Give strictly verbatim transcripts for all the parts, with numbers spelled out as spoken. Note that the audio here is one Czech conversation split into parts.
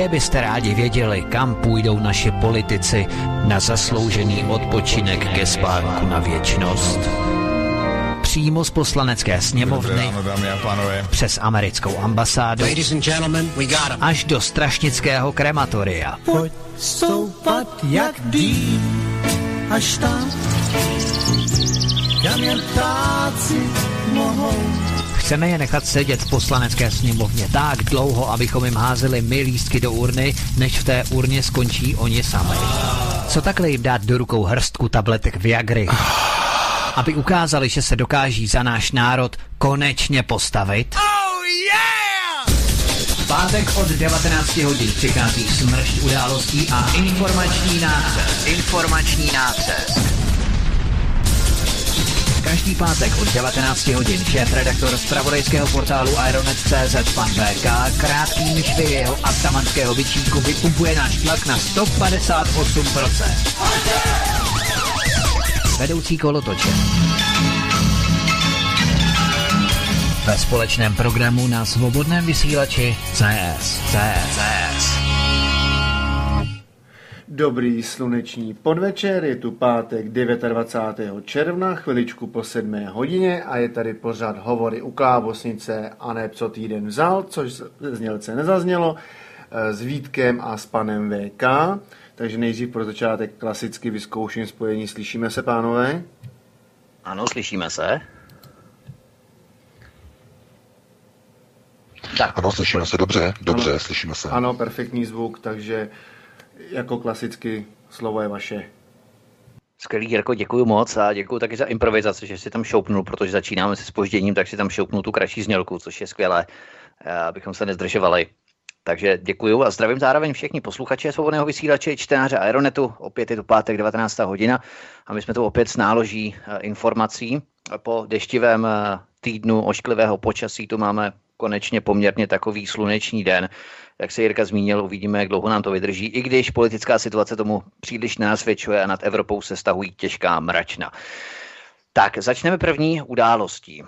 Také byste rádi věděli, kam půjdou naši politici na zasloužený odpočinek ke spánku na věčnost. Přímo z poslanecké sněmovny, přes americkou ambasádu, až do strašnického krematoria. Pojď stoupat jak dým, až tam, kam jen ptáci mohou. Chceme je nechat sedět v poslanecké sněmovně tak dlouho, abychom jim házeli my lístky do urny, než v té urně skončí oni sami. Co takhle jim dát do rukou hrstku tabletek Viagry, aby ukázali, že se dokáží za náš národ konečně postavit? Oh yeah! V pátek od devatenácti hodin přichází smršť událostí a informační nácest. Informační nácest. Každý pátek od devatenácti hodin šéfredaktor zpravodajského portálu Aeronet tečka cé zet pan bé ká krátkým švy jeho atamanského bičíku vypumpuje náš tlak na sto padesát osm procent. Vedoucí kolotoče. Ve společném programu na Svobodném vysílači C S. C S. Dobrý sluneční podvečer, je tu pátek dvacátého devátého června, chviličku po sedmé hodině a je tady pořad Hovory u klávosnice a ne co týden vzal, což ze znělce nezaznělo, s Vítkem a s panem vé ká. Takže nejdřív pro začátek klasicky vyzkouším spojení. Slyšíme se, pánové? Ano, slyšíme se. Tak, ano, slyšíme se, dobře, dobře, ano, slyšíme se. Ano, perfektní zvuk, takže... Jako klasicky slovo je vaše. Skvělý, Jirko, děkuji moc a děkuji taky za improvizaci, že si tam šoupnul, protože začínáme se zpožděním, tak si tam šoupnul tu kratší znělku, což je skvělé, abychom se nezdržovali. Takže děkuji a zdravím zároveň všichni posluchače Svobodného vysílače, čtenáře Aeronetu. Opět je to pátek devatenáctá hodina a my jsme tu opět s náloží informací. Po deštivém týdnu ošklivého počasí tu máme konečně poměrně takový sluneční den. Jak se Jirka zmínil, uvidíme, jak dlouho nám to vydrží, i když politická situace tomu příliš nenasvědčuje a nad Evropou se stahují těžká mračna. Tak, začneme první událostí.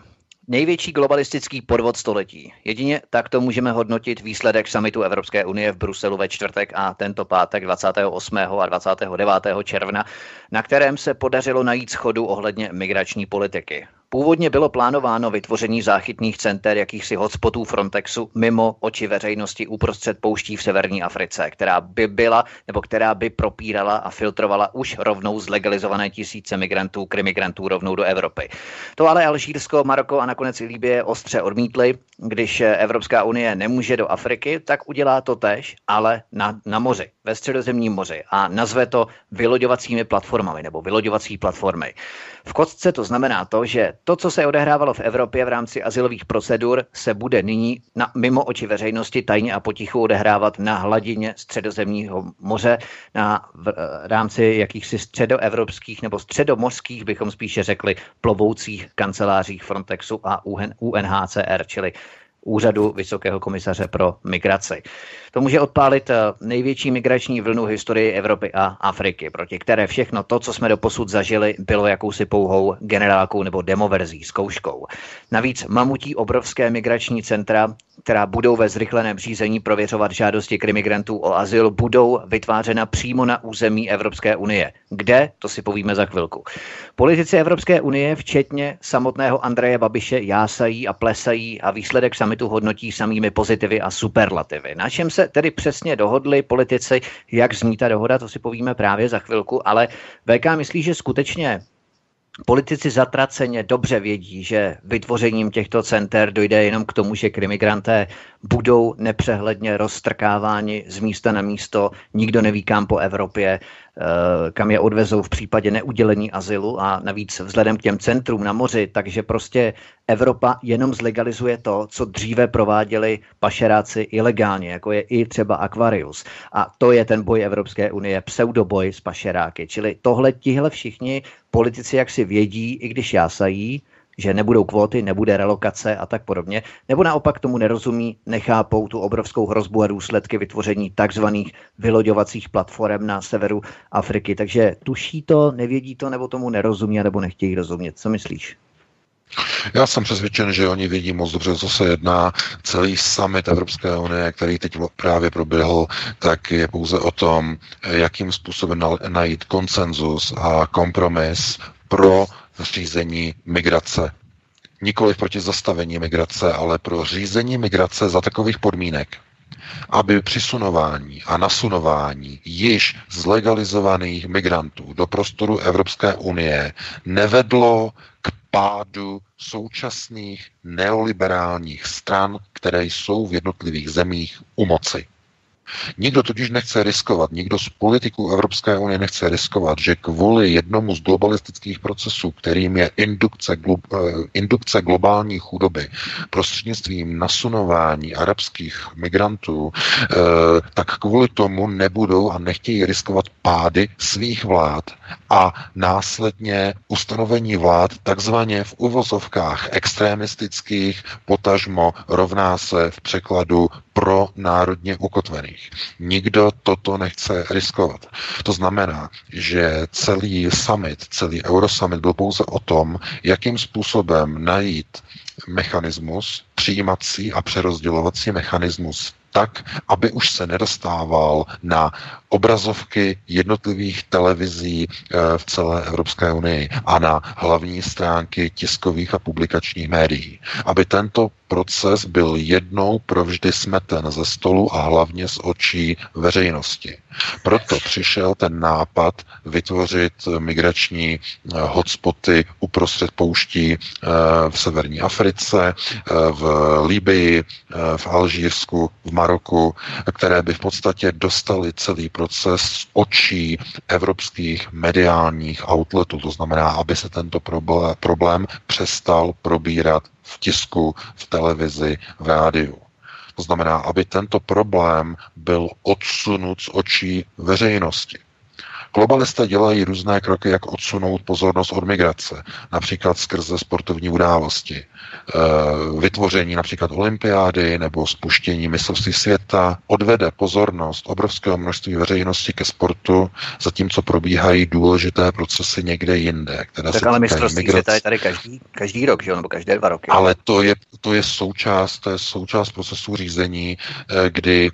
Největší globalistický podvod století. Jedině takto můžeme hodnotit výsledek summitu Evropské unie v Bruselu ve čtvrtek a tento pátek dvacátého osmého a dvacátého devátého června, na kterém se podařilo najít shodu ohledně migrační politiky. Původně bylo plánováno vytvoření záchytných center jakýchsi hotspotů Frontexu mimo oči veřejnosti uprostřed pouští v severní Africe, která by byla nebo která by propírala a filtrovala už rovnou zlegalizované tisíce migrantů, krimigrantů rovnou do Evropy. To ale Alžírsko, Maroko a nakonec i Libie ostře odmítli. Když Evropská unie nemůže do Afriky, tak udělá to též, ale na, na moři, ve Středozemním moři a nazve to vyloďovacími platformami nebo vyloďovací platformy. V kostce to znamená to, že to, co se odehrávalo v Evropě v rámci azylových procedur, se bude nyní na, mimo oči veřejnosti tajně a potichu odehrávat na hladině Středozemního moře, na v, rámci jakýchsi středoevropských nebo středomořských, bychom spíše řekli, plovoucích kancelářích Frontexu a U N H C R, čili Úřadu Vysokého komisaře pro migraci. To může odpálit největší migrační vlnu historii Evropy a Afriky, proti které všechno to, co jsme doposud zažili, bylo jakousi pouhou generálkou nebo demoverzí, zkouškou. Navíc mamutí obrovské migrační centra, která budou ve zrychleném řízení prověřovat žádosti krimigrantů o azyl, budou vytvářena přímo na území Evropské unie. Kde? To si povíme za chvilku. Politici Evropské unie, včetně samotného Andreje Babiše, jásají a plesají a výsledek summitu hodnotí samými pozitivy a superlativy. Na čem se tedy přesně dohodli politici, jak zní ta dohoda, to si povíme právě za chvilku, ale vé ká myslí, že skutečně politici zatraceně dobře vědí, že vytvořením těchto center dojde jenom k tomu, že krimigranté budou nepřehledně roztrkáváni z místa na místo, nikdo neví kam po Evropě, kam je odvezou v případě neudělení azylu a navíc vzhledem k těm centrům na moři, takže prostě Evropa jenom zlegalizuje to, co dříve prováděli pašeráci ilegálně, jako je i třeba Aquarius. A to je ten boj Evropské unie, pseudoboj s pašeráky. Čili tohle tihle všichni politici jaksi vědí, i když jásají, že nebudou kvóty, nebude relokace a tak podobně, nebo naopak tomu nerozumí, nechápou tu obrovskou hrozbu a důsledky vytvoření takzvaných vyloďovacích platform na severu Afriky. Takže tuší to, nevědí to, nebo tomu nerozumí, nebo nechtějí rozumět. Co myslíš? Já jsem přesvědčen, že oni vědí moc dobře, co se jedná. Celý summit Evropské unie, který teď právě proběhl, tak je pouze o tom, jakým způsobem najít konsenzus a kompromis pro řízení migrace. Nikoliv proti zastavení migrace, ale pro řízení migrace za takových podmínek, aby přisunování a nasunování již zlegalizovaných migrantů do prostoru Evropské unie nevedlo k pádu současných neoliberálních stran, které jsou v jednotlivých zemích u moci. Nikdo totiž nechce riskovat, nikdo z politiků Evropské unie nechce riskovat, že kvůli jednomu z globalistických procesů, kterým je indukce, glo, indukce globální chudoby, prostřednictvím nasunování arabských migrantů, tak kvůli tomu nebudou a nechtějí riskovat pády svých vlád a následně ustanovení vlád takzvaně v uvozovkách extremistických, potažmo rovná se v překladu pro národně ukotvených. Nikdo toto nechce riskovat. To znamená, že celý summit, celý Eurosummit byl pouze o tom, jakým způsobem najít mechanismus, přijímací a přerozdělovací mechanismus tak, aby už se nedostával na obrazovky jednotlivých televizí v celé Evropské unii a na hlavní stránky tiskových a publikačních médií. Aby tento proces byl jednou provždy smeten ze stolu a hlavně z očí veřejnosti. Proto přišel ten nápad vytvořit migrační hotspoty uprostřed pouští v severní Africe, v Libyi, v Alžírsku, v Maroku, které by v podstatě dostaly celý proces z očí evropských mediálních outletů. To znamená, aby se tento problém přestal probírat v tisku, v televizi, v rádiu. To znamená, aby tento problém byl odsunut z očí veřejnosti. Globalisté dělají různé kroky, jak odsunout pozornost od migrace, například skrze sportovní události, vytvoření například olympiády nebo spuštění mistrovství světa odvede pozornost obrovského množství veřejnosti ke sportu, zatímco probíhají důležité procesy někde jinde. Které tak ale mistrovství světa je tady každý, každý rok, že? Nebo každé dva roky. Ale to je, to je součást, to je součást procesu řízení, kdy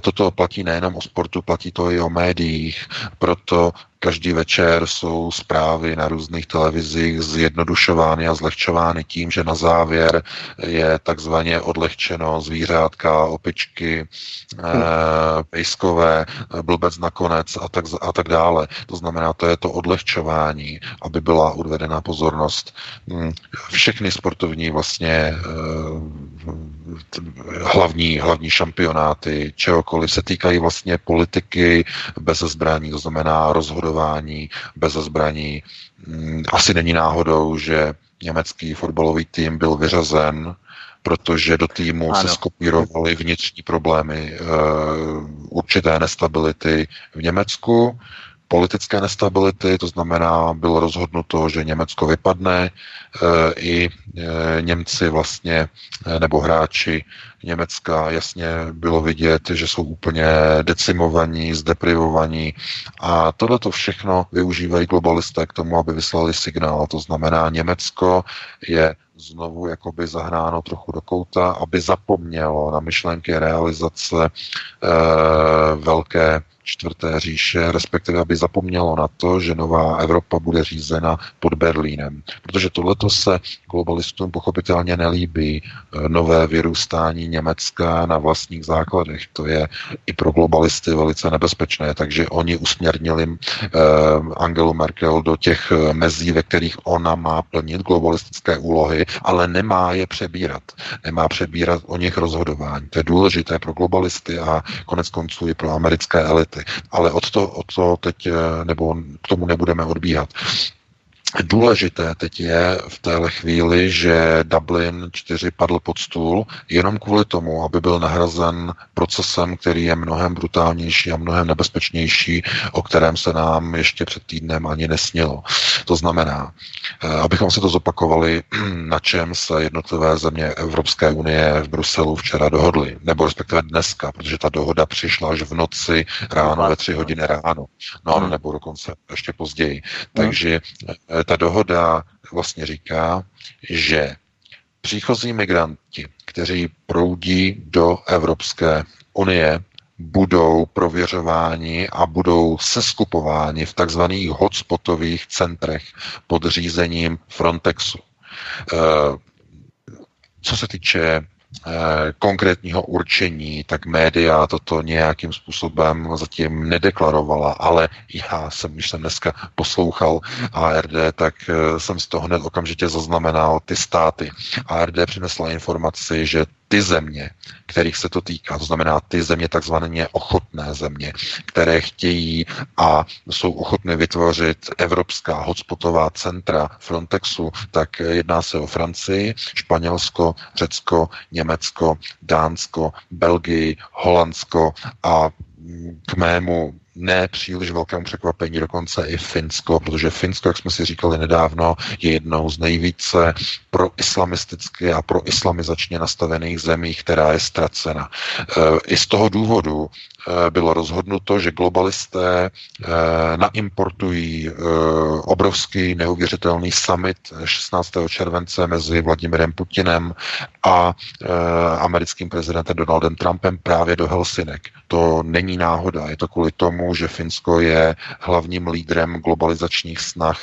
toto platí nejenom o sportu, platí to i o médiích. Proto každý večer jsou zprávy na různých televizích zjednodušovány a zlehčovány tím, že na závěr je takzvaně odlehčeno zvířátka, opičky, hmm. pejskové, blbec nakonec a tak, a tak dále. To znamená, to je to odlehčování, aby byla odvedena pozornost. Všechny sportovní vlastně hlavní, hlavní šampionáty, čehokoliv se týkají vlastně politiky bez zbraní, to znamená rozhodování bez zbraní. Asi není náhodou, že německý fotbalový tým byl vyřazen, protože do týmu ano. se skopírovaly vnitřní problémy, určité nestability v Německu, politické nestability, to znamená, bylo rozhodnuto, že Německo vypadne, i Němci vlastně, nebo hráči Německa, jasně bylo vidět, že jsou úplně decimovaní, zdeprivovaní a tohleto všechno využívají globalisté k tomu, aby vyslali signál, to znamená, Německo je znovu jakoby zahnáno trochu do kouta, aby zapomnělo na myšlenky realizace e, velké čtvrté říše, respektive aby zapomnělo na to, že nová Evropa bude řízena pod Berlínem. Protože tohleto se globalistům pochopitelně nelíbí. Nové vyrůstání Německa na vlastních základech. To je i pro globalisty velice nebezpečné, takže oni usměrnili eh, Angelu Merkel do těch mezí, ve kterých ona má plnit globalistické úlohy, ale nemá je přebírat. Nemá přebírat o nich rozhodování. To je důležité pro globalisty a koneckonců i pro americké elity. Ale od to, od to teď, nebo k tomu nebudeme odbíhat. Důležité teď je v téhle chvíli, že Dublin čtyři padl pod stůl jenom kvůli tomu, aby byl nahrazen procesem, který je mnohem brutálnější a mnohem nebezpečnější, o kterém se nám ještě před týdnem ani nesnilo. To znamená, abychom si to zopakovali, na čem se jednotlivé země Evropské unie v Bruselu včera dohodly, nebo respektive dneska, protože ta dohoda přišla až v noci ráno ve tři hodiny ráno, no nebo dokonce ještě později. Takže ta dohoda vlastně říká, že příchozí migranti, kteří proudí do Evropské unie, budou prověřováni a budou seskupováni v takzvaných hotspotových centrech pod řízením Frontexu. Co se týče konkrétního určení, tak média toto nějakým způsobem zatím nedeklarovala, ale já jsem, když jsem dneska poslouchal A R D, tak jsem z toho hned okamžitě zaznamenal ty státy. A R D přinesla informaci, že ty země, kterých se to týká, to znamená ty země takzvané ochotné země, které chtějí a jsou ochotné vytvořit evropská hotspotová centra Frontexu, tak jedná se o Francii, Španělsko, Řecko, Německo, Dánsko, Belgii, Holandsko a k mému ne příliš velkému překvapení dokonce i Finsko, protože Finsko, jak jsme si říkali nedávno, je jednou z nejvíce proislamisticky a proislamizačně nastavených zemí, která je ztracena. I z toho důvodu bylo rozhodnuto, že globalisté naimportují obrovský neuvěřitelný summit šestnáctého července mezi Vladimirem Putinem a americkým prezidentem Donaldem Trumpem právě do Helsinek. To není náhoda, je to kvůli tomu, že Finsko je hlavním lídrem globalizačních snah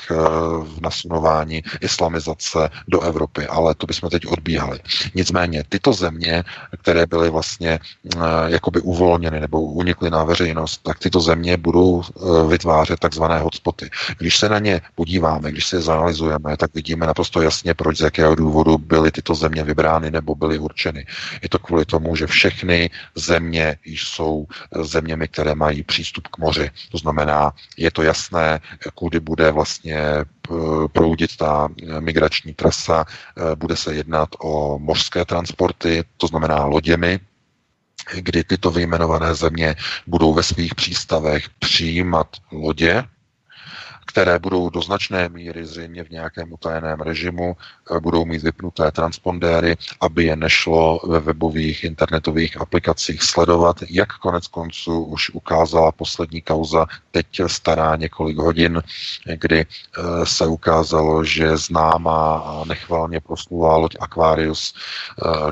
v nasunování islamizace do Evropy, ale to bychom teď odbíhali. Nicméně tyto země, které byly vlastně jakoby uvolněny nebo unikly na veřejnost, tak tyto země budou vytvářet takzvané hotspoty. Když se na ně podíváme, když se je zanalyzujeme, tak vidíme naprosto jasně, proč, z jakého důvodu byly tyto země vybrány nebo byly určeny. Je to kvůli tomu, že všechny země jsou zeměmi, které mají přístup k moři. To znamená, je to jasné, kudy bude vlastně proudit ta migrační trasa, bude se jednat o mořské transporty, to znamená loděmi, kdy tyto vyjmenované země budou ve svých přístavech přijímat lodě, které budou do značné míry zřejmě v nějakém utajeném režimu, budou mít vypnuté transpondéry, aby je nešlo ve webových internetových aplikacích sledovat, jak konec konců už ukázala poslední kauza, teď stará několik hodin, kdy se ukázalo, že známá a nechvalně proslulá loď Aquarius,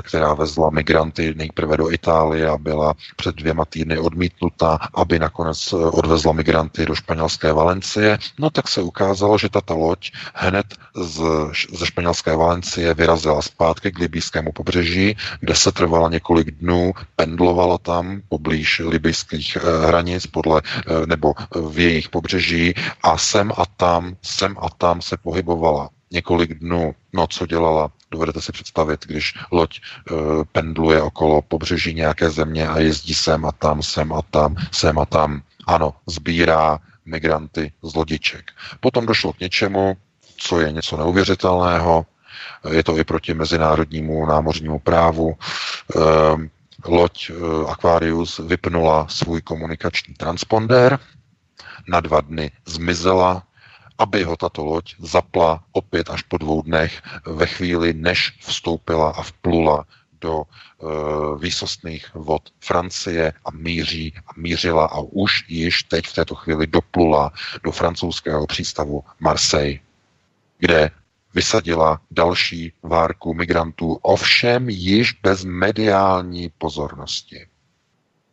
která vezla migranty nejprve do Itálie a byla před dvěma týdny odmítnuta, aby nakonec odvezla migranty do španělské Valencie. No tak se ukázalo, že tato loď hned z, ze španělské Valencie vyrazila zpátky k libýskému pobřeží, kde se trvala několik dnů, pendlovala tam poblíž libýských eh, hranic podle, eh, nebo v jejich pobřeží a sem a tam, sem a tam se pohybovala několik dnů. No co dělala? Dovedete si představit, když loď e, pendluje okolo pobřeží nějaké země a jezdí sem a tam, sem a tam, sem a tam. Ano, sbírá migranty z lodiček. Potom došlo k něčemu, co je něco neuvěřitelného, je to i proti mezinárodnímu námořnímu právu. E, loď Aquarius vypnula svůj komunikační transpondér, na dva dny zmizela, aby ho tato loď zapla opět až po dvou dnech ve chvíli, než vstoupila a vplula do e, výsostných vod Francie a míří a mířila a už již teď v této chvíli doplula do francouzského přístavu Marseille, kde vysadila další várku migrantů, ovšem již bez mediální pozornosti.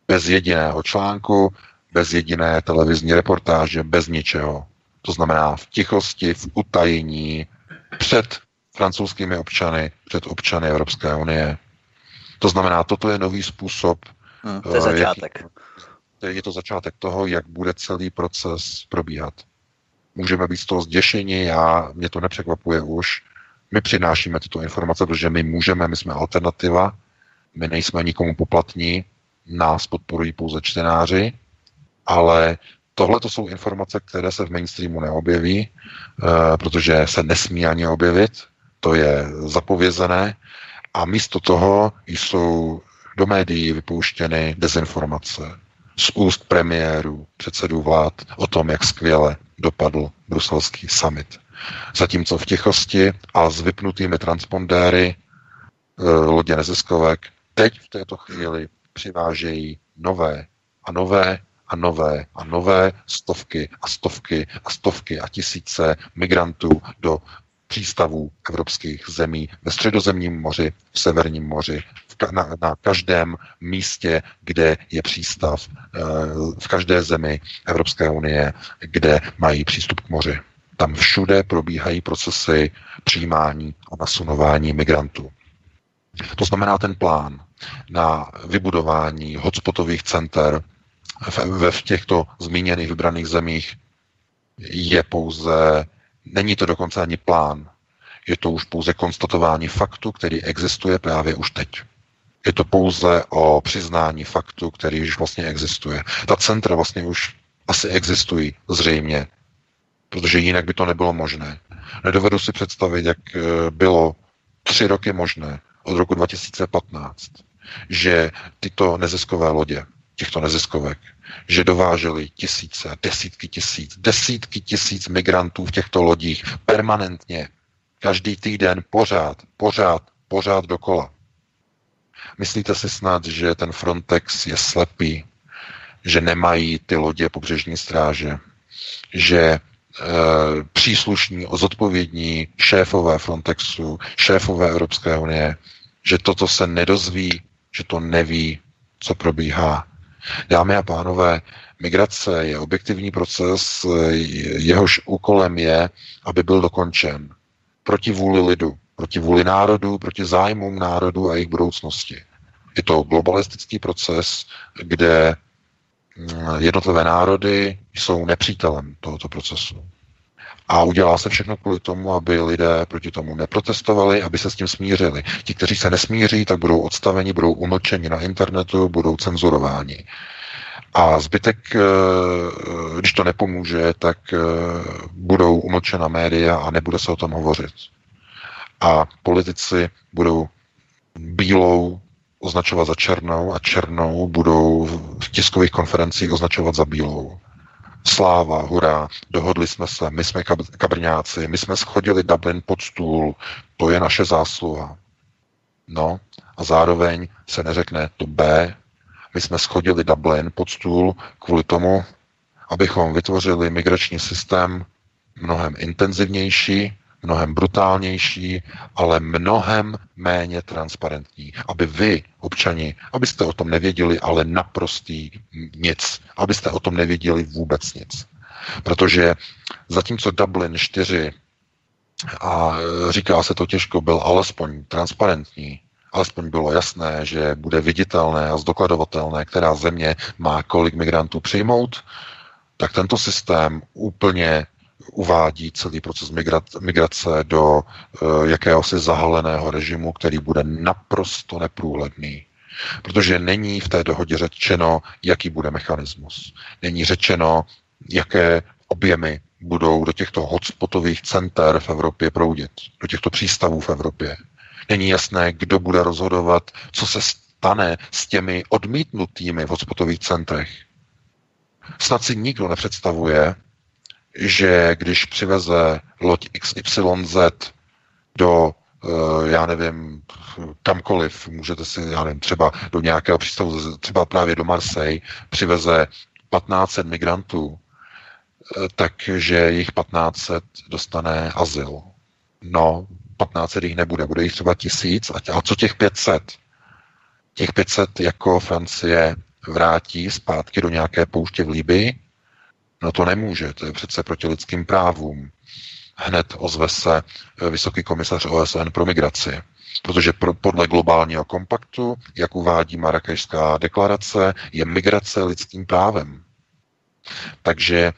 Bez jediného článku, bez jediné televizní reportáže, bez ničeho. To znamená v tichosti, v utajení, před francouzskými občany, před občany Evropské unie. To znamená, toto je nový způsob. Hmm, to je začátek. Jak, je to začátek toho, jak bude celý proces probíhat. Můžeme být z toho zděšeni, já, mě to nepřekvapuje už. My přinášíme tyto informace, protože my můžeme, my jsme alternativa, my nejsme nikomu poplatní, nás podporují pouze čtenáři, ale tohle to jsou informace, které se v mainstreamu neobjeví, protože se nesmí ani objevit, to je zapovězené a místo toho jsou do médií vypouštěny dezinformace z úst premiérů, předsedů vlád o tom, jak skvěle dopadl bruselský summit. Zatímco v tichosti a s vypnutými transpondéry lodě neziskovek teď v této chvíli přivážejí nové a nové a nové a nové stovky a stovky a stovky a tisíce migrantů do přístavů evropských zemí ve Středozemním moři, v Severním moři, na, na každém místě, kde je přístav, v každé zemi Evropské unie, kde mají přístup k moři. Tam všude probíhají procesy přijímání a nasunování migrantů. To znamená, ten plán na vybudování hotspotových center ve v těchto zmíněných vybraných zemích je pouze, není to dokonce ani plán, je to už pouze konstatování faktu, který existuje právě už teď. Je to pouze o přiznání faktu, který už vlastně existuje. Ta centra vlastně už asi existují zřejmě, protože jinak by to nebylo možné. Nedovedu si představit, jak bylo tři roky možné od roku dva tisíce patnáct, že tyto neziskové lodě, těchto neziskovek, že dováželi tisíce, desítky tisíc, desítky tisíc migrantů v těchto lodích permanentně, každý týden, pořád, pořád, pořád dokola. Myslíte si snad, že ten Frontex je slepý, že nemají ty lodě pobřežní stráže, že příslušní, zodpovědní šéfové Frontexu, šéfové Evropské unie, že toto se nedozví, že to neví, co probíhá. Dámy a pánové, migrace je objektivní proces, jehož úkolem je, aby byl dokončen proti vůli lidu, proti vůli národů, proti zájmům národů a jejich budoucnosti. Je to globalistický proces, kde jednotlivé národy jsou nepřítelem tohoto procesu. A udělá se všechno kvůli tomu, aby lidé proti tomu neprotestovali, aby se s tím smířili. Ti, kteří se nesmíří, tak budou odstaveni, budou umlčeni na internetu, budou cenzurováni. A zbytek, když to nepomůže, tak budou umlčena média a nebude se o tom hovořit. A politici budou bílou označovat za černou a černou budou v tiskových konferencích označovat za bílou. Sláva, hurá, dohodli jsme se, my jsme kabrňáci, my jsme schodili Dublin pod stůl, to je naše zásluha. No a zároveň se neřekne to B, my jsme schodili Dublin pod stůl kvůli tomu, abychom vytvořili migrační systém mnohem intenzivnější, mnohem brutálnější, ale mnohem méně transparentní. Aby vy, občani, abyste o tom nevěděli, ale naprostý nic. Abyste o tom nevěděli vůbec nic. Protože zatímco Dublin čtyři, a říká se to těžko, byl alespoň transparentní, alespoň bylo jasné, že bude viditelné a zdokladovatelné, která země má kolik migrantů přijmout, tak tento systém úplně uvádí celý proces migrace do jakéhosi zahaleného režimu, který bude naprosto neprůhledný. Protože není v té dohodě řečeno, jaký bude mechanismus. Není řečeno, jaké objemy budou do těchto hotspotových center v Evropě proudit, do těchto přístavů v Evropě. Není jasné, kdo bude rozhodovat, co se stane s těmi odmítnutými v hotspotových centrech. Snad si nikdo nepředstavuje, že když přiveze loď X Y Z do, já nevím, kamkoliv, můžete si, já nevím, třeba do nějakého přístavu, třeba právě do Marseille, přiveze patnáct set migrantů, takže jich patnáct set dostane azyl. No, patnáct set jich nebude, bude jich třeba tisíc, a co těch pět set? Těch pět set jako Francie vrátí zpátky do nějaké pouště v Libii? No to nemůže, to je přece proti lidským právům. Hned ozve se vysoký komisař O S N pro migraci. Protože pro, podle globálního kompaktu, jak uvádí Marrakešská deklarace, je migrace lidským právem. Takže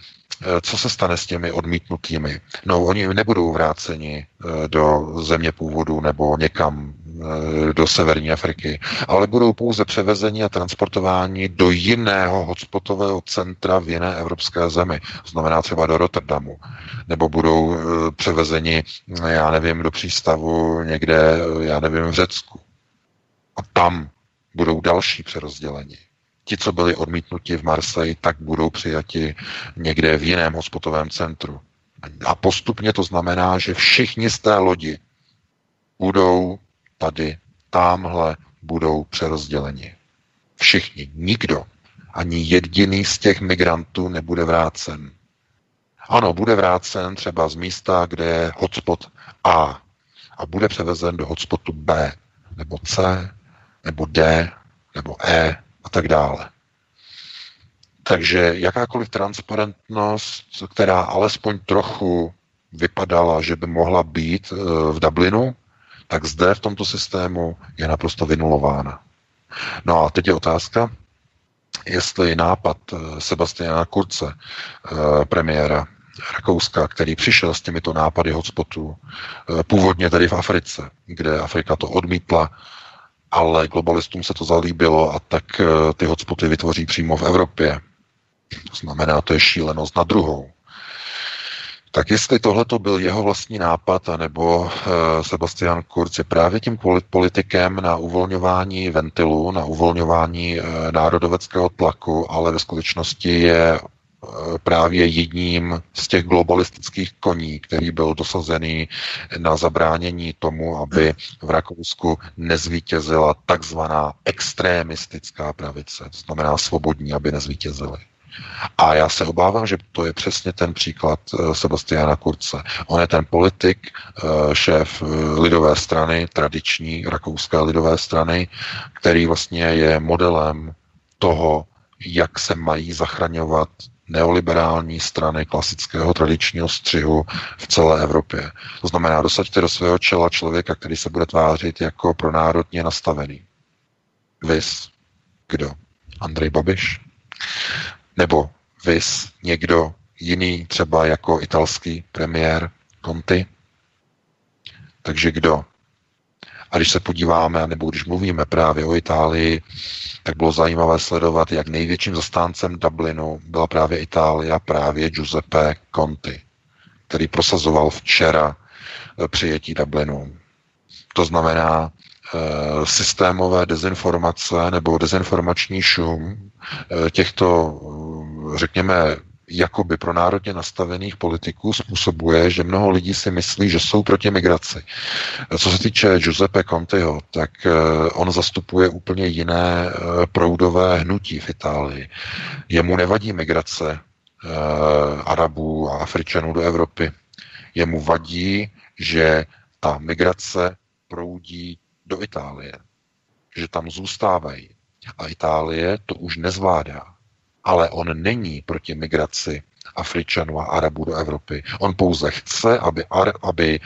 co se stane s těmi odmítnutými? No, oni nebudou vráceni do země původu nebo někam do severní Afriky, ale budou pouze převezeni a transportováni do jiného hotspotového centra v jiné evropské zemi, znamená třeba do Rotterdamu, nebo budou převezeni, já nevím, do přístavu někde, já nevím, v Řecku. A tam budou další přerozdělení. Ti, co byli odmítnuti v Marseille, tak budou přijati někde v jiném hotspotovém centru. A postupně to znamená, že všichni z té lodi budou tady, támhle budou přerozděleni. Všichni, nikdo, ani jediný z těch migrantů nebude vrácen. Ano, bude vrácen třeba z místa, kde je hotspot A a bude převezen do hotspotu B, nebo C, nebo D, nebo E a tak dále. Takže jakákoliv transparentnost, která alespoň trochu vypadala, že by mohla být v Dublinu, tak zde v tomto systému je naprosto vynulována. No a teď je otázka, jestli nápad Sebastiana Kurze, premiéra Rakouska, který přišel s těmito nápady hotspotů, původně tady v Africe, kde Afrika to odmítla, ale globalistům se to zalíbilo a tak ty hotspoty vytvoří přímo v Evropě. To znamená, to je šílenost na druhou. Tak jestli tohle to byl jeho vlastní nápad, anebo Sebastian Kurz je právě tím politikem na uvolňování ventilu, na uvolňování národoveckého tlaku, ale ve skutečnosti je právě jedním z těch globalistických koní, který byl dosazený na zabránění tomu, aby v Rakousku nezvítězila takzvaná extrémistická pravice, to znamená svobodní, aby nezvítězili. A já se obávám, že to je přesně ten příklad Sebastiana Kurze. On je ten politik, šéf lidové strany, tradiční rakouské lidové strany, který vlastně je modelem toho, jak se mají zachraňovat neoliberální strany klasického tradičního střihu v celé Evropě. To znamená, dosaďte do svého čela člověka, který se bude tvářit jako pronárodně nastavený. Vys kdo? Andrej Babiš? Nebo vys někdo jiný, třeba jako italský premiér Conte? Takže kdo? A když se podíváme, nebo když mluvíme právě o Itálii, tak bylo zajímavé sledovat, jak největším zastáncem Dublinu byla právě Itálie, právě Giuseppe Conte, který prosazoval včera přijetí Dublinu. To znamená e, systémové dezinformace nebo dezinformační šum e, těchto, řekněme, jakoby pro národně nastavených politiků způsobuje, že mnoho lidí si myslí, že jsou proti migraci. Co se týče Giuseppe Conteho, tak on zastupuje úplně jiné proudové hnutí v Itálii. Jemu nevadí migrace Arabů a Afričanů do Evropy. Jemu vadí, že ta migrace proudí do Itálie, že tam zůstávají. A Itálie to už nezvládá. Ale on není proti migraci Afričanů a Arabů do Evropy. On pouze chce, aby, aby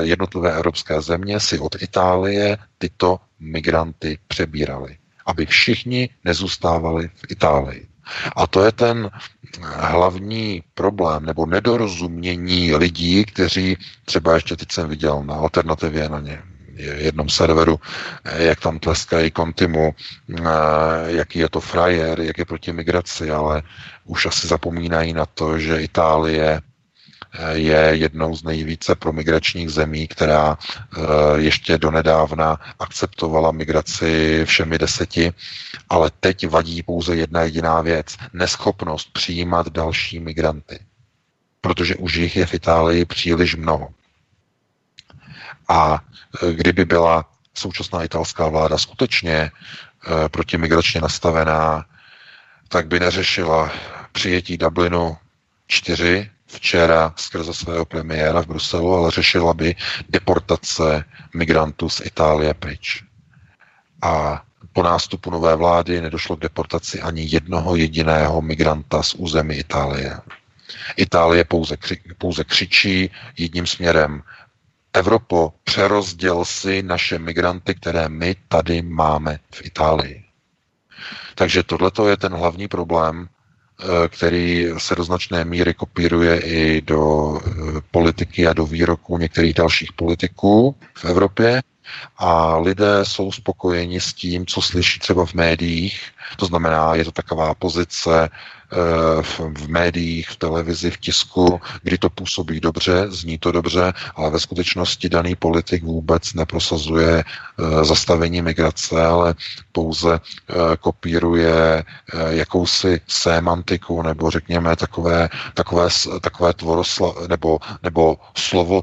jednotlivé evropské země si od Itálie tyto migranty přebírali. Aby všichni nezůstávali v Itálii. A to je ten hlavní problém nebo nedorozumění lidí, kteří třeba ještě teď jsem viděl na alternativě na ně. jednom serveru, jak tam tleskají Contimu, jaký je to frajer, jak je proti migraci, ale už asi zapomínají na to, že Itálie je jednou z nejvíce promigračních zemí, která ještě donedávna akceptovala migraci všemi deseti, ale teď vadí pouze jedna jediná věc, neschopnost přijímat další migranty, protože už jich je v Itálii příliš mnoho. A kdyby byla současná italská vláda skutečně protimigračně nastavená, tak by neřešila přijetí Dublinu čtyři včera skrze svého premiéra v Bruselu, ale řešila by deportace migrantů z Itálie pryč. A po nástupu nové vlády nedošlo k deportaci ani jednoho jediného migranta z území Itálie. Itálie pouze, kři, pouze křičí jedním směrem: Evropo, přerozděl si naše migranty, které my tady máme v Itálii. Takže tohleto je ten hlavní problém, který se do značné míry kopíruje i do politiky a do výroku některých dalších politiků v Evropě. A lidé jsou spokojeni s tím, co slyší třeba v médiích. To znamená, je to taková pozice v médiích, v televizi, v tisku, kdy to působí dobře, zní to dobře, ale ve skutečnosti daný politik vůbec neprosazuje zastavení migrace, ale pouze kopíruje jakousi semantiku nebo řekněme takové, takové, takové tvoroslo, nebo, nebo slovo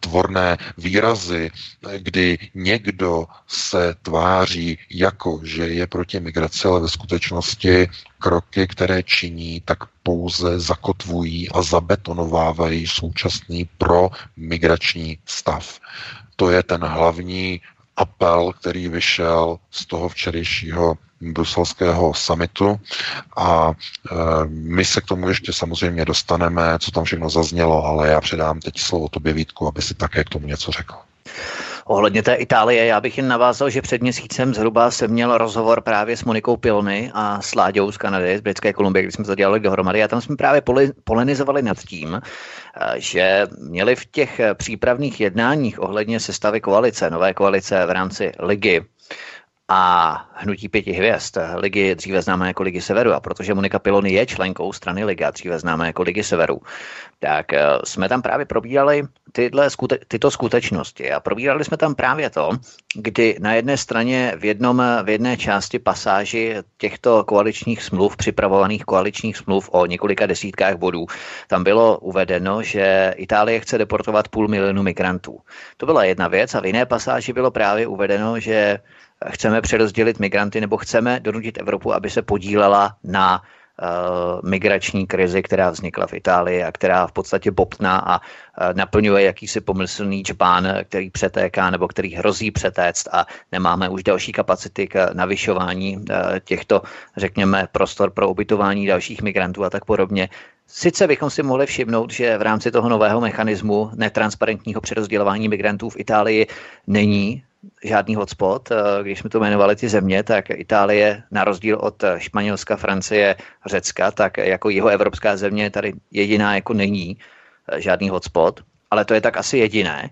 tvorné výrazy, kdy někdo se tváří jako, že je proti migraci, ale ve skutečnosti kroky, které činí, tak pouze zakotvují a zabetonovávají současný promigrační stav. To je ten hlavní apel, který vyšel z toho včerejšího bruselského summitu, a e, my se k tomu ještě samozřejmě dostaneme, co tam všechno zaznělo, ale já předám teď slovo tobě, Vítku, aby si také k tomu něco řekl. Ohledně té Itálie, já bych jen navázal, že před měsícem zhruba jsem měl rozhovor právě s Monikou Pilny a s Láďou z Kanady, z Britské Kolumbie, kdy jsme to dělali dohromady, a tam jsme právě polemizovali nad tím, že měli v těch přípravných jednáních ohledně sestavy koalice, nové koalice v rámci ligy a hnutí pěti hvězd, ligy dříve známé jako Ligy Severu, a protože Monika Pilony je členkou strany Liga dříve známé jako Ligy Severu, tak jsme tam právě probírali tyhle skute- tyto skutečnosti a probírali jsme tam právě to, kdy na jedné straně v, jednom, v jedné části pasáži těchto koaličních smluv, připravovaných koaličních smluv o několika desítkách bodů, tam bylo uvedeno, že Itálie chce deportovat půl milionu migrantů. To byla jedna věc a v jiné pasáži bylo právě uvedeno, že chceme přerozdělit migranty nebo chceme donutit Evropu, aby se podílela na uh, migrační krizi, která vznikla v Itálii a která v podstatě bobtná a uh, naplňuje jakýsi pomyslný džbán, který přetéká nebo který hrozí přetéct, a nemáme už další kapacity k navyšování uh, těchto, řekněme, prostor pro ubytování dalších migrantů a tak podobně. Sice bychom si mohli všimnout, že v rámci toho nového mechanismu netransparentního přerozdělování migrantů v Itálii není žádný hotspot, když jsme to jmenovali ty země, tak Itálie na rozdíl od Španělska, Francie, Řecka, tak jako jihoevropská země tady jediná jako není žádný hotspot, ale to je tak asi jediné,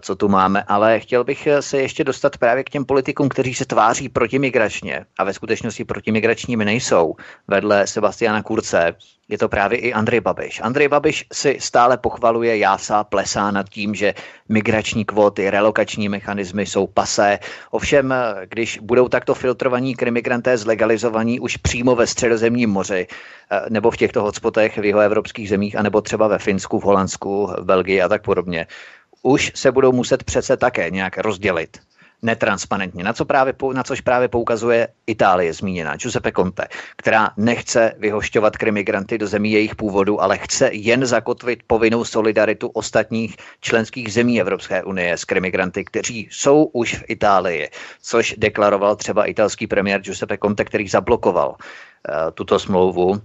co tu máme, ale chtěl bych se ještě dostat právě k těm politikům, kteří se tváří protimigračně a ve skutečnosti protimigračními nejsou. Vedle Sebastiana Kurze je to právě i Andrej Babiš. Andrej Babiš si stále pochvaluje, jásá, plesá nad tím, že migrační kvóty, relokační mechanismy jsou pasé. Ovšem, když budou takto filtrovaní migranté zlegalizovaní už přímo ve Středozemním moři nebo v těchto hotspotech v jihoevropských zemích, anebo třeba ve Finsku, v Holandsku, v Belgii a tak podobně, už se budou muset přece také nějak rozdělit netransparentně, na, co právě, na což právě poukazuje Itálie zmíněná, Giuseppe Conte, která nechce vyhošťovat migranty do zemí jejich původu, ale chce jen zakotvit povinnou solidaritu ostatních členských zemí Evropské unie s migranty, kteří jsou už v Itálii, což deklaroval třeba italský premiér Giuseppe Conte, který zablokoval tuto smlouvu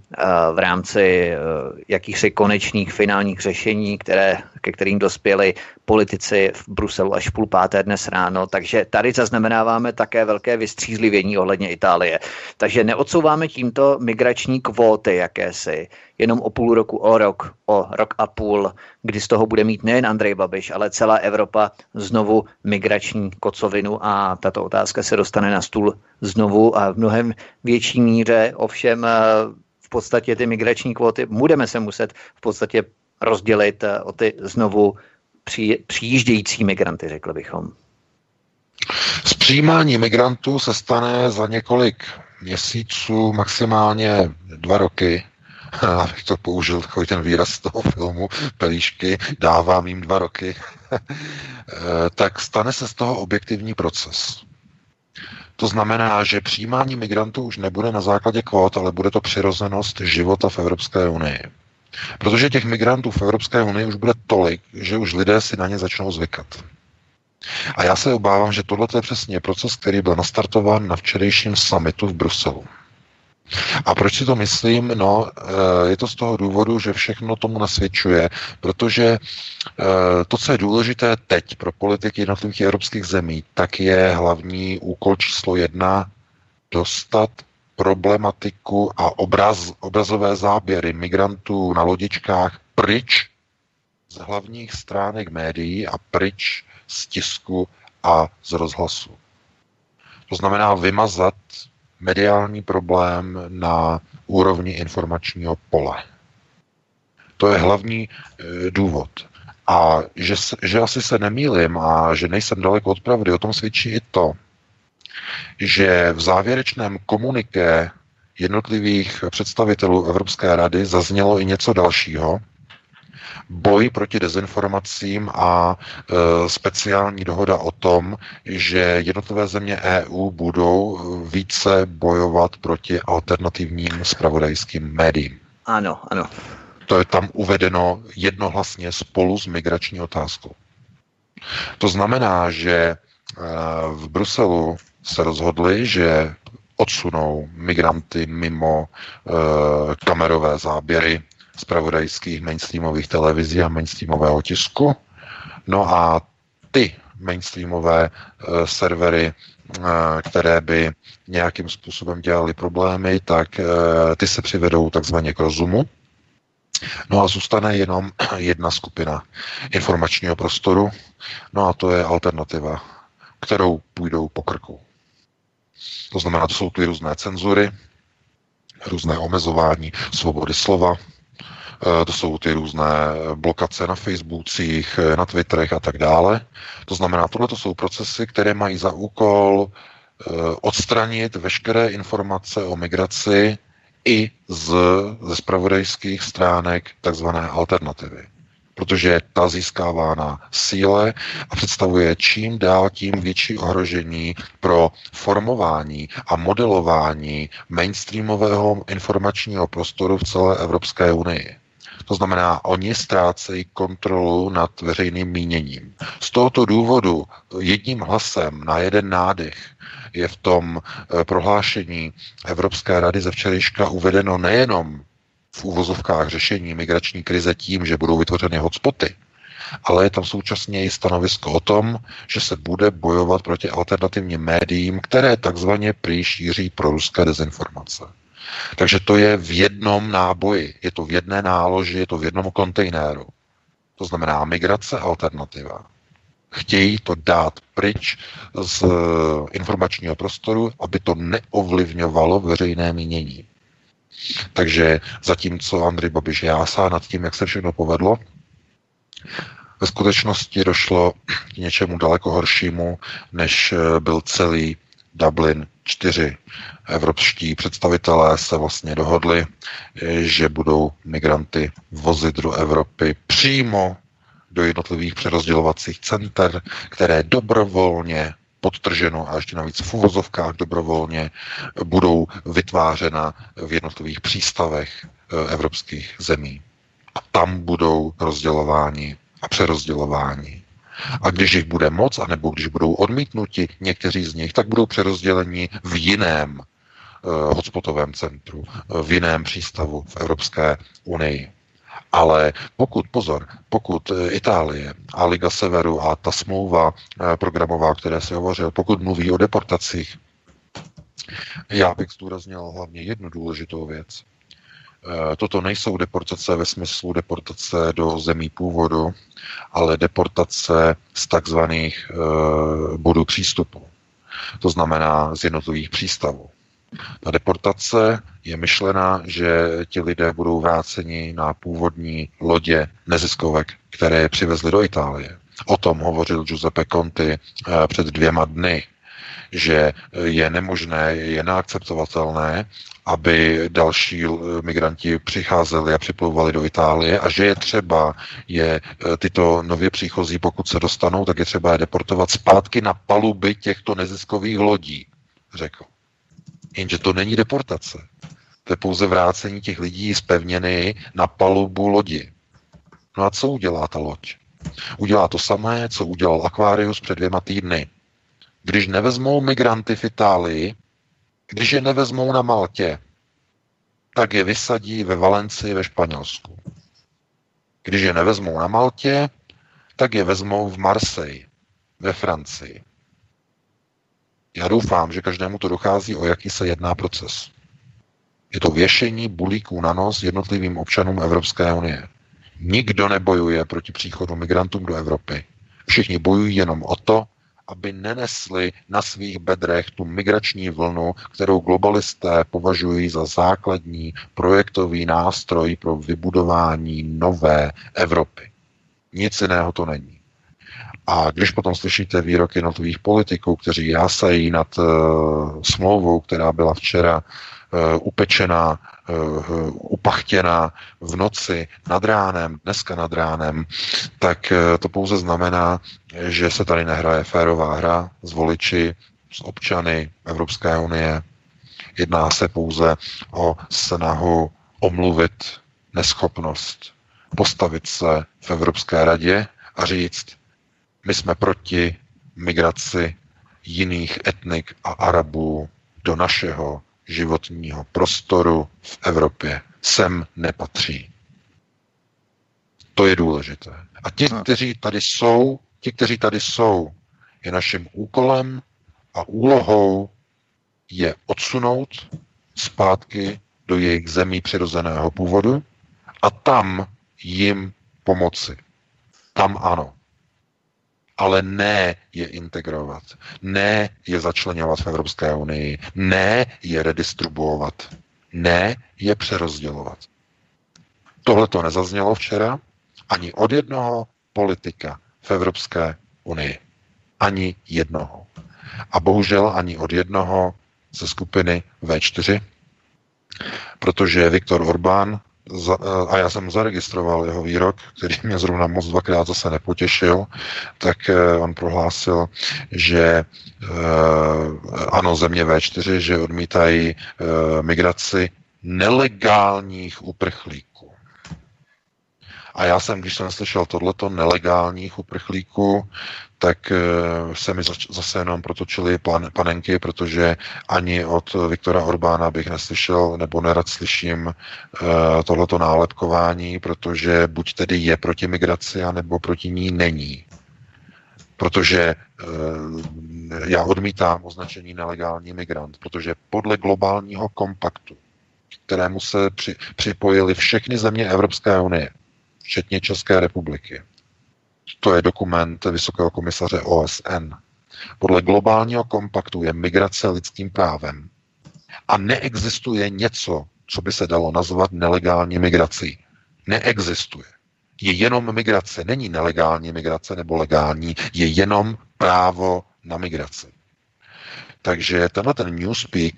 v rámci jakýchsi konečných finálních řešení, které, ke kterým dospěli politici v Bruselu až v půl páté dnes ráno. Takže tady zaznamenáváme také velké vystřízlivění ohledně Itálie. Takže neodsouváme tímto migrační kvóty jakési jenom o půl roku, o rok, o rok a půl, kdy z toho bude mít nejen Andrej Babiš, ale celá Evropa znovu migrační kocovinu a tato otázka se dostane na stůl znovu a v mnohem větší míře. Ovšem v podstatě ty migrační kvóty budeme se muset v podstatě rozdělit o ty znovu přijíždějící migranty, řekli bychom. Z přijímání migrantů se stane za několik měsíců, maximálně dva roky, abych to použil takový ten výraz z toho filmu Pelíšky, dávám jim dva roky, tak stane se z toho objektivní proces. To znamená, že přijímání migrantů už nebude na základě kvót, ale bude to přirozenost života v Evropské unii. Protože těch migrantů v Evropské unii už bude tolik, že už lidé si na ně začnou zvykat. A já se obávám, že tohle je přesně proces, který byl nastartován na včerejším summitu v Bruselu. A proč si to myslím? No, je to z toho důvodu, že všechno tomu nasvědčuje, protože to, co je důležité teď pro politiky jednotlivých evropských zemí, tak je hlavní úkol číslo jedna dostat problematiku a obraz, obrazové záběry migrantů na lodičkách pryč z hlavních stránek médií a pryč z tisku a z rozhlasu. To znamená vymazat mediální problém na úrovni informačního pole. To je hlavní e, důvod. A že, že asi se nemýlím a že nejsem daleko od pravdy, o tom svědčí i to, že v závěrečném komuniké jednotlivých představitelů Evropské rady zaznělo i něco dalšího. Boj proti dezinformacím a e, speciální dohoda o tom, že jednotlivé země E U budou více bojovat proti alternativním zpravodajským médiím. Ano, ano. To je tam uvedeno jednohlasně spolu s migrační otázkou. To znamená, že v Bruselu se rozhodli, že odsunou migranty mimo kamerové záběry zpravodajských mainstreamových televizí a mainstreamového tisku. No a ty mainstreamové e, servery, e, které by nějakým způsobem dělaly problémy, tak e, ty se přivedou takzvaně k rozumu. No a zůstane jenom jedna skupina informačního prostoru, no a to je alternativa, kterou půjdou po krku. To znamená, to jsou ty různé cenzury, různé omezování svobody slova, to jsou ty různé blokace na Facebookích, na Twitterech a tak dále. To znamená, tohle to jsou procesy, které mají za úkol odstranit veškeré informace o migraci i z, ze zpravodajských stránek takzvané alternativy. Protože ta získává na síle a představuje čím dál tím větší ohrožení pro formování a modelování mainstreamového informačního prostoru v celé Evropské unii. To znamená, oni ztrácejí kontrolu nad veřejným míněním. Z tohoto důvodu jedním hlasem na jeden nádech je v tom prohlášení Evropské rady ze včerejška uvedeno nejenom v uvozovkách řešení migrační krize tím, že budou vytvořeny hotspoty, ale je tam současně i stanovisko o tom, že se bude bojovat proti alternativním médiím, které takzvaně prý šíří proruské dezinformace. Takže to je v jednom náboji, je to v jedné náloži, je to v jednom kontejneru. To znamená migrace, alternativa. Chtějí to dát pryč z informačního prostoru, aby to neovlivňovalo veřejné mínění. Takže zatímco Andrej Babiš jásá nad tím, jak se všechno povedlo, ve skutečnosti došlo k něčemu daleko horšímu, než byl celý Dublin čtyři. Evropští představitelé se vlastně dohodli, že budou migranty vozit do Evropy přímo do jednotlivých přerozdělovacích center, které dobrovolně, podtrženo a ještě navíc v uvozovkách dobrovolně, budou vytvářena v jednotlivých přístavech evropských zemí. A tam budou rozdělováni a přerozdělováni. A když jich bude moc, anebo když budou odmítnuti někteří z nich, tak budou přerozděleni v jiném hotspotovém centru, v jiném přístavu v Evropské unii. Ale pokud, pozor, pokud Itálie a Liga Severu a ta smlouva programová, o které se hovořil, pokud mluví o deportacích, já bych zdůraznil hlavně jednu důležitou věc. Toto nejsou deportace ve smyslu deportace do zemí původu, ale deportace z takzvaných bodů přístupu. To znamená z jednotlivých přístavů. Ta deportace je myšlena, že ti lidé budou vráceni na původní lodě neziskovek, které je přivezli do Itálie. O tom hovořil Giuseppe Conte před dvěma dny, že je nemožné, je neakceptovatelné, aby další migranti přicházeli a připlouvali do Itálie a že je třeba je tyto nově příchozí, pokud se dostanou, tak je třeba je deportovat zpátky na paluby těchto neziskových lodí, řekl. Jenže to není deportace. To je pouze vrácení těch lidí z pevniny na palubu lodi. No a co udělá ta loď? Udělá to samé, co udělal Aquarius před dvěma týdny. Když nevezmou migranty v Itálii, když je nevezmou na Maltě, tak je vysadí ve Valencii ve Španělsku. Když je nevezmou na Maltě, tak je vezmou v Marseille ve Francii. Já doufám, že každému to dochází, o jaký se jedná proces. Je to věšení bulíků na nos jednotlivým občanům Evropské unie. Nikdo nebojuje proti příchodu migrantům do Evropy. Všichni bojují jenom o to, aby nenesli na svých bedrech tu migrační vlnu, kterou globalisté považují za základní projektový nástroj pro vybudování nové Evropy. Nic jiného to není. A když potom slyšíte výroky jednotlivých politiků, kteří jásají nad uh, smlouvou, která byla včera uh, upečená, uh, upachtěná v noci nad ránem, dneska nad ránem, tak uh, to pouze znamená, že se tady nehraje férová hra s voliči, s občany Evropské unie. Jedná se pouze o snahu omluvit neschopnost postavit se v Evropské radě a říct, my jsme proti migraci jiných etnik a Arabů do našeho životního prostoru v Evropě. Sem nepatří. To je důležité. A ti, kteří tady jsou, ti, kteří tady jsou, je naším úkolem a úlohou je odsunout zpátky do jejich zemí přirozeného původu a tam jim pomoci. Tam ano. Ale ne je integrovat, ne je začleňovat v Evropské unii, ne je redistribuovat, ne je přerozdělovat. Tohle to nezaznělo včera ani od jednoho politika v Evropské unii. Ani jednoho. A bohužel ani od jednoho ze skupiny vé čtyři, protože Viktor Orbán, a já jsem zaregistroval jeho výrok, který mě zrovna moc dvakrát zase nepotěšil, tak on prohlásil, že ano, země vé čtyři, že odmítají migraci nelegálních uprchlíků. A já jsem, když jsem slyšel tohleto nelegálních uprchlíků, tak se mi zase jenom protočily panenky, protože ani od Viktora Orbána bych neslyšel, nebo nerad slyším tohleto nálepkování, protože buď tedy je proti migraci, anebo proti ní není. Protože já odmítám označení nelegální migrant, protože podle globálního kompaktu, kterému se připojily všechny země Evropské unie, včetně České republiky. To je dokument Vysokého komisaře O S N. Podle globálního kompaktu je migrace lidským právem a neexistuje něco, co by se dalo nazvat nelegální migrací. Neexistuje. Je jenom migrace. Není nelegální migrace nebo legální. Je jenom právo na migraci. Takže tenhle ten newspeak,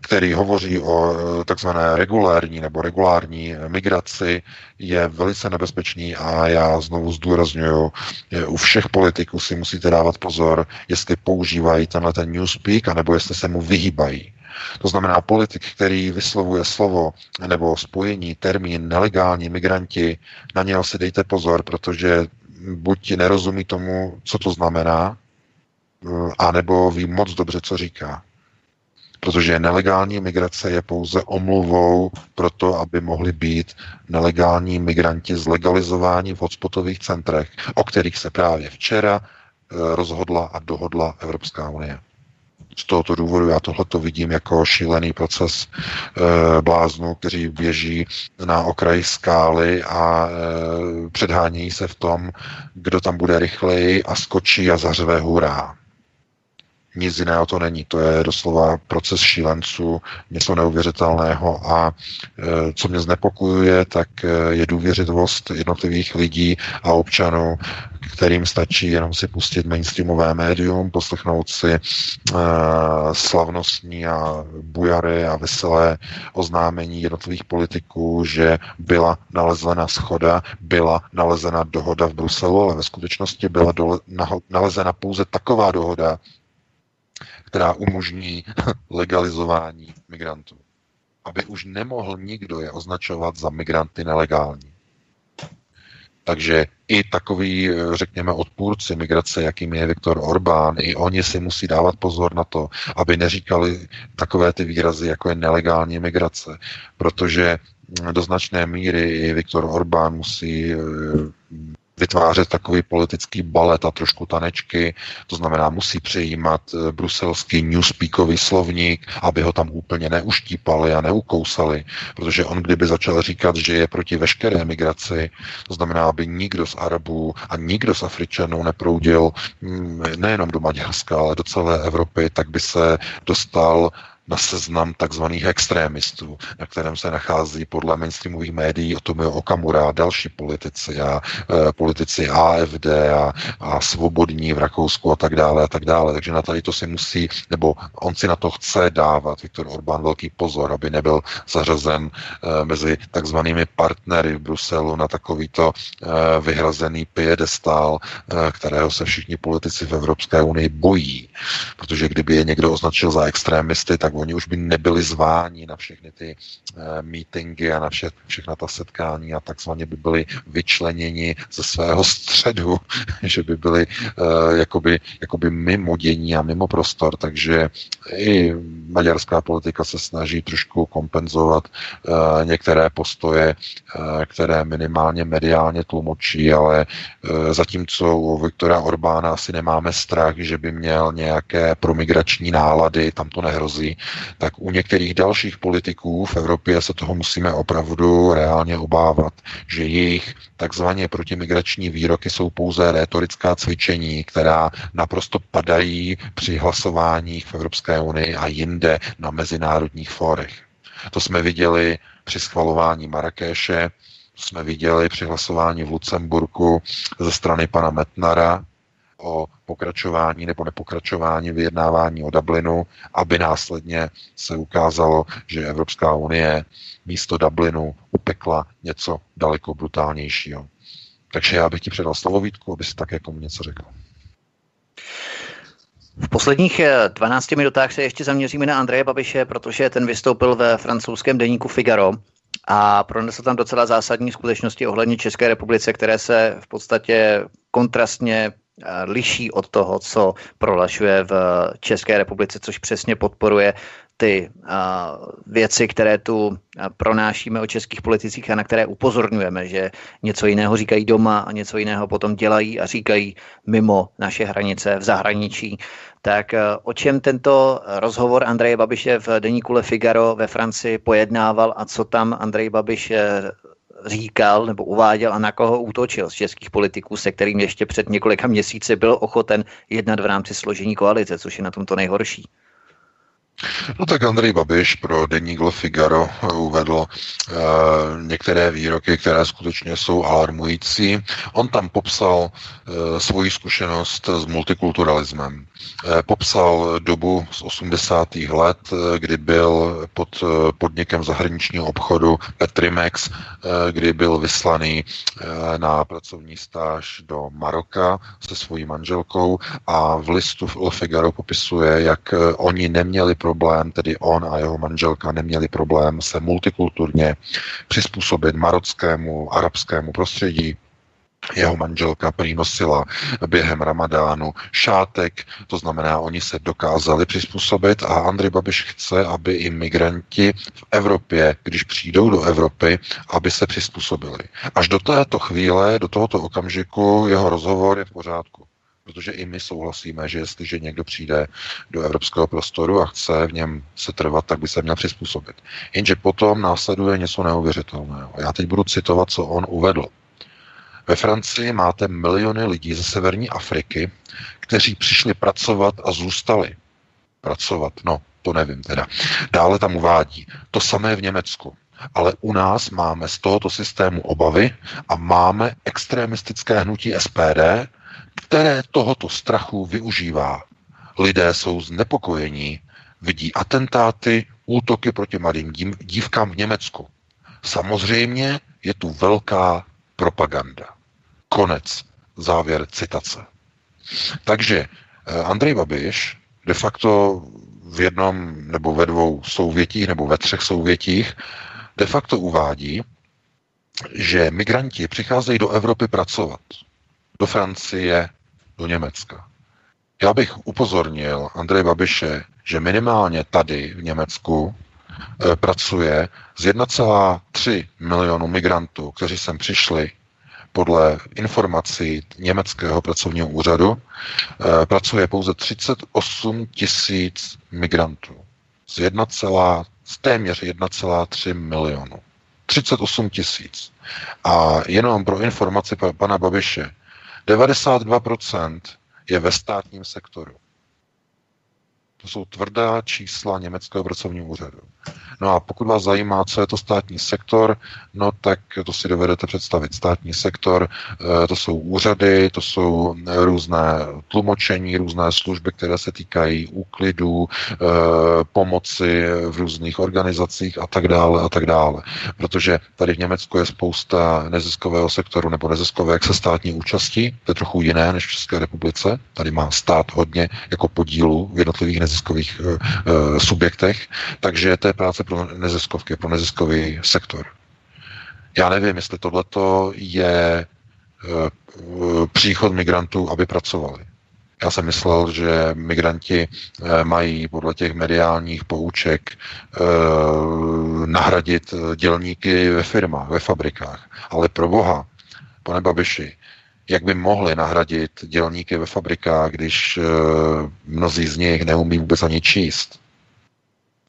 který hovoří o takzvané regulární nebo regulární migraci, je velice nebezpečný a já znovu zdůrazňuju, u všech politiků si musíte dávat pozor, jestli používají tenhle ten newspeak, anebo jestli se mu vyhýbají. To znamená, politik, který vyslovuje slovo nebo spojení, termín nelegální migranti, na něho si dejte pozor, protože buď nerozumí tomu, co to znamená, anebo ví moc dobře, co říká. Protože nelegální migrace je pouze omluvou pro to, aby mohli být nelegální migranti zlegalizováni v hotspotových centrech, o kterých se právě včera rozhodla a dohodla Evropská unie. Z tohoto důvodu já tohleto vidím jako šílený proces e, bláznů, kteří běží na okraji skály a e, předhánějí se v tom, kdo tam bude rychleji a skočí a zařve hurá. Nic jiného to není. To je doslova proces šílenců, něco neuvěřitelného a e, co mě znepokojuje, tak e, je důvěřivost jednotlivých lidí a občanů, kterým stačí jenom si pustit mainstreamové médium, poslechnout si e, slavnostní a bujary a veselé oznámení jednotlivých politiků, že byla nalezena shoda, byla nalezena dohoda v Bruselu, ale ve skutečnosti byla dole, naho, nalezena pouze taková dohoda, která umožní legalizování migrantů. Aby už nemohl nikdo je označovat za migranty nelegální. Takže i takový, řekněme, odpůrci migrace, jakým je Viktor Orbán, i oni si musí dávat pozor na to, aby neříkali takové ty výrazy, jako je nelegální migrace. Protože do značné míry i Viktor Orbán musí vytvářet takový politický balet a trošku tanečky, to znamená musí přijímat bruselský newspeakový slovník, aby ho tam úplně neuštípali a neukousali, protože on kdyby začal říkat, že je proti veškeré migraci, to znamená, aby nikdo z Arabů a nikdo z Afričanů neproudil nejenom do Maďarska, ale do celé Evropy, tak by se dostal na seznam takzvaných extrémistů, na kterém se nachází podle mainstreamových médií Tomio Okamura a další politici a e, politici A F D a, a svobodní v Rakousku a tak dále a tak dále. Takže na tady to si musí, nebo on si na to chce dávat, Viktor Orbán, velký pozor, aby nebyl zařazen e, mezi takzvanými partnery v Bruselu na takovýto e, vyhrazený piedestál, e, kterého se všichni politici v Evropské unii bojí. Protože kdyby je někdo označil za extrémisty, tak oni už by nebyli zváni na všechny ty e, meetingy a na vše, všechna ta setkání a takzvaně by byli vyčleněni ze svého středu, že by byli e, jakoby, jakoby mimo dění a mimo prostor, takže i maďarská politika se snaží trošku kompenzovat e, některé postoje, e, které minimálně mediálně tlumočí, ale e, zatímco u Viktora Orbána asi nemáme strach, že by měl nějaké promigrační nálady, tam to nehrozí, tak u některých dalších politiků v Evropě se toho musíme opravdu reálně obávat, že jejich takzvaně protimigrační výroky jsou pouze rétorická cvičení, která naprosto padají při hlasováních v Evropské unii a jinde na mezinárodních fórech. To jsme viděli při schvalování Marrakeše, to jsme viděli při hlasování v Lucemburku ze strany pana Metnara o pokračování nebo nepokračování vyjednávání o Dublinu, aby následně se ukázalo, že Evropská unie místo Dublinu upekla něco daleko brutálnějšího. Takže já bych ti předal slovo, Vítku, aby si také tomu něco řekl. V posledních dvanácti minutách se ještě zaměříme na Andreje Babiše, protože ten vystoupil ve francouzském deníku Figaro a pronesl tam docela zásadní skutečnosti ohledně České republice, které se v podstatě kontrastně liší od toho, co prohlašuje v České republice, což přesně podporuje ty věci, které tu pronášíme o českých politicích a na které upozorňujeme, že něco jiného říkají doma a něco jiného potom dělají a říkají mimo naše hranice v zahraničí. Tak o čem tento rozhovor Andreje Babiše v deníku Le Figaro ve Francii pojednával a co tam Andrej Babiš říkal nebo uváděl a na koho útočil z českých politiků, se kterým ještě před několika měsíci byl ochoten jednat v rámci složení koalice, což je na tom to nejhorší. No tak Andrej Babiš pro deník Le Figaro uvedl e, některé výroky, které skutečně jsou alarmující. On tam popsal e, svoji zkušenost s multikulturalismem. E, popsal dobu z osmdesátých let, kdy byl pod podnikem zahraničního obchodu Petrimex, e, kdy byl vyslaný e, na pracovní stáž do Maroka se svojí manželkou a v listu v Le Figaro popisuje, jak oni neměli problém, tedy on a jeho manželka neměli problém se multikulturně přizpůsobit marockému, arabskému prostředí. Jeho manželka přinosila během ramadánu šátek, to znamená, oni se dokázali přizpůsobit a Andrej Babiš chce, aby i migranti v Evropě, když přijdou do Evropy, aby se přizpůsobili. Až do této chvíle, do tohoto okamžiku jeho rozhovor je v pořádku. Protože i my souhlasíme, že jestliže někdo přijde do evropského prostoru a chce v něm se trvat, tak by se měl přizpůsobit. Jenže potom následuje něco neuvěřitelného. Já teď budu citovat, co on uvedl. Ve Francii máte miliony lidí ze severní Afriky, kteří přišli pracovat a zůstali. Pracovat, no, to nevím teda. Dále tam uvádí. To samé v Německu. Ale u nás máme z tohoto systému obavy a máme extremistické hnutí S P D, které tohoto strachu využívá. Lidé jsou znepokojení, vidí atentáty, útoky proti mladým dívkám v Německu. Samozřejmě je tu velká propaganda. Konec, závěr citace. Takže Andrej Babiš de facto v jednom nebo ve dvou souvětích nebo ve třech souvětích de facto uvádí, že migranti přicházejí do Evropy pracovat. Do Francie, do Německa. Já bych upozornil Andreje Babiše, že minimálně tady v Německu e, pracuje z jednoho celá tří milionu migrantů, kteří sem přišli podle informací německého pracovního úřadu, e, pracuje pouze třicet osm tisíc migrantů. Z, jedna celá, z téměř jednoho celá tří milionu. třicet osm tisíc. A jenom pro informaci pana Babiše, devadesát dva procent je ve státním sektoru. To jsou tvrdá čísla německého pracovního úřadu. No a pokud vás zajímá, co je to státní sektor, no tak to si dovedete představit. Státní sektor, to jsou úřady, to jsou různé tlumočení, různé služby, které se týkají úklidů, pomoci v různých organizacích a tak dále a tak dále. Protože tady v Německu je spousta neziskového sektoru nebo neziskovek se státní účastí, to je trochu jiné než v České republice. Tady má stát hodně jako podílu v jednotlivých neziskových uh, subjektech, takže to je práce pro neziskovky, pro neziskový sektor. Já nevím, jestli tohleto je uh, příchod migrantů, aby pracovali. Já jsem myslel, že migranti mají podle těch mediálních pouček eh, nahradit dělníky ve firmách, ve fabrikách. Ale pro boha, pane Babiši, jak by mohli nahradit dělníky ve fabrikách, když eh, mnozí z nich neumí vůbec ani číst?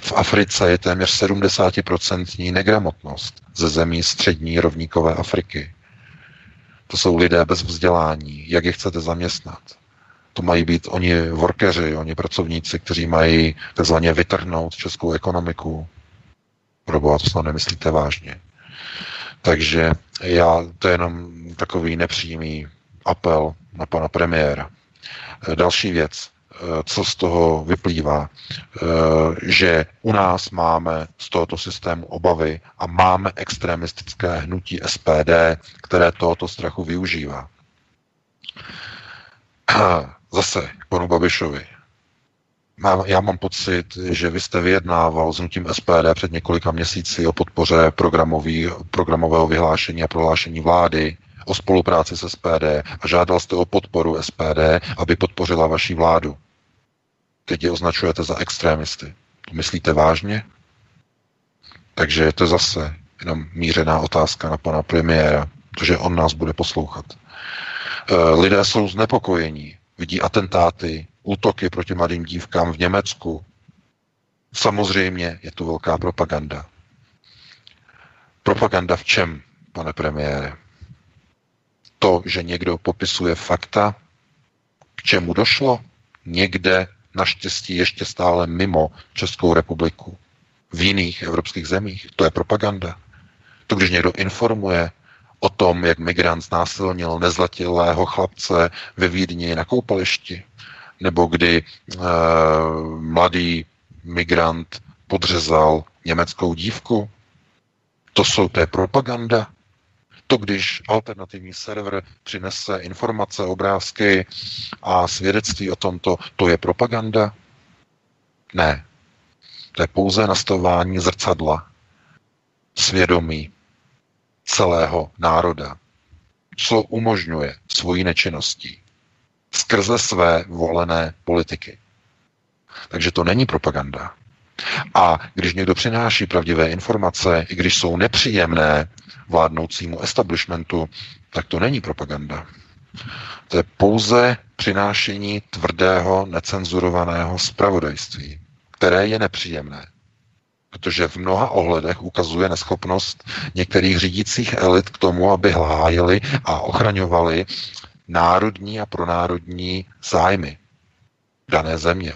V Africe je téměř sedmdesát procent negramotnost ze zemí střední rovníkové Afriky. To jsou lidé bez vzdělání. Jak je chcete zaměstnat? To mají být oni workeři, oni pracovníci, kteří mají takzvaně vytrhnout českou ekonomiku. Proboha, to snad nemyslíte vážně. Takže já, to je jenom takový nepřímý apel na pana premiéra. Další věc, co z toho vyplývá, že u nás máme z tohoto systému obavy a máme extremistické hnutí S P D, které tohoto strachu využívá. Zase k panu Babišovi. Mám, já mám pocit, že vy jste vyjednával s hnutím S P D před několika měsíci o podpoře programového vyhlášení a prohlášení vlády, o spolupráci s S P D a žádal jste o podporu S P D, aby podpořila vaši vládu. Teď je označujete za extremisty. To myslíte vážně? Takže je to zase jenom mířená otázka na pana premiéra, protože on nás bude poslouchat. Lidé jsou znepokojení, vidí atentáty, útoky proti mladým dívkám v Německu. Samozřejmě je tu velká propaganda. Propaganda v čem, pane premiére? To, že někdo popisuje fakta, k čemu došlo, někde naštěstí ještě stále mimo Českou republiku. V jiných evropských zemích, to je propaganda. To, když někdo informuje o tom, jak migrant znásilnil nezletilého chlapce ve Vídni na koupališti, nebo kdy e, mladý migrant podřezal německou dívku. To jsou té propaganda. To, když alternativní server přinese informace, obrázky a svědectví o tomto, to je propaganda? Ne. To je pouze nastavování zrcadla, svědomí celého národa, co umožňuje svojí nečinností skrze své volené politiky. Takže to není propaganda. A když někdo přináší pravdivé informace, i když jsou nepříjemné vládnoucímu establishmentu, tak to není propaganda. To je pouze přinášení tvrdého, necenzurovaného zpravodajství, které je nepříjemné. Protože v mnoha ohledech ukazuje neschopnost některých řídících elit k tomu, aby hájili a ochraňovali národní a pronárodní zájmy dané země.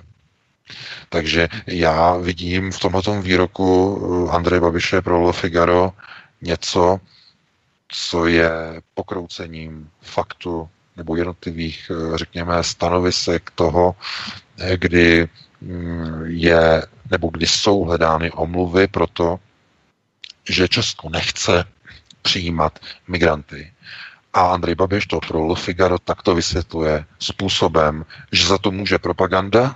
Takže já vidím v tomto výroku Andreje Babiše pro Le Figaro něco, co je pokroucením faktu nebo jednotlivých, řekněme, stanovisek toho, kdy je, nebo kdy jsou hledány omluvy proto, že Česko nechce přijímat migranty. A Andrej Babiš to pro Le Figaro takto vysvětluje způsobem, že za to může propaganda,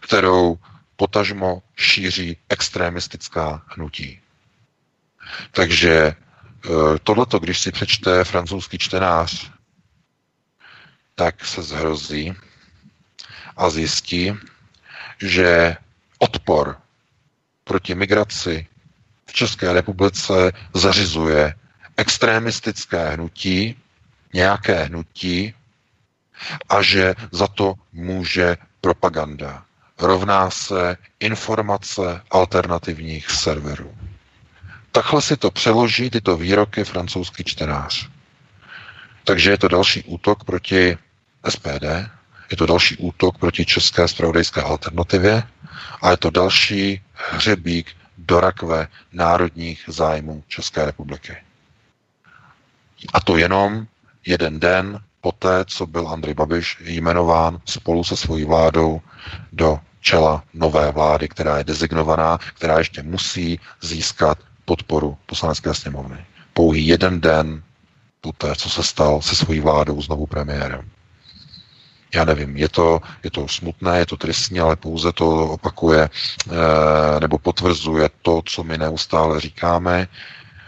kterou potažmo šíří extremistická hnutí. Takže tohleto, když si přečte francouzský čtenář, tak se zhrozí a zjistí, že odpor proti migraci v České republice zařizuje extremistické hnutí, nějaké hnutí, a že za to může propaganda. Rovná se informace alternativních serverů. Takhle si to přeloží tyto výroky francouzský čtenář. Takže je to další útok proti S P D, je to další útok proti české zpravodajské alternativě a je to další hřebík do rakve národních zájmů České republiky. A to jenom jeden den poté, co byl Andrej Babiš jmenován spolu se svojí vládou do čela nové vlády, která je designovaná, která ještě musí získat podporu Poslanecké sněmovny. Pouhý jeden den poté, co se stal se svojí vládou znovu premiérem. já nevím, je to, je to smutné, je to tristní, ale pouze to opakuje nebo potvrzuje to, co my neustále říkáme,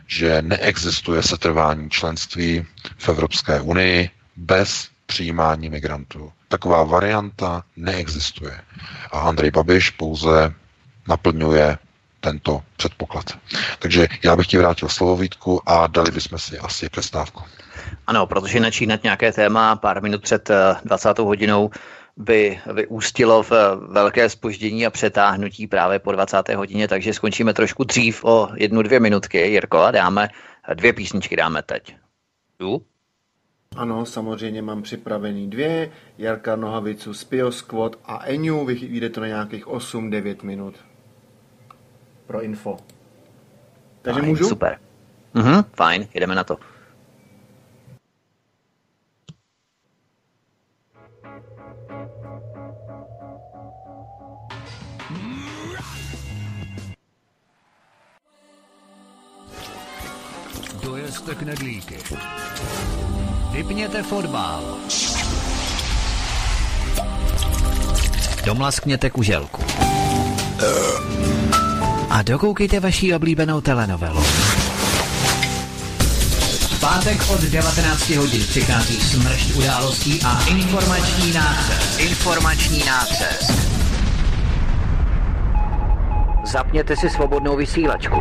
že neexistuje setrvání členství v Evropské unii bez přijímání migrantů. Taková varianta neexistuje. A Andrej Babiš pouze naplňuje tento předpoklad. Takže já bych ti vrátil slovo, Vítku, a dali bychom si asi přestávku. Ano, protože načínat nějaké téma pár minut před dvacátou hodinou by vyústilo v velké zpoždění a přetáhnutí právě po dvacáté hodině, takže skončíme trošku dřív o jednu, dvě minutky, Jirko, a dáme dvě písničky dáme teď. Jdu? Ano, samozřejmě mám připravený dvě, Jarka Nohavicu, Spio Squad a Eniu, vyjde to na nějakých osm devět minut. Pro info. Takže fajn, můžu? Super. Mhm, fajn, jdeme na to. Dojezte knedlíky. Vypněte fotbal. Domlaskněte kuželku. A dokoukejte vaši oblíbenou telenovelu. V pátek od devatenácti hodin přichází smršť událostí a informační nácest. Informační nácest. Zapněte si svobodnou vysílačku.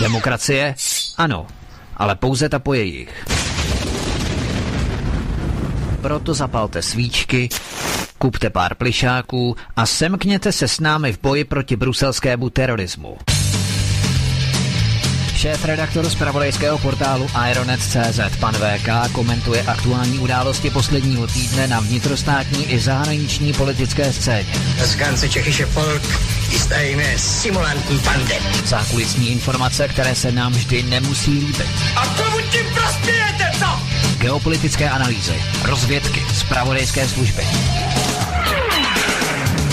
Demokracie? Ano, ale pouze ta po jejich. Proto zapalte svíčky, kupte pár plišáků a semkněte se s námi v boji proti bruselskému terorismu. Šéfredaktor zpravodajského portálu Aeronet tečka cé zet pan V K komentuje aktuální události posledního týdne na vnitrostátní i zahraniční politické scéně. Zákulisní informace, které se nám vždy nemusí líbit. A komu tím prospějete, co? Geopolitické analýzy, rozvědky, zpravodajské služby.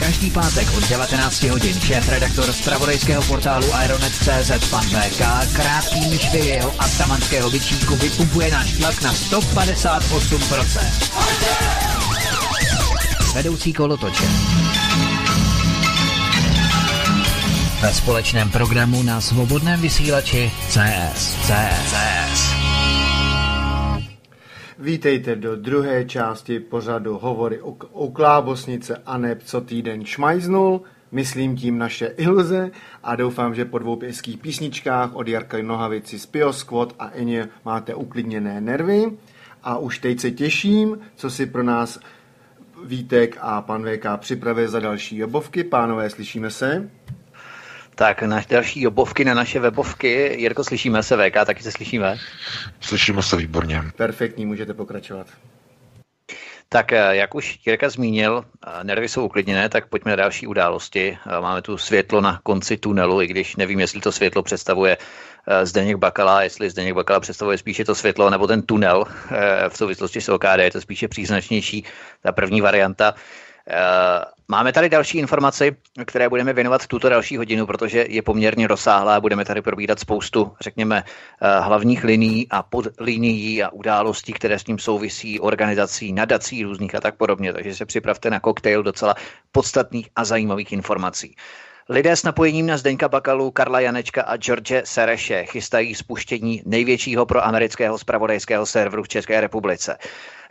Každý pátek od devatenácti hodin šéfredaktor zpravodajského portálu Aeronet tečka cé zet pan V K krátkými švy jeho atamanského bičíku vypumpuje náš tlak na sto padesát osm procent. Vedoucí kolotoče. Ve společném programu na svobodném vysílači C S. C S. C S. Vítejte do druhé části pořadu Hovory o, o klábosnice a neb co týden šmajznul, myslím tím naše iluze, a doufám, že po dvou pěských písničkách od Jarka Nohavici z Pio Squad a Eně máte uklidněné nervy a už teď se těším, co si pro nás Vítek a pan V K připraví za další jobovky. Pánové, slyšíme se? Tak na další obovky, na naše webovky. Jirko, slyšíme se, V K, taky se slyšíme. Slyšíme se výborně. Perfektní, můžete pokračovat. Tak jak už Jirka zmínil, nervy jsou uklidněné, tak pojďme na další události. Máme tu světlo na konci tunelu, i když nevím, jestli to světlo představuje Zdeněk Bakala, jestli Zdeněk Bakala představuje spíše to světlo nebo ten tunel. V souvislosti s O K D je to spíše příznačnější, ta první varianta. Máme tady další informaci, které budeme věnovat tuto další hodinu, protože je poměrně rozsáhlá. Budeme tady probírat spoustu, řekněme, hlavních linií a podlinií a událostí, které s tím souvisí, organizací, nadací různých a tak podobně. Takže se připravte na koktejl docela podstatných a zajímavých informací. Lidé s napojením na Zdeňka Bakalu, Karla Janečka a George Soreše chystají spuštění největšího proamerického zpravodajského serveru v České republice.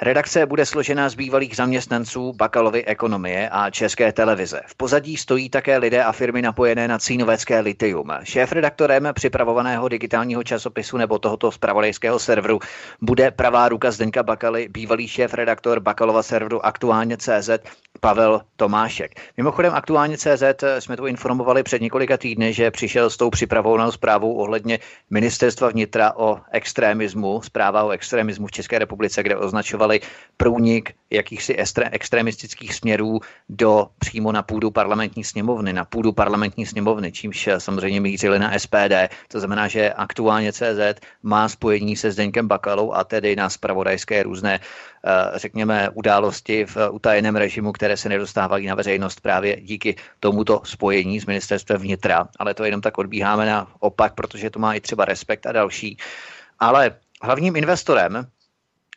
Redakce bude složena z bývalých zaměstnanců Bakalovy ekonomie a České televize. V pozadí stojí také lidé a firmy napojené na cínovecké litium. Šéfredaktorem připravovaného digitálního časopisu nebo tohoto zpravodajského serveru bude pravá ruka Zdeňka Bakaly, bývalý šéfredaktor Bakalova serveru Aktuálně.cz Pavel Tomášek. Mimochodem Aktuálně.cz jsme tu informovali před několika týdny, že přišel s tou připravovanou zprávou ohledně ministerstva vnitra o extremismu, zpráva o extremismu v České republice, kde označoval průnik jakýchsi extremistických směrů do přímo na půdu parlamentní sněmovny, na půdu parlamentní sněmovny, čímž samozřejmě mířili na S P D. To znamená, že Aktuálně.cz má spojení se Zdeňkem Bakalou a tedy na zpravodajské různé, řekněme, události v utajeném režimu, které se nedostávají na veřejnost právě díky tomuto spojení s ministerstvem vnitra. Ale to jenom tak odbíháme na opak, protože to má i třeba Respekt a další. Ale hlavním investorem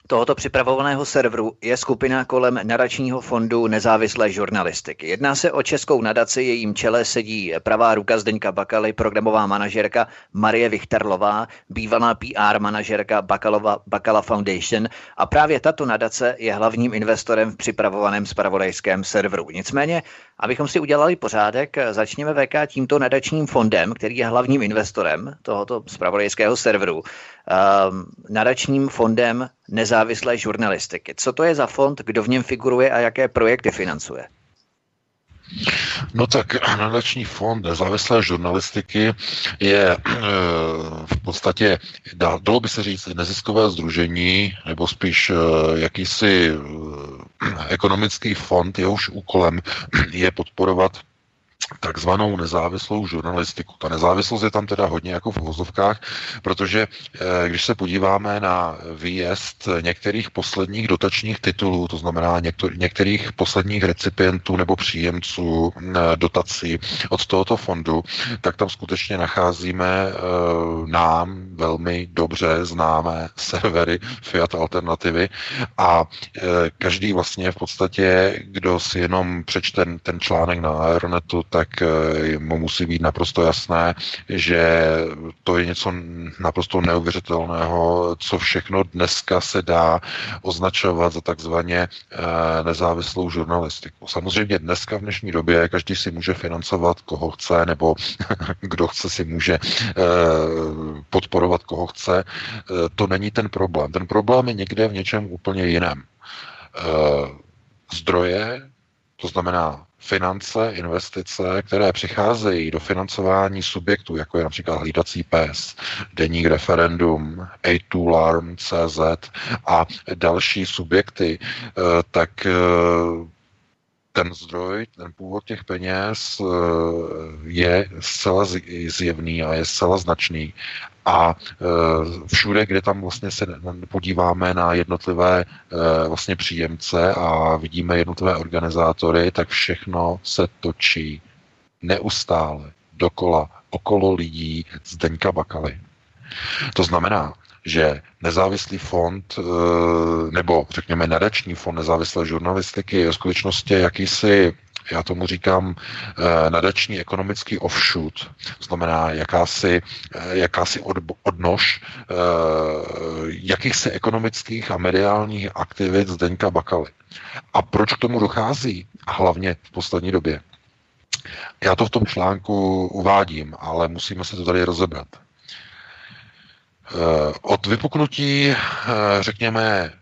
tohoto připravovaného serveru je skupina kolem Nadačního fondu nezávislé žurnalistiky. Jedná se o českou nadaci, jejím čele sedí pravá ruka Zdeňka Bakaly, programová manažerka Marie Vichterlová, bývalá P R manažerka Bakalova, Bakala Foundation, a právě tato nadace je hlavním investorem v připravovaném zpravodajském serveru. Nicméně, abychom si udělali pořádek, začněme V K tímto Nadačním fondem, který je hlavním investorem tohoto zpravodajského serveru. Um, nadačním fondem nezávislé žurnalistiky. Co to je za fond, kdo v něm figuruje a jaké projekty financuje? No tak Nadační fond nezávislé žurnalistiky je v podstatě, dalo by se říct, neziskové sdružení, nebo spíš jakýsi ekonomický fond, jehož úkolem je podporovat takzvanou nezávislou žurnalistiku. Ta nezávislost je tam teda hodně jako v uvozovkách, protože když se podíváme na výjezd některých posledních dotačních titulů, to znamená některých posledních recipientů nebo příjemců dotací od tohoto fondu, tak tam skutečně nacházíme nám velmi dobře známé servery Fiat Alternativy a každý vlastně v podstatě, kdo si jenom přečte ten, ten článek na Aeronetu, tak mu musí být naprosto jasné, že to je něco naprosto neuvěřitelného, co všechno dneska se dá označovat za takzvaně nezávislou žurnalistiku. Samozřejmě dneska v dnešní době každý si může financovat, koho chce, nebo kdo chce si může podporovat, koho chce. To není ten problém. Ten problém je někde v něčem úplně jiném. Zdroje, to znamená finance, investice, které přicházejí do financování subjektů, jako je například Hlídací pes, Deník Referendum, A dva Alarm tečka cé zet a další subjekty, tak ten zdroj, ten původ těch peněz je zcela zjevný a je zcela značný. A všude, kde tam vlastně se podíváme na jednotlivé vlastně příjemce a vidíme jednotlivé organizátory, tak všechno se točí neustále dokola, okolo lidí Zdeňka Bakaly. To znamená, že nezávislý fond, nebo řekněme nadační fond nezávislé žurnalistiky je v skutečnosti jakýsi, já tomu říkám, nadační ekonomický offshoot, to znamená jakási, jakási odnož jakýchsi ekonomických a mediálních aktivit Zdeňka Bakaly. A proč k tomu dochází? Hlavně v poslední době. Já to v tom článku uvádím, ale musíme se to tady rozebrat. Od vypuknutí, řekněme,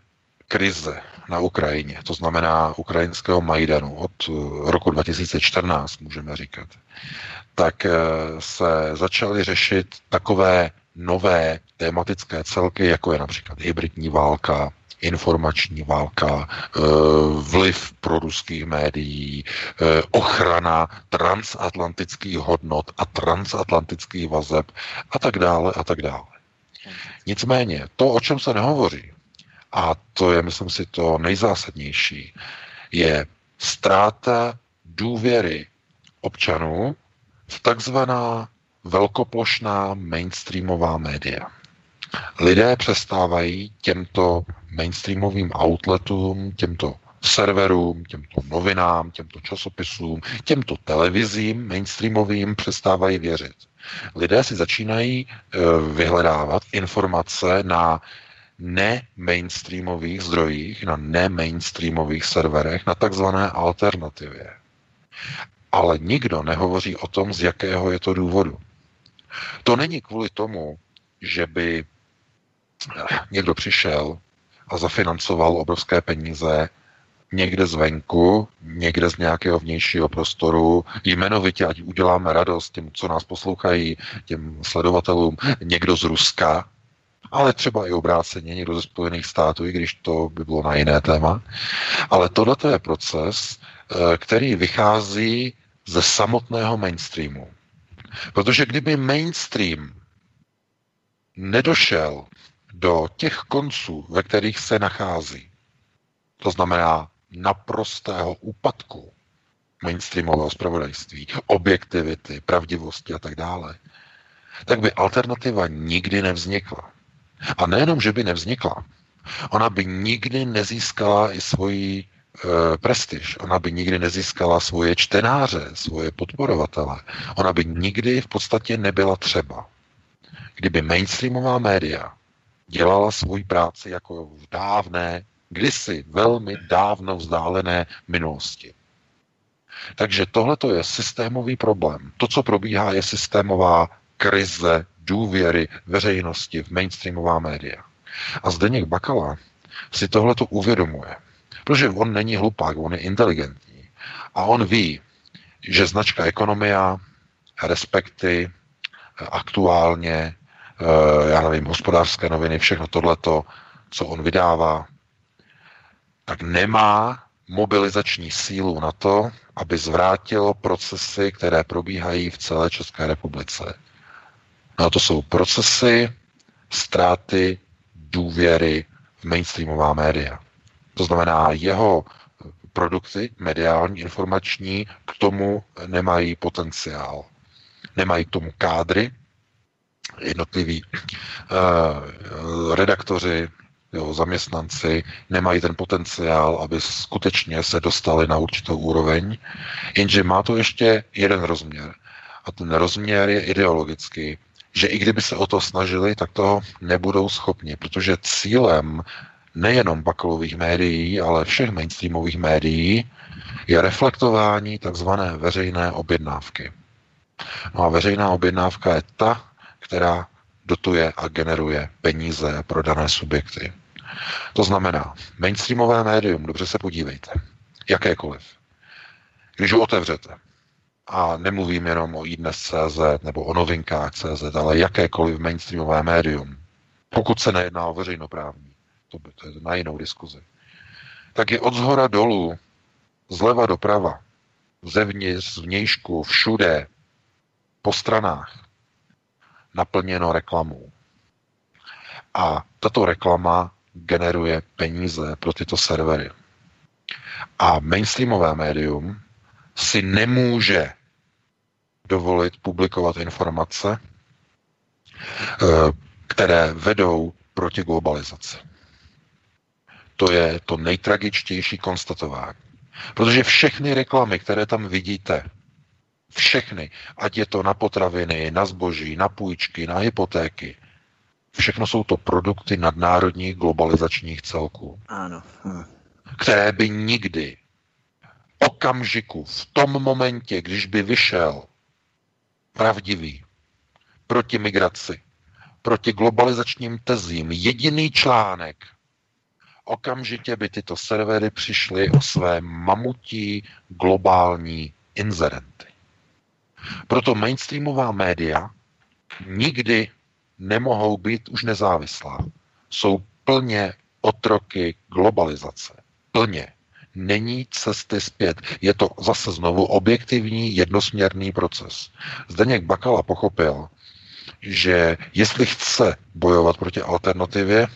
krize na Ukrajině, to znamená ukrajinského Majdanu od roku dva tisíce čtrnáct, můžeme říkat, tak se začaly řešit takové nové tematické celky, jako je například hybridní válka, informační válka, vliv proruských médií, ochrana transatlantických hodnot a transatlantických vazeb a tak dále a tak dále. Nicméně, to, o čem se nehovoří, a to je, myslím si, to nejzásadnější, je ztráta důvěry občanů v takzvaná velkoplošná mainstreamová média. Lidé přestávají těmto mainstreamovým outletům, těmto serverům, těmto novinám, těmto časopisům, těmto televizím mainstreamovým přestávají věřit. Lidé si začínají vyhledávat informace na ne-mainstreamových zdrojích, na ne-mainstreamových serverech, na takzvané alternativě. Ale nikdo nehovoří o tom, z jakého je to důvodu. To není kvůli tomu, že by někdo přišel a zafinancoval obrovské peníze někde zvenku, někde z nějakého vnějšího prostoru, jmenovitě, ať uděláme radost těm, co nás poslouchají, těm sledovatelům, někdo z Ruska, ale třeba i obráceně někdo ze Spojených států, i když to by bylo na jiné téma. Ale tohle je proces, který vychází ze samotného mainstreamu. Protože kdyby mainstream nedošel do těch konců, ve kterých se nachází, to znamená naprostého úpadku mainstreamového zpravodajství, objektivity, pravdivosti a tak dále, tak by alternativa nikdy nevznikla. A nejenom, že by nevznikla, ona by nikdy nezískala i svoji e, prestiž, ona by nikdy nezískala svoje čtenáře, svoje podporovatele, ona by nikdy v podstatě nebyla třeba. Kdyby mainstreamová média dělala svoji práci jako v dávné, kdysi velmi dávno vzdálené minulosti. Takže tohleto je systémový problém. To, co probíhá, je systémová krize důvěry veřejnosti v mainstreamová média. A Zdeněk Bakala si tohleto uvědomuje, protože on není hlupák, on je inteligentní. A on ví, že značka Ekonomia, Respekty, Aktuálně, já nevím, Hospodářské noviny, všechno tohleto, co on vydává, tak nemá mobilizační sílu na to, aby zvrátilo procesy, které probíhají v celé České republice. No a to jsou procesy ztráty důvěry v mainstreamová média. To znamená, jeho produkty, mediální, informační, k tomu nemají potenciál. Nemají k tomu kádry, jednotliví uh, redaktoři, jeho zaměstnanci nemají ten potenciál, aby skutečně se dostali na určitou úroveň, jenže má to ještě jeden rozměr. A ten rozměr je ideologický, že i kdyby se o to snažili, tak toho nebudou schopni, protože cílem nejenom Bakalových médií, ale všech mainstreamových médií je reflektování takzvané veřejné objednávky. No a veřejná objednávka je ta, která dotuje a generuje peníze pro dané subjekty. To znamená, mainstreamové médium, dobře se podívejte, jakékoliv. Když ho otevřete, a nemluvím jenom o i dnes tečka cé zet nebo o novinkách tečka cé zet, ale jakékoliv mainstreamové médium, pokud se nejedná o veřejnoprávní, to, by, to je na jinou diskuzi, tak je od zhora dolů, zleva doprava, zevnitř, zvnějšku, všude, po stranách, naplněno reklamou. A tato reklama generuje peníze pro tyto servery. A mainstreamové médium si nemůže dovolit publikovat informace, které vedou proti globalizaci. To je to nejtragičtější konstatování. Protože všechny reklamy, které tam vidíte, všechny, ať je to na potraviny, na zboží, na půjčky, na hypotéky. Všechno jsou to produkty nadnárodních globalizačních celků. Ano. Hm. Které by nikdy okamžiku, v tom momentě, když by vyšel pravdivý proti migraci, proti globalizačním tezím, jediný článek, okamžitě by tyto servery přišly o své mamutí globální inzerenty. Proto mainstreamová média nikdy nemohou být už nezávislá. Jsou plně otroky globalizace. Plně. Není cesty zpět. Je to zase znovu objektivní, jednosměrný proces. Zdeněk Bakala pochopil, že jestli chce bojovat proti alternativě,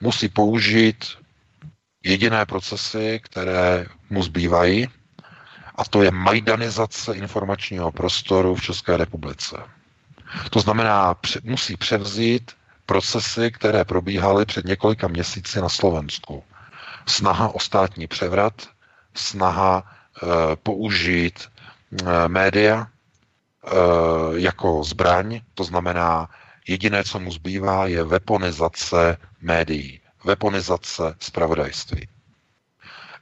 musí použít jediné procesy, které mu zbývají, a to je majdanizace informačního prostoru v České republice. To znamená, musí převzít procesy, které probíhaly před několika měsíci na Slovensku. snaha o státní převrat, snaha e, použít e, média e, jako zbraň, to znamená, jediné, co mu zbývá, je weaponizace médií, weaponizace zpravodajství.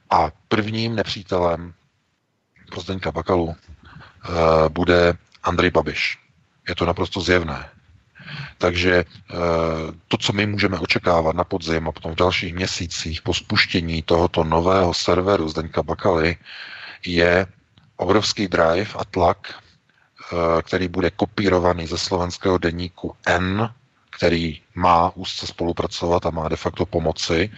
A prvním nepřítelem pro Zdeňka Bakalu e, bude Andrej Babiš. Je to naprosto zjevné. Takže to, co my můžeme očekávat na podzim a potom v dalších měsících po spuštění tohoto nového serveru Zdeňka Bakaly, je obrovský drive a tlak, který bude kopírovaný ze slovenského deníku N, který má úzce spolupracovat a má de facto pomoci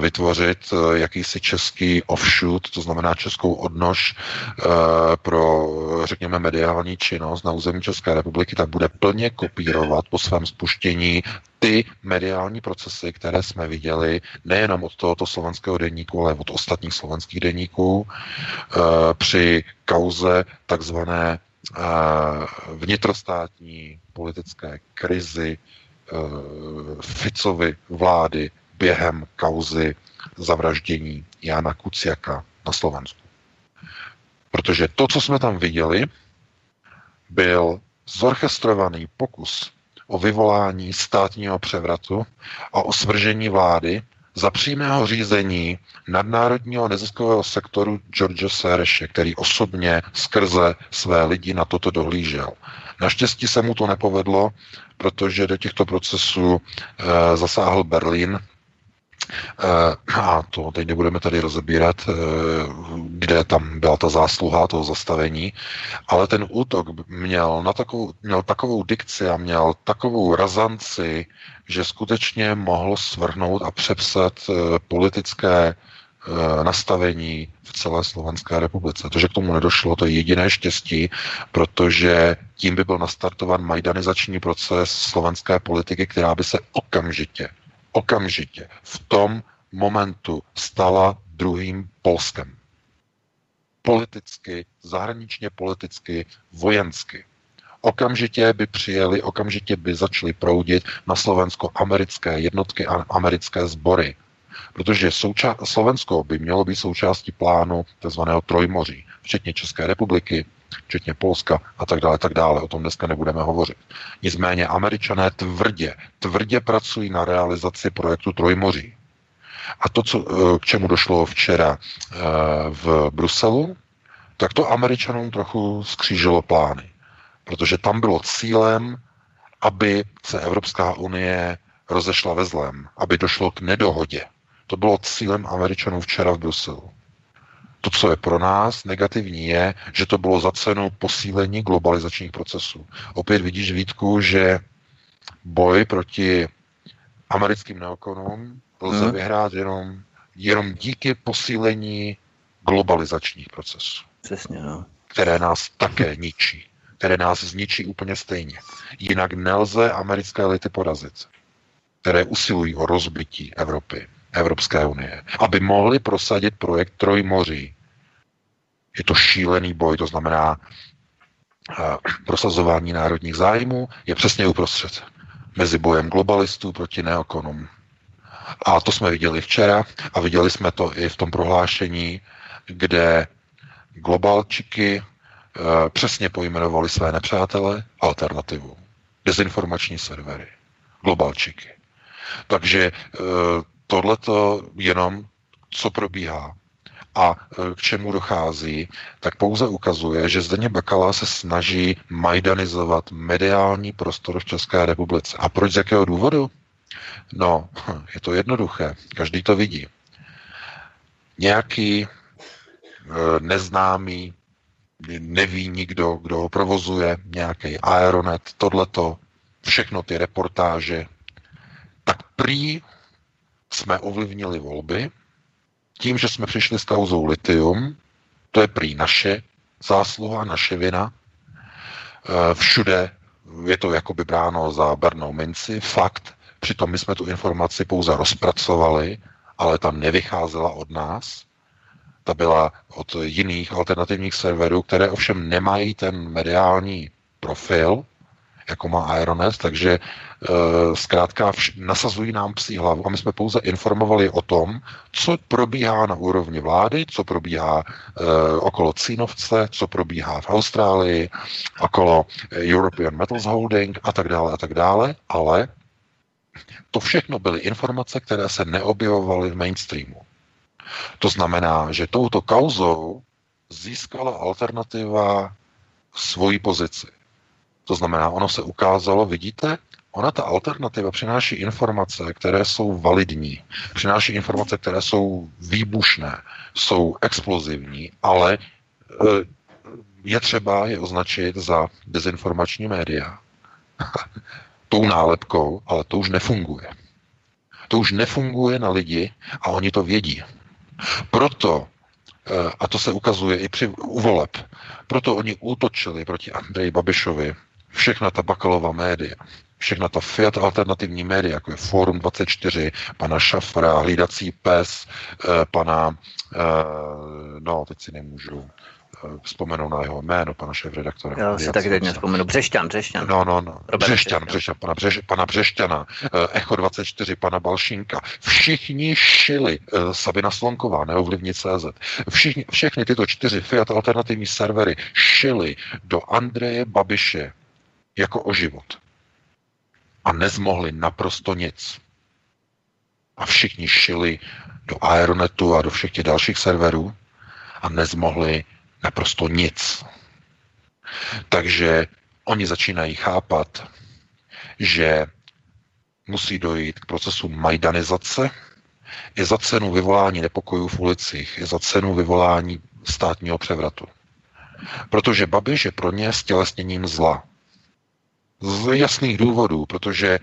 vytvořit jakýsi český offshoot, to znamená českou odnož pro, řekněme, mediální činnost na území České republiky, tak bude plně kopírovat po svém spuštění ty mediální procesy, které jsme viděli nejenom od tohoto slovenského deníku, ale od ostatních slovenských deníků při kauze takzvané vnitrostátní politické krizi Ficovy vlády během kauzy zavraždění Jána Kuciaka na Slovensku. Protože to, co jsme tam viděli, byl zorchestrovaný pokus o vyvolání státního převratu a o svržení vlády za přímého řízení nadnárodního neziskového sektoru George Sorose, který osobně skrze své lidi na toto dohlížel. Naštěstí se mu to nepovedlo, protože do těchto procesů e, zasáhl Berlín, e, a to teď nebudeme tady rozebírat, e, kde tam byla ta zásluha toho zastavení, ale ten útok měl, na takovou, měl takovou dikci a měl takovou razanci, že skutečně mohlo svrhnout a přepsat e, politické e, nastavení v celé Slovenské republice. To, že k tomu nedošlo, to je jediné štěstí, protože tím by byl nastartován majdanizační proces slovenské politiky, která by se okamžitě, okamžitě v tom momentu stala druhým Polskem. Politicky, zahraničně politicky, vojensky. Okamžitě by přijeli, okamžitě by začaly proudit na Slovensko americké jednotky a americké sbory. Protože souča- Slovensko by mělo být součástí plánu tzv. Trojmoří, včetně České republiky, včetně Polska a tak dále, tak dále. O tom dneska nebudeme hovořit. Nicméně Američané tvrdě, tvrdě pracují na realizaci projektu Trojmoří. A to, co, k čemu došlo včera v Bruselu, tak to Američanům trochu skřížilo plány. Protože tam bylo cílem, aby se Evropská unie rozešla ve zlém, aby došlo k nedohodě. To bylo cílem Američanů včera v Bruselu. To, co je pro nás negativní, je, že to bylo za cenu posílení globalizačních procesů. Opět vidíš, Vítku, že boj proti americkým neokonům lze vyhrát jenom, jenom díky posílení globalizačních procesů. Přesně, no. Které nás také ničí. Které nás zničí úplně stejně. Jinak nelze americké elity porazit, které usilují o rozbití Evropy, Evropské unie, aby mohli prosadit projekt Trojmoří. Je to šílený boj, to znamená uh, prosazování národních zájmů je přesně uprostřed mezi bojem globalistů proti neokonům. A to jsme viděli včera a viděli jsme to i v tom prohlášení, kde globalčiky přesně pojmenovali své nepřátele alternativu. Dezinformační servery. Globalčiky. Takže tohleto jenom, co probíhá a k čemu dochází, tak pouze ukazuje, že Zdeněk Bakala se snaží majdanizovat mediální prostor v České republice. A proč, z jakého důvodu? No, je to jednoduché. Každý to vidí. Nějaký neznámý, neví nikdo, kdo ho provozuje, nějaký Aeronet, tohleto, všechno ty reportáže, tak prý jsme ovlivnili volby tím, že jsme přišli s kauzou litium, to je prý naše zásluha, naše vina, všude je to jakoby bráno za bernou minci, fakt, přitom my jsme tu informaci pouze rozpracovali, ale tam nevycházela od nás, ta byla od jiných alternativních serverů, které ovšem nemají ten mediální profil, jako má Aeronet, takže zkrátka nasazují nám psí hlavu a my jsme pouze informovali o tom, co probíhá na úrovni vlády, co probíhá okolo Cínovce, co probíhá v Austrálii, okolo European Metals Holding a tak dále a tak dále, ale to všechno byly informace, které se neobjevovaly v mainstreamu. To znamená, že touto kauzou získala alternativa svoji pozici. To znamená, ono se ukázalo, vidíte, ona ta alternativa přináší informace, které jsou validní, přináší informace, které jsou výbušné, jsou explozivní, ale je třeba je označit za dezinformační média. Tou nálepkou, ale to už nefunguje. To už nefunguje na lidi a oni to vědí. Proto, a to se ukazuje i při voleb, proto oni útočili proti Andreji Babišovi všechna ta Bakalova média, všechna ta Fiat alternativní média, jako je Fórum dvacet čtyři, pana Šafra, Hlídací pes, pana, no teď si nemůžu vzpomenu na jeho jméno, pana šéfredaktora. Já si taky teď nevzpomenu. Břešťan, Břešťan. No, no, no. Břešťan, Břešťan, pana, Břeš, pana Břešťana, Echo dvacet čtyři, pana Balšínka. Všichni šili, Sabina Slonková, neovlivní tečka cé zet. Všichni, všechny tyto čtyři Fiat alternativní servery šili do Andreje Babiše jako o život. A nezmohli naprosto nic. A všichni šili do Aeronetu a do všech těch dalších serverů a nezmohli naprosto nic. Takže oni začínají chápat, že musí dojít k procesu majdanizace i za cenu vyvolání nepokojů v ulicích, i za cenu vyvolání státního převratu. Protože Babiš je pro ně stělesněním zla. Z jasných důvodů, protože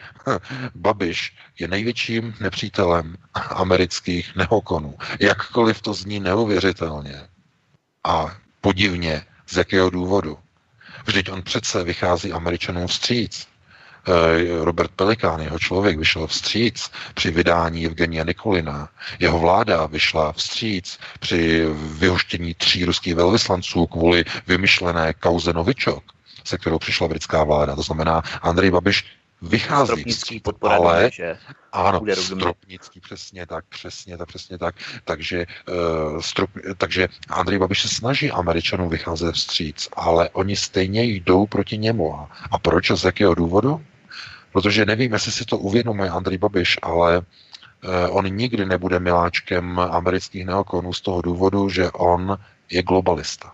Babiš je největším nepřítelem amerických neokonů. Jakkoliv to zní neuvěřitelně a podivně, z jakého důvodu. Vždyť on přece vychází Američanům vstříc. Robert Pelikán, jeho člověk, vyšel vstříc při vydání Evgenia Nikolina. Jeho vláda vyšla vstříc při vyhoštění tří ruských velvyslanců kvůli vymyšlené kauze Novičok, se kterou přišla britská vláda. To znamená, Andrej Babiš vychází vstříc, ale... Ano, Stropnický, přesně tak, přesně tak, přesně tak. Takže, uh, strop, takže Andrej Babiš se snaží Američanům vycházet vstříc, ale oni stejně jdou proti němu. A proč? Z jakého důvodu? Protože nevím, jestli si to uvědomuje Andrej Babiš, ale uh, on nikdy nebude miláčkem amerických neokonů z toho důvodu, že on je globalista.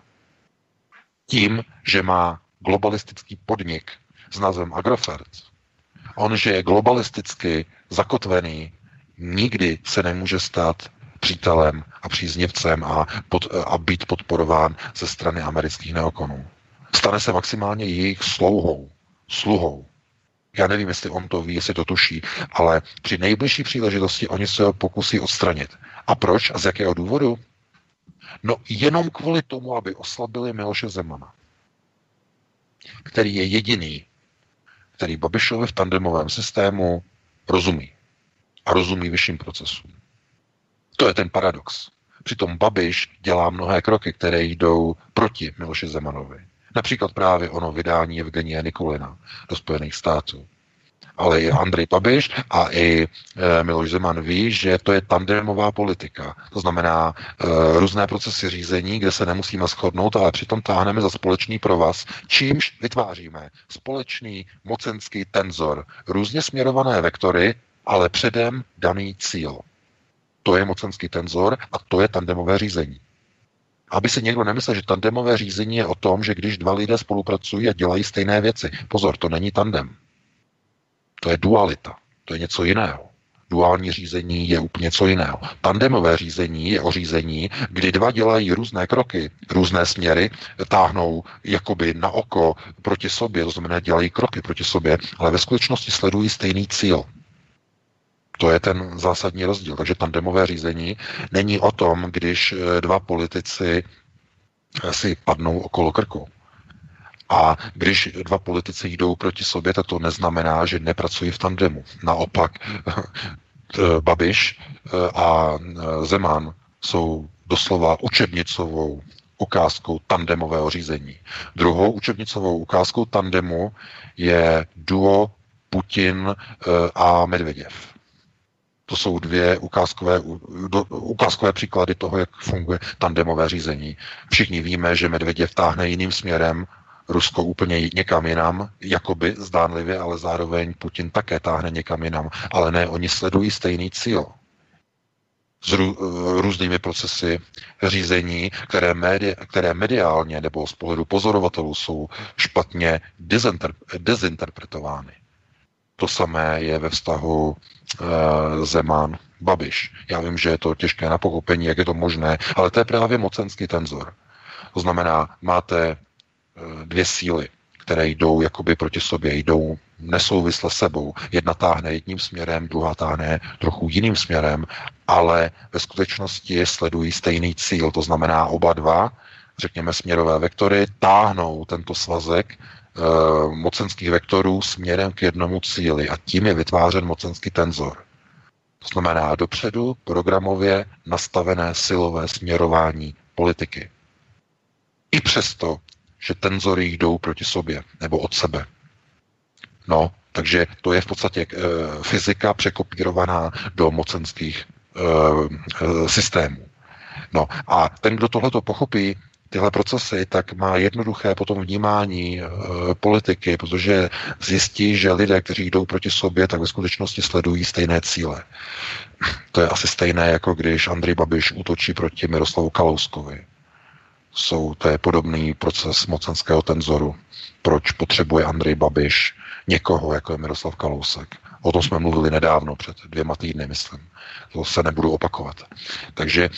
Tím, že má globalistický podnik s názvem Agrofert, on, že je globalisticky zakotvený, nikdy se nemůže stát přítelem a příznivcem a, pod, a být podporován ze strany amerických neokonů. Stane se maximálně jejich slouhou, sluhou. Já nevím, jestli on to ví, jestli to tuší, ale při nejbližší příležitosti oni se ho pokusí odstranit. A proč? A z jakého důvodu? No jenom kvůli tomu, aby oslabili Miloše Zemana, který je jediný, který Babišovi v tandemovém systému rozumí. A rozumí vyšším procesům. To je ten paradox. Přitom Babiš dělá mnohé kroky, které jdou proti Miloši Zemanovi. Například právě ono vydání Evgenia Nikolina do Spojených států. Ale i Andrej Babiš a i Miloš Zeman ví, že to je tandemová politika. To znamená e, různé procesy řízení, kde se nemusíme shodnout, ale přitom táhneme za společný provaz, čímž vytváříme společný mocenský tenzor. Různě směrované vektory, ale předem daný cíl. To je mocenský tenzor a to je tandemové řízení. Aby si někdo nemyslel, že tandemové řízení je o tom, že když dva lidé spolupracují a dělají stejné věci. Pozor, to není tandem. To je dualita, to je něco jiného. Duální řízení je úplně něco jiného. Tandemové řízení je o řízení, kdy dva dělají různé kroky, různé směry, táhnou jakoby na oko proti sobě, to znamená dělají kroky proti sobě, ale ve skutečnosti sledují stejný cíl. To je ten zásadní rozdíl. Takže tandemové řízení není o tom, když dva politici si padnou okolo krku. A když dva politici jdou proti sobě, tak to neznamená, že nepracují v tandemu. Naopak Babiš a Zeman jsou doslova učebnicovou ukázkou tandemového řízení. Druhou učebnicovou ukázkou tandemu je duo Putin a Medveděv. To jsou dvě ukázkové, ukázkové příklady toho, jak funguje tandemové řízení. Všichni víme, že Medveděv táhne jiným směrem, Rusko úplně někam jinam, jakoby zdánlivě, ale zároveň Putin také táhne někam jinam. Ale ne, oni sledují stejný cíl. S rů, různými procesy řízení, které, médi, které mediálně nebo z pohledu pozorovatelů jsou špatně dezinterpretovány. To samé je ve vztahu e, Zeman-Babiš. Já vím, že je to těžké na pochopení, jak je to možné, ale to je právě mocenský tenzor. To znamená, máte e, dvě síly, které jdou jakoby proti sobě, jdou nesouvisle sebou. Jedna táhne jedním směrem, druhá táhne trochu jiným směrem, ale ve skutečnosti sledují stejný cíl. To znamená, oba dva, řekněme směrové vektory, táhnou tento svazek mocenských vektorů směrem k jednomu cíli a tím je vytvářen mocenský tenzor. To znamená dopředu programově nastavené silové směrování politiky. I přesto, že tenzory jdou proti sobě nebo od sebe. No, takže to je v podstatě e, fyzika překopírovaná do mocenských e, systémů. No a ten, kdo tohleto pochopí, tyhle procesy, tak má jednoduché potom vnímání e, politiky, protože zjistí, že lidé, kteří jdou proti sobě, tak ve skutečnosti sledují stejné cíle. To je asi stejné, jako když Andrej Babiš útočí proti Miroslavu Kalouskovi. Jsou, to je podobný proces mocenského tenzoru. Proč potřebuje Andrej Babiš někoho, jako je Miroslav Kalousek? O tom jsme mluvili nedávno, před dvěma týdny, myslím. To se nebudu opakovat. Takže e,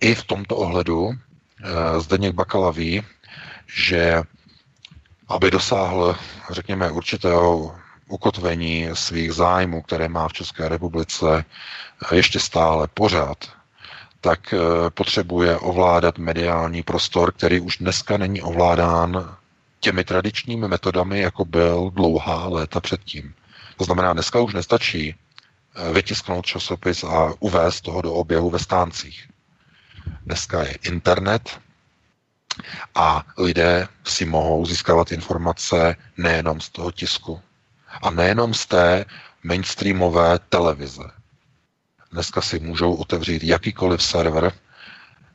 i v tomto ohledu e, Zdeněk Bakala ví, že aby dosáhl, řekněme, určitého ukotvení svých zájmů, které má v České republice ještě stále pořád, tak potřebuje ovládat mediální prostor, který už dneska není ovládán těmi tradičními metodami, jako byl dlouhá léta předtím. To znamená, dneska už nestačí vytisknout časopis a uvést toho do oběhu ve stáncích. Dneska je internet a lidé si mohou získávat informace nejenom z toho tisku a nejenom z té mainstreamové televize. Dneska si můžou otevřít jakýkoliv server,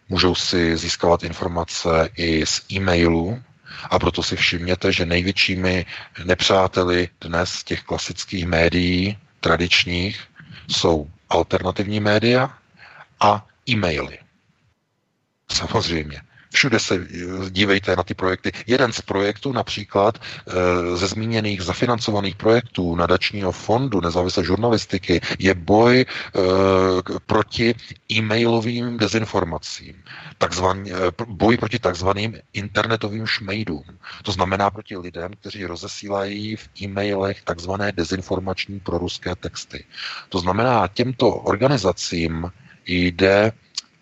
můžou si získávat informace i z e-mailů a proto si všimněte, že největšími nepřáteli dnes těch klasických médií, tradičních, jsou alternativní média a e-maily. Samozřejmě. Všude se dívejte na ty projekty. Jeden z projektů například ze zmíněných zafinancovaných projektů Nadačního fondu nezávislé žurnalistiky je boj proti e-mailovým dezinformacím. Takzvaný, boj proti takzvaným internetovým šmejdům. To znamená proti lidem, kteří rozesílají v e-mailech takzvané dezinformační proruské texty. To znamená, těmto organizacím jde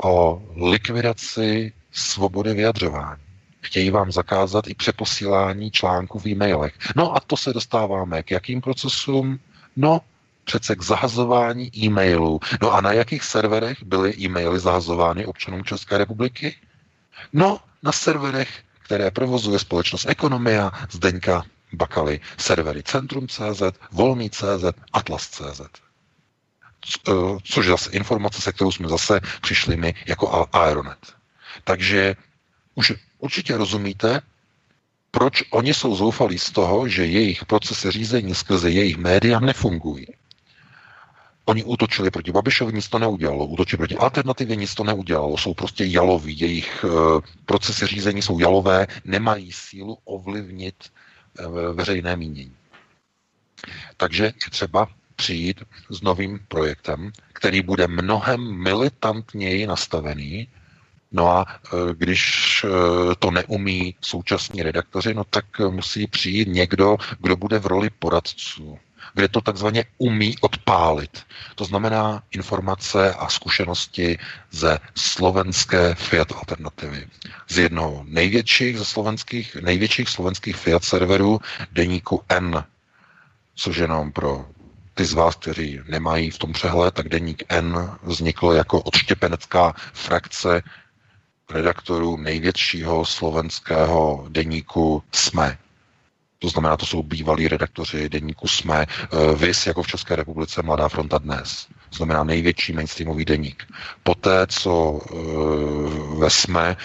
o likvidaci svobody vyjadřování. Chtějí vám zakázat i přeposílání článků v e-mailech. No a to se dostáváme k jakým procesům? No, přece k zahazování e-mailů. No a na jakých serverech byly e-maily zahazovány občanům České republiky? No, na serverech, které provozuje společnost Ekonomia, Zdeňka Bakaly. Servery Centrum tečka cé zet, Volný tečka cé zet, Atlas tečka cé zet. Což je zase informace, se kterou jsme zase přišli my jako Aeronet. Takže už určitě rozumíte, proč oni jsou zoufalí z toho, že jejich procesy řízení skrze jejich média nefungují. Oni útočili proti Babišovi, nic to neudělalo. Útočili proti alternativě, nic to neudělalo. Jsou prostě jaloví, jejich uh, procesy řízení jsou jalové, nemají sílu ovlivnit uh, veřejné mínění. Takže je třeba přijít s novým projektem, který bude mnohem militantněji nastavený. No a když to neumí současní redaktoři, no tak musí přijít někdo, kdo bude v roli poradců, kde to takzvaně umí odpálit. To znamená informace a zkušenosti ze slovenské Fiat alternativy. Z jednoho největších, ze slovenských, největších slovenských Fiat serverů Deníku N, což jenom pro ty z vás, kteří nemají v tom přehled, tak Deník N vznikl jako odštěpenecká frakce redaktorům největšího slovenského deníku S M E. To znamená, to jsou bývalí redaktoři deníku S M E, vis jako v České republice Mladá fronta Dnes. To znamená největší mainstreamový deník. Poté, co ve S M E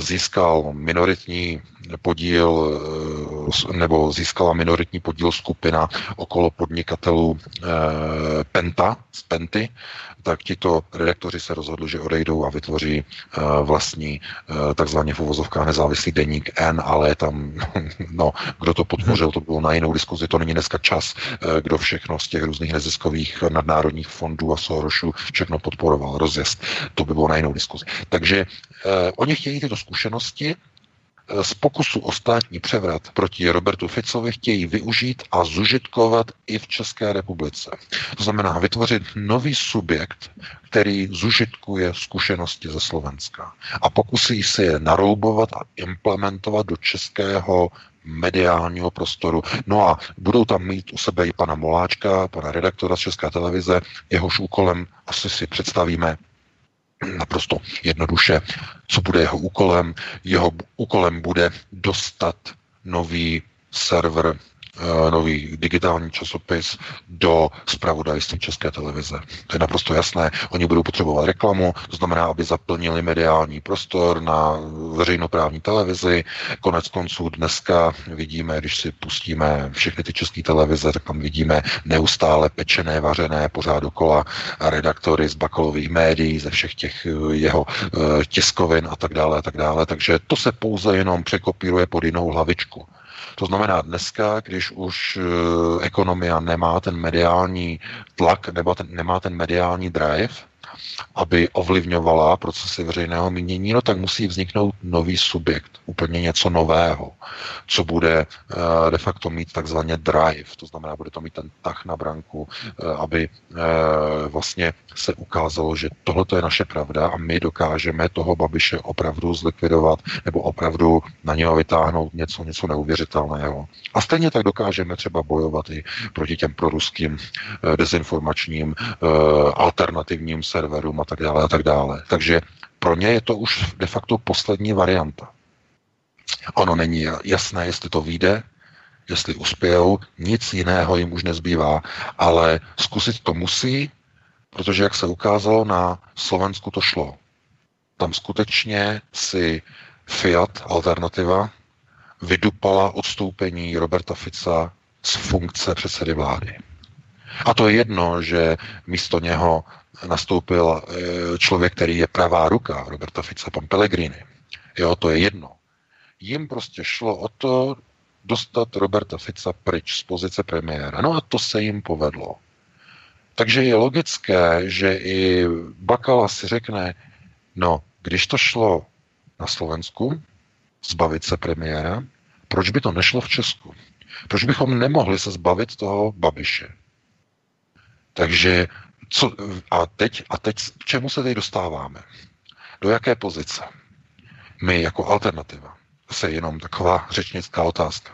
získal minoritní podíl, nebo získala minoritní podíl skupina okolo podnikatelů Penta, z Penty, tak tito redaktoři se rozhodli, že odejdou a vytvoří vlastní takzvaně v uvozovkách nezávislý deník N, ale tam, no, kdo to podpořil, to bylo na jinou diskuzi, to není dneska čas, kdo všechno z těch různých neziskových nadnárodních fondů a Sorosů všechno podporoval, rozjezd, to by bylo na jinou diskuzi. Takže eh, oni chtějí tyto zkušenosti z pokusu o státní převrat proti Robertu Ficovi chtějí využít a zužitkovat i v České republice. To znamená vytvořit nový subjekt, který zužitkuje zkušenosti ze Slovenska a pokusí se je naroubovat a implementovat do českého mediálního prostoru. No a budou tam mít u sebe i pana Moláčka, pana redaktora z České televize, jehož úkolem asi si představíme naprosto jednoduše, co bude jeho úkolem. Jeho úkolem bude dostat nový server, nový digitální časopis do zpravodajství České televize. To je naprosto jasné. Oni budou potřebovat reklamu, to znamená, aby zaplnili mediální prostor na veřejnoprávní televizi. Konec konců dneska vidíme, když si pustíme všechny ty české televize, tak tam vidíme neustále pečené, vařené, pořád dokola redaktory z Bakalových médií, ze všech těch jeho tiskovin a tak dále a tak dále. Takže to se pouze jenom překopíruje pod jinou hlavičku. To znamená dneska, když už Ekonomia nemá ten mediální tlak, nebo ten, nemá ten mediální drive, aby ovlivňovala procesy veřejného mínění, no tak musí vzniknout nový subjekt, úplně něco nového, co bude uh, de facto mít takzvaně drive, to znamená, bude to mít ten tah na branku, uh, aby uh, vlastně se ukázalo, že tohle je naše pravda a my dokážeme toho Babiše opravdu zlikvidovat nebo opravdu na něho vytáhnout něco, něco neuvěřitelného. A stejně tak dokážeme třeba bojovat i proti těm proruským uh, dezinformačním uh, alternativním se serverům a tak dále a tak dále. Takže pro ně je to už de facto poslední varianta. Ono není jasné, jestli to vyjde, jestli uspějou, nic jiného jim už nezbývá, ale zkusit to musí, protože jak se ukázalo, na Slovensku to šlo. Tam skutečně si Fiat, alternativa, vydupala odstoupení Roberta Fica z funkce předsedy vlády. A to je jedno, že místo něho nastoupil člověk, který je pravá ruka Roberta Fica, pan Pellegrini. Jo, to je jedno. Jim prostě šlo o to dostat Roberta Fica pryč z pozice premiéra. No a to se jim povedlo. Takže je logické, že i Bakala si řekne, no, když to šlo na Slovensku zbavit se premiéra, proč by to nešlo v Česku? Proč bychom nemohli se zbavit toho Babiše? Takže Co, a teď, a teď, k čemu se teď dostáváme? Do jaké pozice? My jako alternativa. Zase jenom taková řečnická otázka.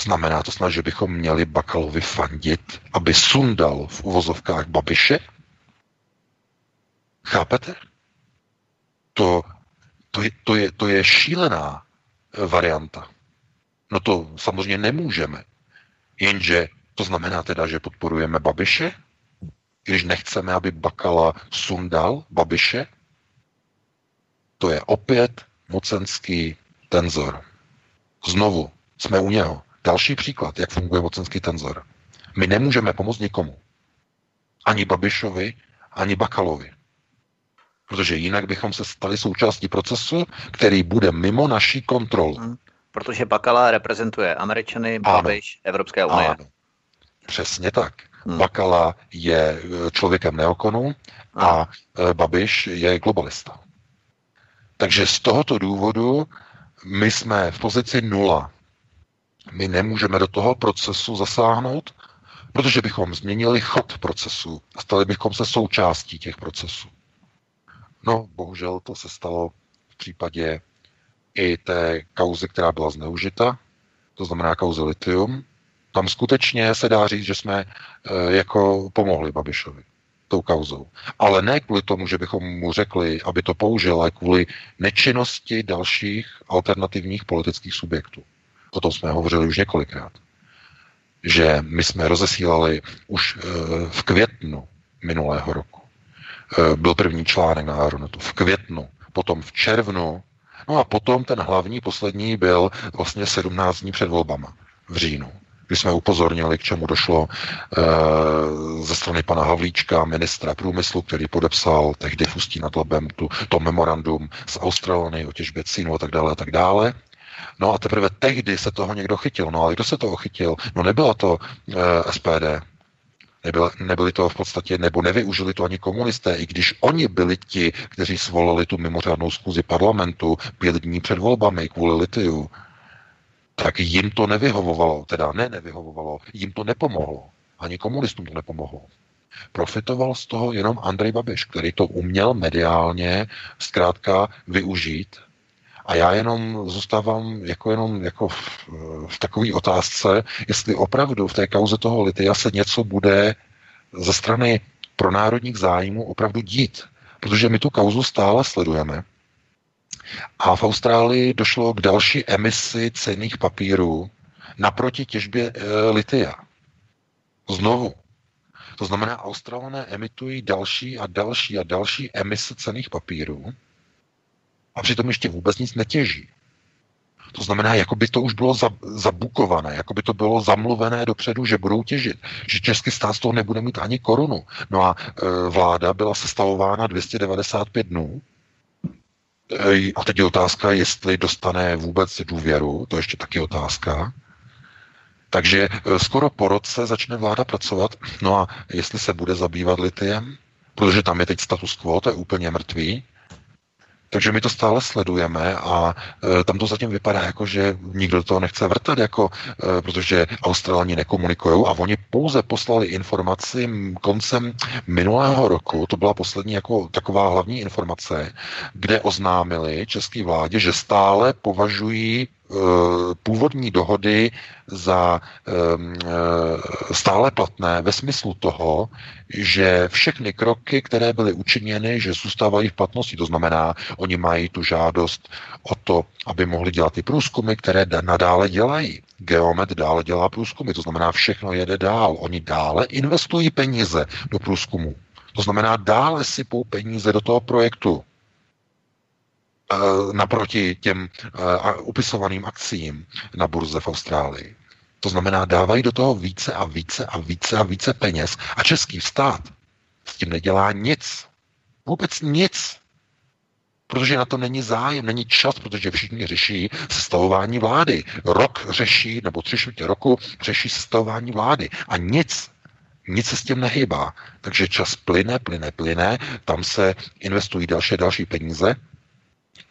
Znamená to snad, že bychom měli Bakalovi fandit, aby sundal v uvozovkách Babiše? Chápete? To, to, je, to, je, to je šílená varianta. No to samozřejmě nemůžeme. Jenže to znamená teda, že podporujeme Babiše? Když nechceme, aby Bakala sundal Babiše, to je opět mocenský tenzor. Znovu jsme u něho. Další příklad, jak funguje mocenský tenzor. My nemůžeme pomoct nikomu. Ani Babišovi, ani Bakalovi. Protože jinak bychom se stali součástí procesu, který bude mimo naší kontroly. Hmm, protože Bakala reprezentuje Američany, Babiš, Evropské unie. Ano. Přesně tak. Hmm. Bakala je člověkem neokonu a Babiš je globalista. Takže z tohoto důvodu my jsme v pozici nula. My nemůžeme do toho procesu zasáhnout, protože bychom změnili chod procesu a stali bychom se součástí těch procesů. No, bohužel to se stalo v případě i té kauzy, která byla zneužita, to znamená kauzy Lithium. Tam skutečně se dá říct, že jsme e, jako pomohli Babišovi. tou kauzou. Ale ne kvůli tomu, že bychom mu řekli, aby to použil, ale kvůli nečinnosti dalších alternativních politických subjektů. O tom jsme hovořili už několikrát. Že my jsme rozesílali už v květnu minulého roku. Byl první článek na Aeronetu v květnu, potom v červnu, no a potom ten hlavní, poslední byl vlastně sedmnáct dní před volbama v říjnu, kdy jsme upozornili, k čemu došlo e, ze strany pana Havlíčka, ministra průmyslu, který podepsal tehdy v Ústí nad Labem tu, to memorandum s Australií o těžbě cínu a tak dále a tak dále. No a teprve tehdy se toho někdo chytil. No ale kdo se toho chytil? No nebyla to e, S P D. Nebyla, nebyli to v podstatě, nebo nevyužili to ani komunisté, i když oni byli ti, kteří svolali tu mimořádnou schůzi parlamentu pět dní před volbami kvůli litiu, tak jim to nevyhovovalo, teda ne nevyhovovalo, jim to nepomohlo. Ani komunistům to nepomohlo. Profitoval z toho jenom Andrej Babiš, který to uměl mediálně zkrátka využít. A já jenom zůstávám jako jenom jako v, v takové otázce, jestli opravdu v té kauze toho litia se něco bude ze strany pronárodních zájmů opravdu dít. Protože my tu kauzu stále sledujeme. A v Austrálii došlo k další emisi cenných papírů naproti těžbě e, litia. Znovu. To znamená, Australané emitují další a další a další emise cenných papírů a přitom ještě vůbec nic netěží. To znamená, jako by to už bylo zabukované, jako by to bylo zamluvené dopředu, že budou těžit, že český stát z toho nebude mít ani korunu. No a e, vláda byla sestavována dvě stě devadesát pět dnů. E, a teď je otázka, jestli dostane vůbec důvěru, to ještě taky otázka. Takže e, skoro po roce začne vláda pracovat, no a jestli se bude zabývat litiem, protože tam je teď status quo, to je úplně mrtvý. Takže my to stále sledujeme a e, tam to zatím vypadá jako, že nikdo to nechce vrtat, jako, e, protože Australani nekomunikují a oni pouze poslali informaci koncem minulého roku, to byla poslední jako taková hlavní informace, kde oznámili české vládě, že stále považují e, původní dohody za e, stále platné ve smyslu toho, že všechny kroky, které byly učiněny, že zůstávají v platnosti, to znamená, oni mají tu žádost o to, aby mohli dělat ty průzkumy, které nadále dělají. Geomet dále dělá průzkumy, to znamená, všechno jede dál. Oni dále investují peníze do průzkumu. To znamená, dále sypou peníze do toho projektu e, naproti těm e, upisovaným akciím na burze v Austrálii. To znamená, dávají do toho více a více a více a více peněz. A český stát s tím nedělá nic. Vůbec nic. Protože na to není zájem, není čas, protože všichni řeší sestavování vlády. Rok řeší, nebo tři čtvrtě roku řeší sestavování vlády. A nic, nic se s tím nehýbá. Takže čas plyne, plyne, plyne, tam se investují další, další peníze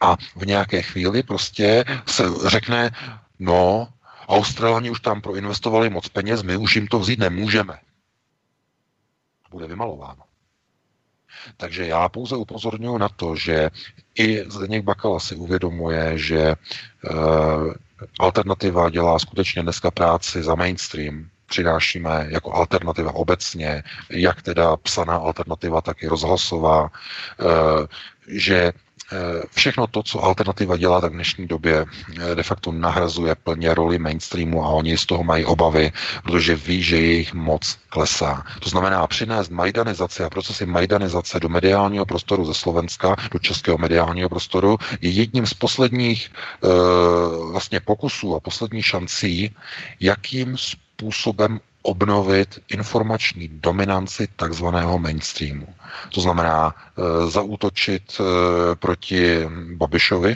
a v nějaké chvíli prostě se řekne, no, Australani už tam proinvestovali moc peněz, my už jim to vzít nemůžeme. Bude vymalováno. Takže já pouze upozorňuji na to, že i Zdeněk Bakala si uvědomuje, že e, alternativa dělá skutečně dneska práci za mainstream. Přinášíme jako alternativa obecně, jak teda psaná alternativa, tak i rozhlasová, e, že všechno to, co alternativa dělá, tak v dnešní době de facto nahrazuje plně roli mainstreamu a oni z toho mají obavy, protože ví, že jejich moc klesá. To znamená přinést majdanizaci a procesy majdanizace do mediálního prostoru ze Slovenska, do českého mediálního prostoru, je jedním z posledních e, vlastně pokusů a poslední šancí, jakým způsobem obnovit informační dominanci takzvaného mainstreamu. To znamená e, zaútočit e, proti Babišovi,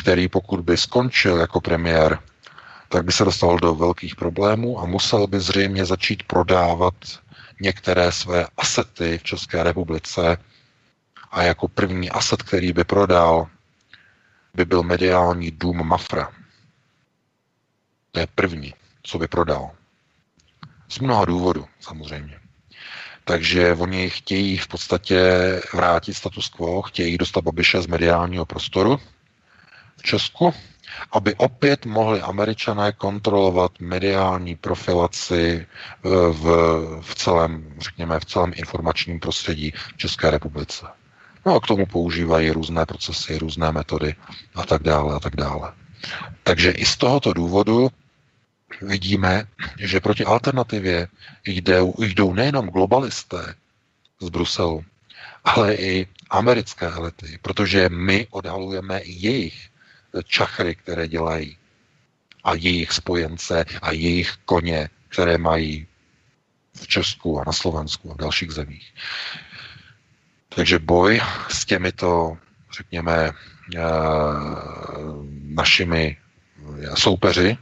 který pokud by skončil jako premiér, tak by se dostal do velkých problémů a musel by zřejmě začít prodávat některé své asety v České republice a jako první aset, který by prodal, by byl mediální dům Mafra. To je první, co by prodal. Z mnoha důvodů, samozřejmě. Takže oni chtějí v podstatě vrátit status quo, chtějí dostat Babiše z mediálního prostoru v Česku aby opět mohli Američané kontrolovat mediální profilaci v, v celém, řekněme, v celém informačním prostředí v České republice. No a k tomu používají různé procesy, různé metody a tak dále a tak dále. Takže i z tohoto důvodu vidíme, že proti alternativě jdou, jdou nejenom globalisté z Bruselu, ale i americké elity, protože my odhalujeme jejich čachry, které dělají, a jejich spojence a jejich koně, které mají v Česku a na Slovensku a v dalších zemích. Takže boj s těmito, řekněme, našimi soupeři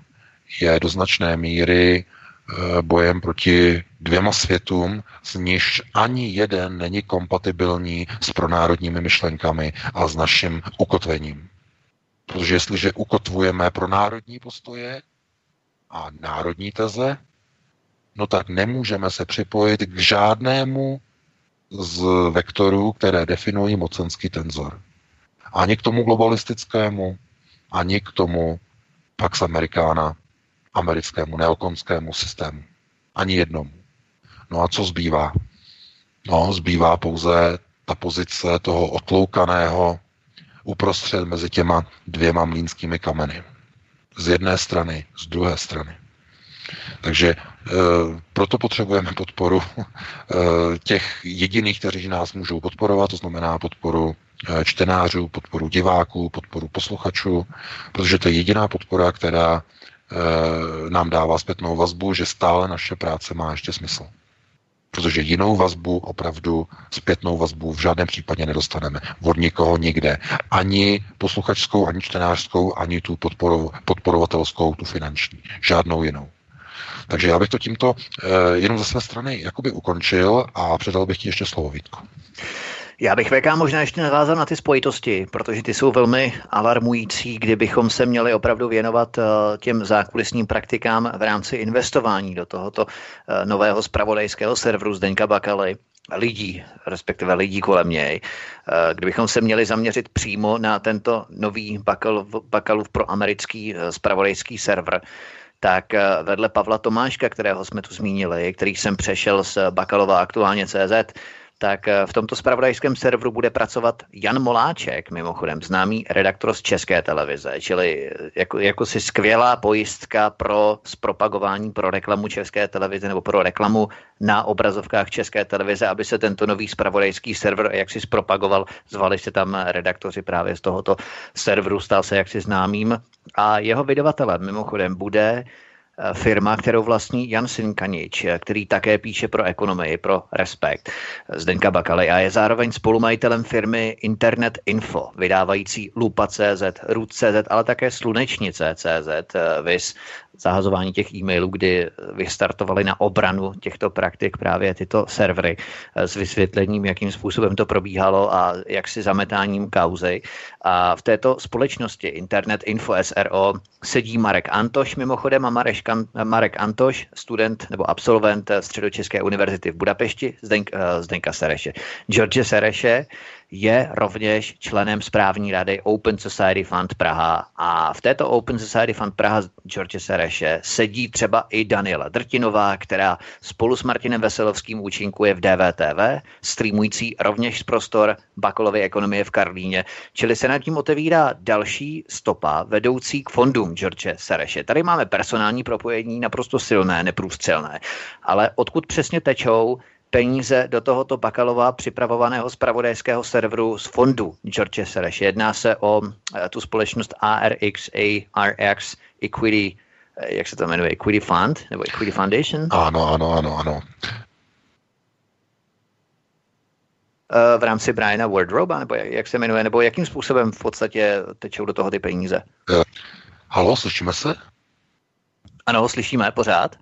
je do značné míry bojem proti dvěma světům, z nichž ani jeden není kompatibilní s pronárodními myšlenkami a s naším ukotvením. Protože jestliže ukotvujeme pronárodní postoje a národní teze, no tak nemůžeme se připojit k žádnému z vektorů, které definují mocenský tenzor. Ani k tomu globalistickému, ani k tomu Pax Americana, americkému neokonskému systému. Ani jednomu. No a co zbývá? No, zbývá pouze ta pozice toho otloukaného uprostřed mezi těma dvěma mlýnskými kameny. Z jedné strany, z druhé strany. Takže e, proto potřebujeme podporu e, těch jediných, kteří nás můžou podporovat, to znamená podporu e, čtenářů, podporu diváků, podporu posluchačů, protože to je jediná podpora, která e, nám dává zpětnou vazbu, že stále naše práce má ještě smysl. Protože jinou vazbu, opravdu zpětnou vazbu v žádném případě nedostaneme. Od nikoho nikde. Ani posluchačskou, ani čtenářskou, ani tu podporu, podporovatelskou, tu finanční. Žádnou jinou. Takže já bych to tímto eh, jenom ze své strany jakoby ukončil a předal bych ti ještě slovo, Vítku. Já bych V K možná ještě navázal na ty spojitosti, protože ty jsou velmi alarmující, kdybychom se měli opravdu věnovat těm zákulisním praktikám v rámci investování do tohoto nového zpravodajského serveru Zdeňka Bakaly. lidí, respektive lidí kolem něj. Kdybychom se měli zaměřit přímo na tento nový Bakalův, Bakalův proamerický zpravodajský server, tak vedle Pavla Tomáška, kterého jsme tu zmínili, který jsem přešel z Bakalova Aktuálně tečka cé zet, tak v tomto zpravodajském serveru bude pracovat Jan Moláček, mimochodem známý redaktor z České televize, čili jako, jako si skvělá pojistka pro zpropagování, pro reklamu České televize nebo pro reklamu na obrazovkách České televize, aby se tento nový zpravodajský server jaksi zpropagoval. Zvali se tam redaktoři právě z tohoto serveru, stal se jaksi známým. A jeho vydavatelem mimochodem bude firma, kterou vlastní Jan Sinkanič, který také píše pro Ekonomii, pro Respekt Zdeňka Bakaly a je zároveň spolumajitelem firmy Internet Info, vydávající Lupa tečka cé zet, Rud tečka cé zet, ale také Slunečnice tečka cé zet, viz zahazování těch e-mailů, kdy vystartovali na obranu těchto praktik právě tyto servery s vysvětlením, jakým způsobem to probíhalo a jak si zametáním kauzy. A v této společnosti Internet Info S R O sedí Marek Antoš mimochodem a Marek, Marek Antoš, student nebo absolvent Středoevropské univerzity v Budapešti, Zdenk, Zdenka Sereše, George Sereše, je rovněž členem správní rady Open Society Fund Praha a v této Open Society Fund Praha George Sereše sedí třeba i Daniela Drtinová, která spolu s Martinem Veselovským účinkuje v D V T V, streamující rovněž z prostor Bakalovy ekonomie v Karlíně, čili se nad tím otevírá další stopa vedoucí k fondům George Sereše. Tady máme personální propojení naprosto silné, neprůstřelné, ale odkud přesně tečou peníze do tohoto Bakalova připravovaného zpravodajského serveru z fondu George Soros. Jedná se o tu společnost A R X, A R X Equity, jak se to jmenuje, Equity Fund, nebo Equity Foundation? Ano, ano, ano, ano. V rámci Briana Wardropa, nebo jak se jmenuje, nebo jakým způsobem v podstatě tečou do toho ty peníze? Haló, slyšíme se? Ano, slyšíme, pořád.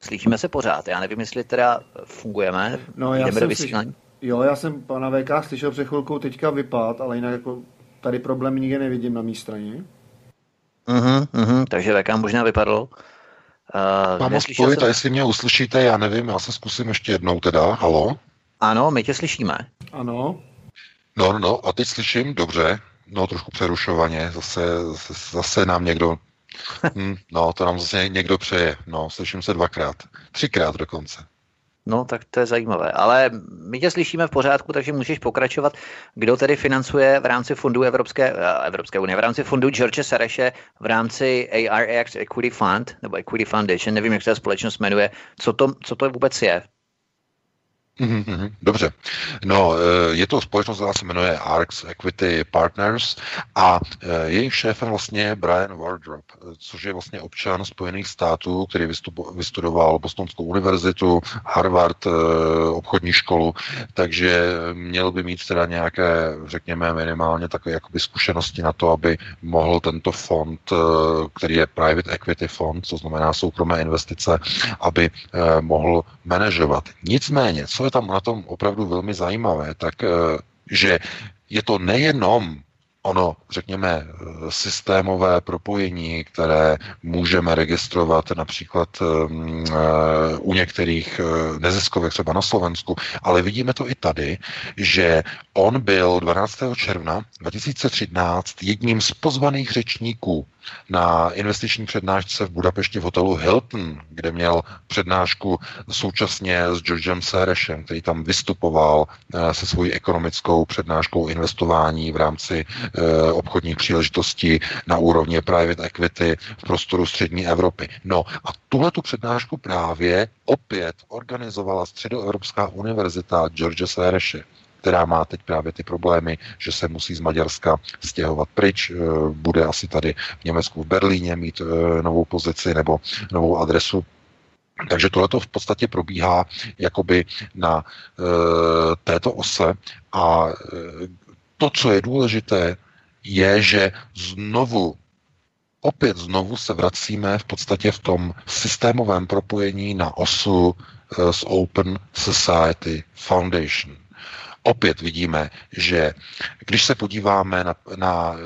Slyšíme se pořád. Já nevím, jestli teda fungujeme. No, já jsem slyšel, jo, já jsem pana V K slyšel před chvilkou teďka vypad, ale jinak jako tady problém nikde nevidím na mý straně. Uh-huh, uh-huh, takže V K možná vypadl. Uh, Mám spojit, se... jestli mě uslyšíte, já nevím, já se zkusím ještě jednou teda. Halo? Ano, my tě slyšíme. Ano. No, no, a teď slyším, dobře, no trošku přerušovaně, zase, zase nám někdo, no to nám zase někdo přeje, no slyším se dvakrát, třikrát dokonce. No, tak to je zajímavé. Ale my tě slyšíme v pořádku, takže můžeš pokračovat. Kdo tedy financuje v rámci fondu Evropské, Evropské unie, v rámci fondu George Sorose, v rámci A R X Equity Fund, nebo Equity Foundation, nevím, jak se ta společnost jmenuje, co to, co to vůbec je? Dobře. No, je to společnost, která se jmenuje A R X Equity Partners a jejím šéfem vlastně Brian Wardrop, což je vlastně občan Spojených států, který vystudoval Bostonskou univerzitu, Harvard, obchodní školu, takže měl by mít teda nějaké, řekněme, minimálně takové jakoby zkušenosti na to, aby mohl tento fond, který je private equity fond, co znamená soukromé investice, aby mohl manažovat. Nicméně, co je tam na tom opravdu velmi zajímavé, tak, že je to nejenom ono, řekněme, systémové propojení, které můžeme registrovat například u některých neziskovek třeba na Slovensku, ale vidíme to i tady, že on byl dvanáctého června dva tisíce třináct jedním z pozvaných řečníků na investiční přednášce v Budapešti v hotelu Hilton, kde měl přednášku současně s Georgem Sorosem, který tam vystupoval se svojí ekonomickou přednáškou investování v rámci obchodních příležitostí na úrovni private equity v prostoru střední Evropy. No a tuhletu přednášku právě opět organizovala Středoevropská univerzita George Sorose, která má teď právě ty problémy, že se musí z Maďarska stěhovat pryč, bude asi tady v Německu v Berlíně mít novou pozici nebo novou adresu. Takže tohleto v podstatě probíhá jakoby na této ose a to, co je důležité, je, že znovu, opět znovu se vracíme v podstatě v tom systémovém propojení na osu z Open Society Foundation. Opět vidíme, že když se podíváme na, na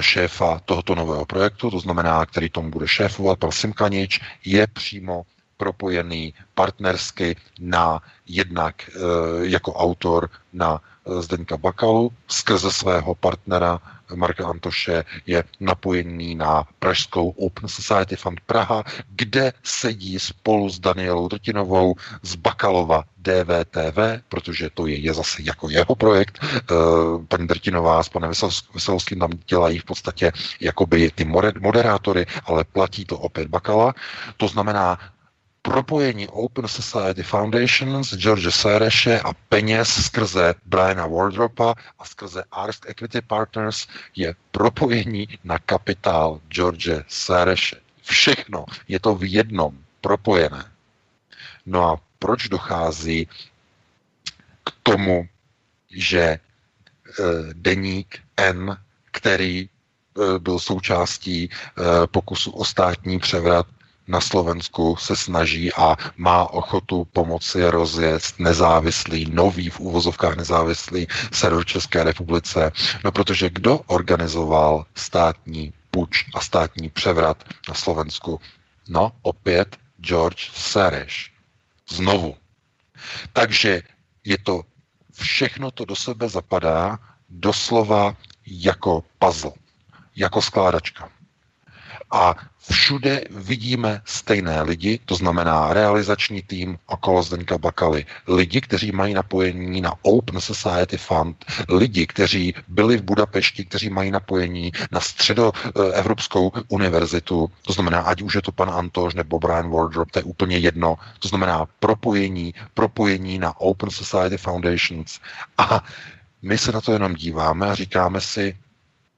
šéfa tohoto nového projektu, to znamená, který tomu bude šéfovat, pan Simkanič, je přímo propojený partnersky na jednak jako autor na Zdeňka Bakalu, skrze svého partnera Marka Antoše je napojený na pražskou Open Society Fund Praha, kde sedí spolu s Danielou Drtinovou z Bakalova D V T V, protože to je, je zase jako jeho projekt. Paní Drtinová s panem Veselovským tam dělají v podstatě jakoby ty moderátory, ale platí to opět Bakala. To znamená, propojení Open Society Foundations, George Sorose a peněz skrze Briana Wardropa a skrze A R X Equity Partners je propojení na kapitál George Sorose. Všechno je to v jednom propojené. No a proč dochází k tomu, že Deník N, který byl součástí pokusu o státní převrat na Slovensku, se snaží a má ochotu pomoci rozjet nezávislý, nový v úvozovkách nezávislý server České republice. No protože kdo organizoval státní puč a státní převrat na Slovensku? No opět George Soros. Znovu. Takže je to, všechno to do sebe zapadá doslova jako puzzle, jako skládačka. A všude vidíme stejné lidi, to znamená realizační tým okolo Zdeňka Bakaly, lidi, kteří mají napojení na Open Society Fund, lidi, kteří byli v Budapešti, kteří mají napojení na Středoevropskou univerzitu, to znamená, ať už je to pan Antoš nebo Brian Wardrop, to je úplně jedno, to znamená propojení, propojení na Open Society Foundations. A my se na to jenom díváme a říkáme si,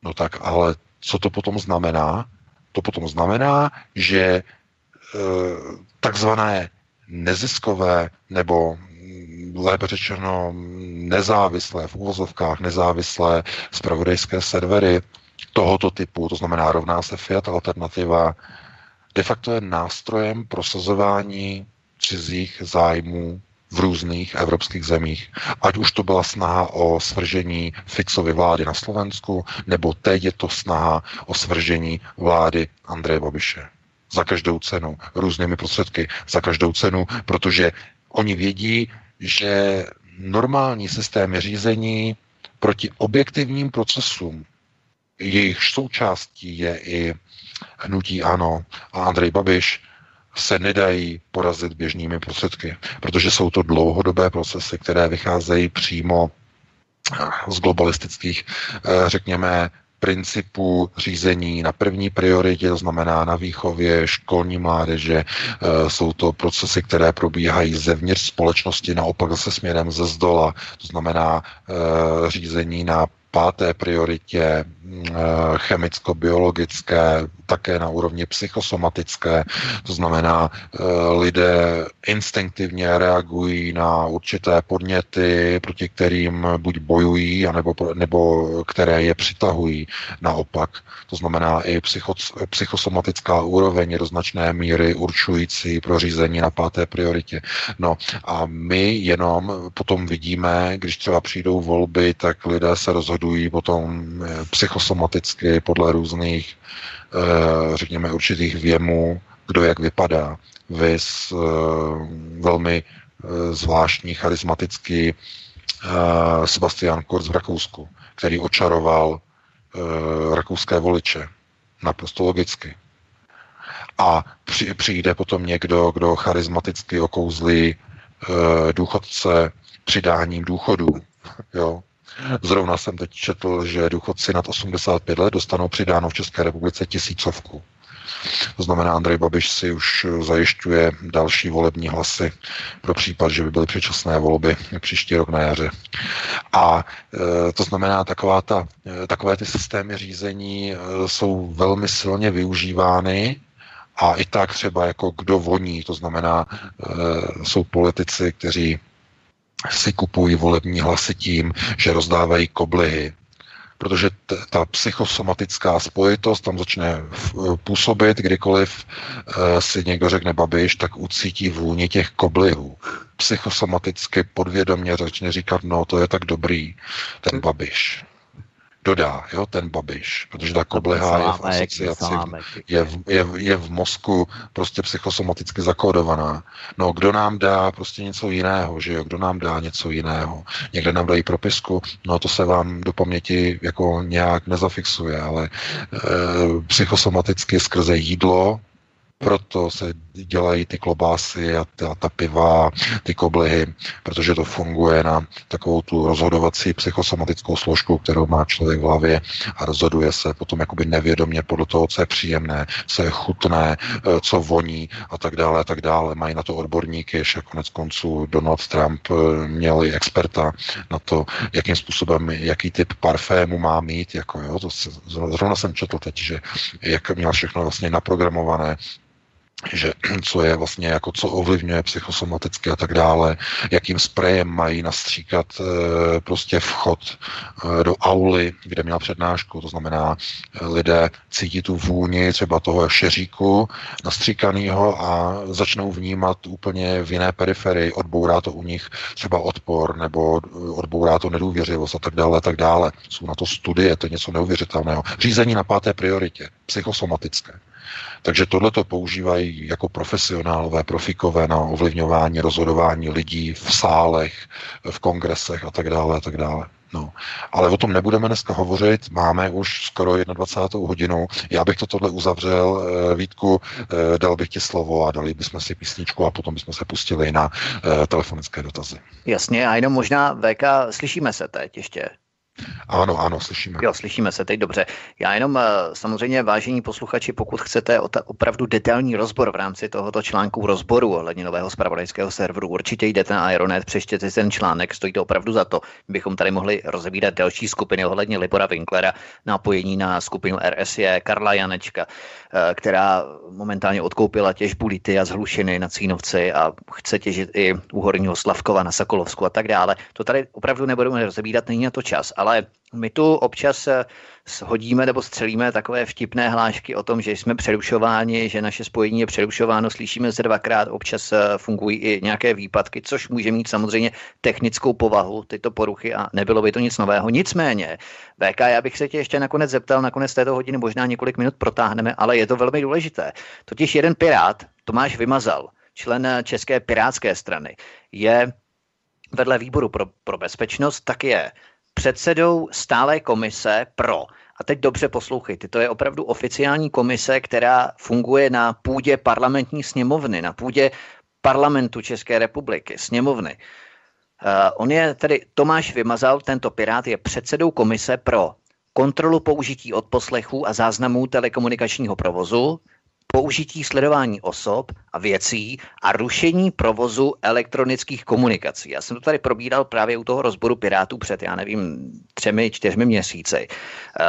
no tak ale co to potom znamená? To potom znamená, že e, takzvané neziskové nebo lépe řečeno nezávislé, v uvozovkách nezávislé zpravodajské servery tohoto typu, to znamená rovná se Fiat Alternativa, de facto je nástrojem prosazování cizích zájmů v různých evropských zemích. Ať už to byla snaha o svržení Ficovy vlády na Slovensku, nebo teď je to snaha o svržení vlády Andreje Babiše. Za každou cenu, různými prostředky, za každou cenu, protože oni vědí, že normální systémy řízení proti objektivním procesům. Jejich součástí je i hnutí ANO a Andrej Babiš, se nedají porazit běžnými prostředky, protože jsou to dlouhodobé procesy, které vycházejí přímo z globalistických, řekněme, principů řízení na první prioritě, to znamená na výchově, školní mládeže. Jsou to procesy, které probíhají zevnitř společnosti, naopak zase směrem ze zdola, to znamená řízení na páté prioritě chemicko-biologické, také na úrovni psychosomatické, to znamená, lidé instinktivně reagují na určité podněty, proti kterým buď bojují, anebo, nebo které je přitahují naopak. To znamená i psycho, psychosomatická úroveň je do značné míry určující pro řízení na páté prioritě. No a my jenom potom vidíme, když třeba přijdou volby, tak lidé se rozhodují potom psychosomaticky podle různých, řekněme, určitých věmů, kdo jak vypadá. Viz velmi zvláštní, charismatický Sebastian Kurz v Rakousku, který očaroval rakouské voliče naprosto logicky. A přijde potom někdo, kdo charismaticky okouzlí důchodce přidáním důchodů. Jo? Zrovna jsem teď četl, že důchodci nad osmdesát pět let dostanou přidáno v České republice tisícovku. To znamená, Andrej Babiš si už zajišťuje další volební hlasy pro případ, že by byly předčasné volby příští rok na jaře. A e, to znamená, taková ta, e, takové ty systémy řízení e, jsou velmi silně využívány. A i tak třeba jako kdo voní, to znamená, e, jsou politici, kteří si kupují volební hlasy tím, že rozdávají koblihy. Protože t- ta psychosomatická spojitost tam začne f- působit, kdykoliv e, si někdo řekne Babiš, tak ucítí vůni těch koblihů. Psychosomaticky podvědomě začne říkat, no to je tak dobrý, ten Babiš. Dodá, jo, ten Babiš, protože ta kobliha je v asociaci, je v, je, je v mozku prostě psychosomaticky zakódovaná. No, kdo nám dá prostě něco jiného, že jo, kdo nám dá něco jiného. Někde nám dají propisku, no to se vám do paměti jako nějak nezafixuje, ale e, psychosomaticky skrze jídlo, proto se dělají ty klobásy a ta, ta piva, ty koblihy, protože to funguje na takovou tu rozhodovací psychosomatickou složku, kterou má člověk v hlavě a rozhoduje se potom jakoby nevědomě podle toho, co je příjemné, co je chutné, co voní a tak dále a tak dále. Mají na to odborníky, ještě konec konců Donald Trump měl i experta na to, jakým způsobem, jaký typ parfému má mít. Jako, jo, to se, zrovna jsem četl teď, že jak měl všechno vlastně naprogramované, že co je vlastně, jako co ovlivňuje psychosomaticky a tak dále, jakým sprejem mají nastříkat e, prostě vchod e, do auly, kde měl přednášku, to znamená e, lidé cítí tu vůni třeba toho šeříku nastříkanýho a začnou vnímat úplně v jiné periferii, odbourá to u nich třeba odpor nebo odbourá to nedůvěřivost a tak dále a tak dále. Jsou na to studie, to je něco neuvěřitelného. Řízení na páté prioritě, psychosomatické. Takže tohle to používají jako profesionálové, profikové na ovlivňování, rozhodování lidí v sálech, v kongresech a tak dále a tak dále. No. Ale o tom nebudeme dneska hovořit, máme už skoro dvacátou jednu hodinu. Já bych to tohle uzavřel, Vítku, dal bych ti slovo a dali bychom si písničku a potom bychom se pustili na telefonické dotazy. Jasně, a jenom možná, V K, slyšíme se teď ještě. Ano, ano, slyšíme. Jo, slyšíme se teď, dobře. Já jenom samozřejmě, vážení posluchači, pokud chcete opravdu detailní rozbor v rámci tohoto článku rozboru ohledně nového zpravodajského serveru, určitě jdete na Aeronet, přečtěte ten článek, stojí to opravdu za to. Bychom tady mohli rozebírat další skupiny ohledně Libora Winklera, napojení na skupinu R S E, Karla Janečka, která momentálně odkoupila těžbu litia z Hlušiny na Cínovci a chce těžit i u Horního Slavkova na Sokolovsku a tak dále. To tady opravdu nebudeme rozebírat, není na to čas, ale Ale my tu občas shodíme nebo střelíme takové vtipné hlášky o tom, že jsme přerušováni, že naše spojení je přerušováno, slyšíme se dvakrát, občas fungují i nějaké výpadky, což může mít samozřejmě technickou povahu tyto poruchy a nebylo by to nic nového. Nicméně, V K, já bych se tě ještě nakonec zeptal, nakonec této hodiny možná několik minut protáhneme, ale je to velmi důležité. Totiž jeden pirát, Tomáš Vymazal, člen České pirátské strany, je vedle výboru pro, pro bezpečnost, tak je předsedou stálé komise pro, a teď dobře poslouchejte, to je opravdu oficiální komise, která funguje na půdě parlamentní sněmovny, na půdě parlamentu České republiky, sněmovny. Uh, on je tedy Tomáš Vymazal, tento pirát je předsedou komise pro kontrolu použití odposlechů a záznamů telekomunikačního provozu, použití sledování osob a věcí a rušení provozu elektronických komunikací. Já jsem to tady probíral právě u toho rozboru Pirátů před, já nevím, třemi, čtyřmi měsíci. Uh,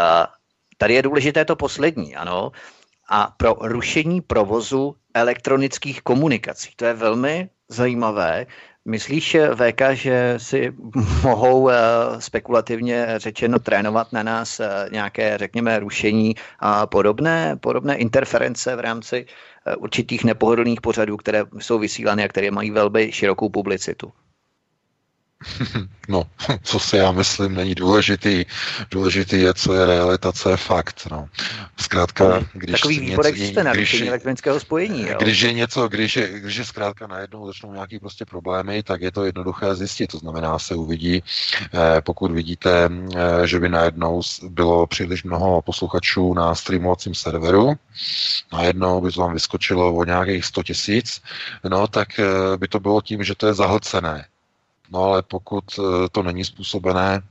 tady je důležité to poslední, ano, a pro rušení provozu elektronických komunikací. To je velmi zajímavé. Myslíš, V K, že si mohou spekulativně řečeno trénovat na nás nějaké, řekněme, rušení a podobné, podobné interference v rámci určitých nepohodlných pořadů, které jsou vysílány a které mají velmi širokou publicitu? No, co si já myslím, není důležitý. Důležitý je, co je realita, co je fakt. No. Zkrátka, když Takový výborek jste na rušení elektronického spojení. Jo? Když je něco, když je, když je zkrátka najednou začnou nějaký prostě problémy, tak je to jednoduché zjistit. To znamená, se uvidí, pokud vidíte, že by najednou bylo příliš mnoho posluchačů na streamovacím serveru, najednou by to vám vyskočilo o nějakých sto tisíc, no tak by to bylo tím, že to je zahlcené. No ale pokud to není způsobené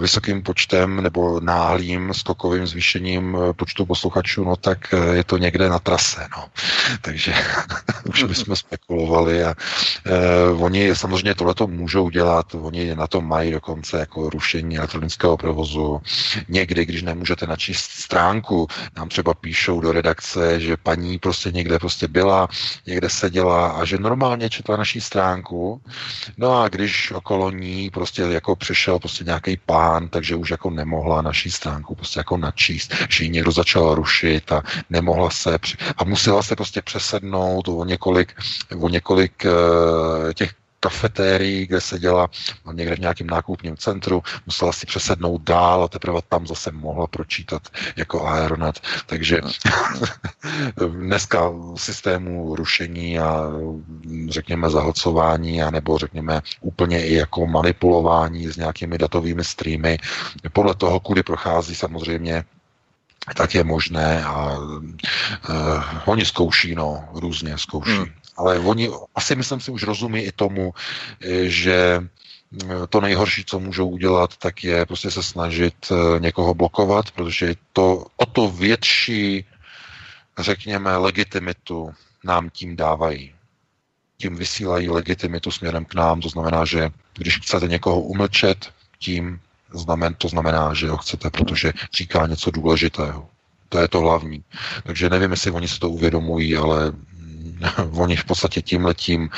vysokým počtem nebo náhlým skokovým zvýšením počtu posluchačů, no tak je to někde na trase, no. Takže už bychom spekulovali a eh, oni samozřejmě tohleto můžou dělat, oni na to mají dokonce jako rušení elektronického provozu. Někdy, když nemůžete načíst stránku, nám třeba píšou do redakce, že paní prostě někde prostě byla, někde seděla a že normálně četla naší stránku, no a když okolo ní prostě jako přišel prostě nějaký pán, takže už jako nemohla naší stránku prostě jako načíst, že ji někdo začal rušit a nemohla se při... a musela se prostě přesednout o několik, o několik uh, těch kafetérií, kde seděla někde v nějakém nákupním centru, musela si přesednout dál a teprve tam zase mohla pročítat jako Aeronet. Takže dneska systému rušení a řekněme zahlcování a nebo řekněme úplně i jako manipulování s nějakými datovými streamy. Podle toho, kudy prochází samozřejmě, tak je možné a uh, oni zkouší, no, různě zkouší. Hmm. Ale oni asi, myslím si, už rozumí i tomu, že to nejhorší, co můžou udělat, tak je prostě se snažit někoho blokovat, protože to o to větší, řekněme, legitimitu nám tím dávají. Tím vysílají legitimitu směrem k nám, to znamená, že když chcete někoho umlčet, tím znamen, to znamená, že ho chcete, protože říká něco důležitého. To je to hlavní. Takže nevím, jestli oni se to uvědomují, ale oni v podstatě tímhletím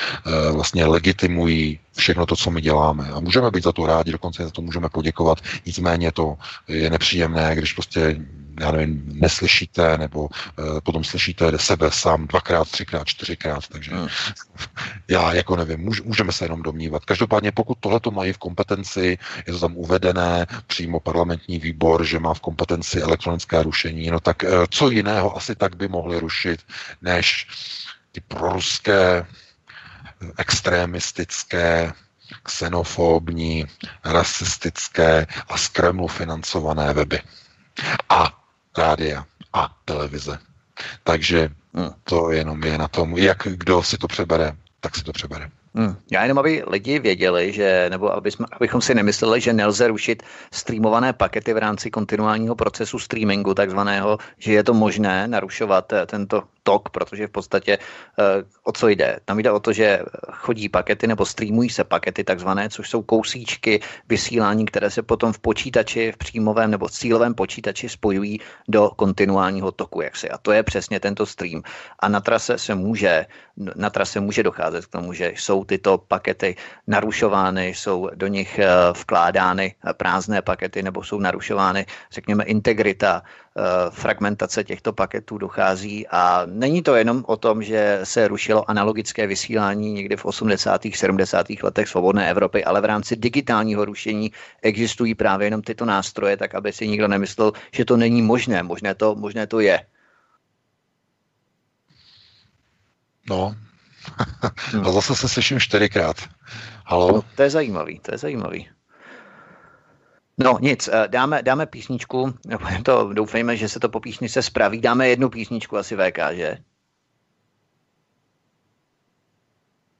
e, vlastně legitimují všechno to, co my děláme. A můžeme být za to rádi, dokonce za to můžeme poděkovat. Nicméně to je nepříjemné, když prostě, já nevím, neslyšíte, nebo e, potom slyšíte sebe sám dvakrát, třikrát, čtyřikrát. Takže hmm. já jako nevím, můž, můžeme se jenom domnívat. Každopádně, pokud tohleto mají v kompetenci, je to tam uvedené, přímo parlamentní výbor, že má v kompetenci elektronické rušení, no tak e, co jiného asi tak by mohli rušit, než ty proruské, extremistické, xenofobní, rasistické a z Kremlu financované weby a rádia a televize. Takže to jenom je na tom, jak kdo si to přebere, tak si to přebere. Hmm. Já jenom, aby lidi věděli, že, nebo aby jsme, abychom si nemysleli, že nelze rušit streamované pakety v rámci kontinuálního procesu streamingu takzvaného, že je to možné narušovat tento tok, protože v podstatě uh, o co jde? Tam jde o to, že chodí pakety nebo streamují se pakety takzvané, což jsou kousíčky vysílání, které se potom v počítači, v přímovém nebo cílovém počítači spojují do kontinuálního toku, jaksi. A to je přesně tento stream. A na trase se může, na trase může docházet k tomu, že jsou tyto pakety narušovány, jsou do nich vkládány prázdné pakety nebo jsou narušovány, řekněme, integrita, fragmentace těchto paketů dochází a není to jenom o tom, že se rušilo analogické vysílání někdy v osmdesátých, sedmdesátých letech svobodné Evropy, ale v rámci digitálního rušení existují právě jenom tyto nástroje, tak aby si nikdo nemyslel, že to není možné. Možné to, možné to je. No, a zase se slyším čtyřikrát. Halo? No, to je zajímavý, to je zajímavý. No nic, dáme, dáme písničku, to doufejme, že se to po písničce spraví. Dáme jednu písničku asi V K, že?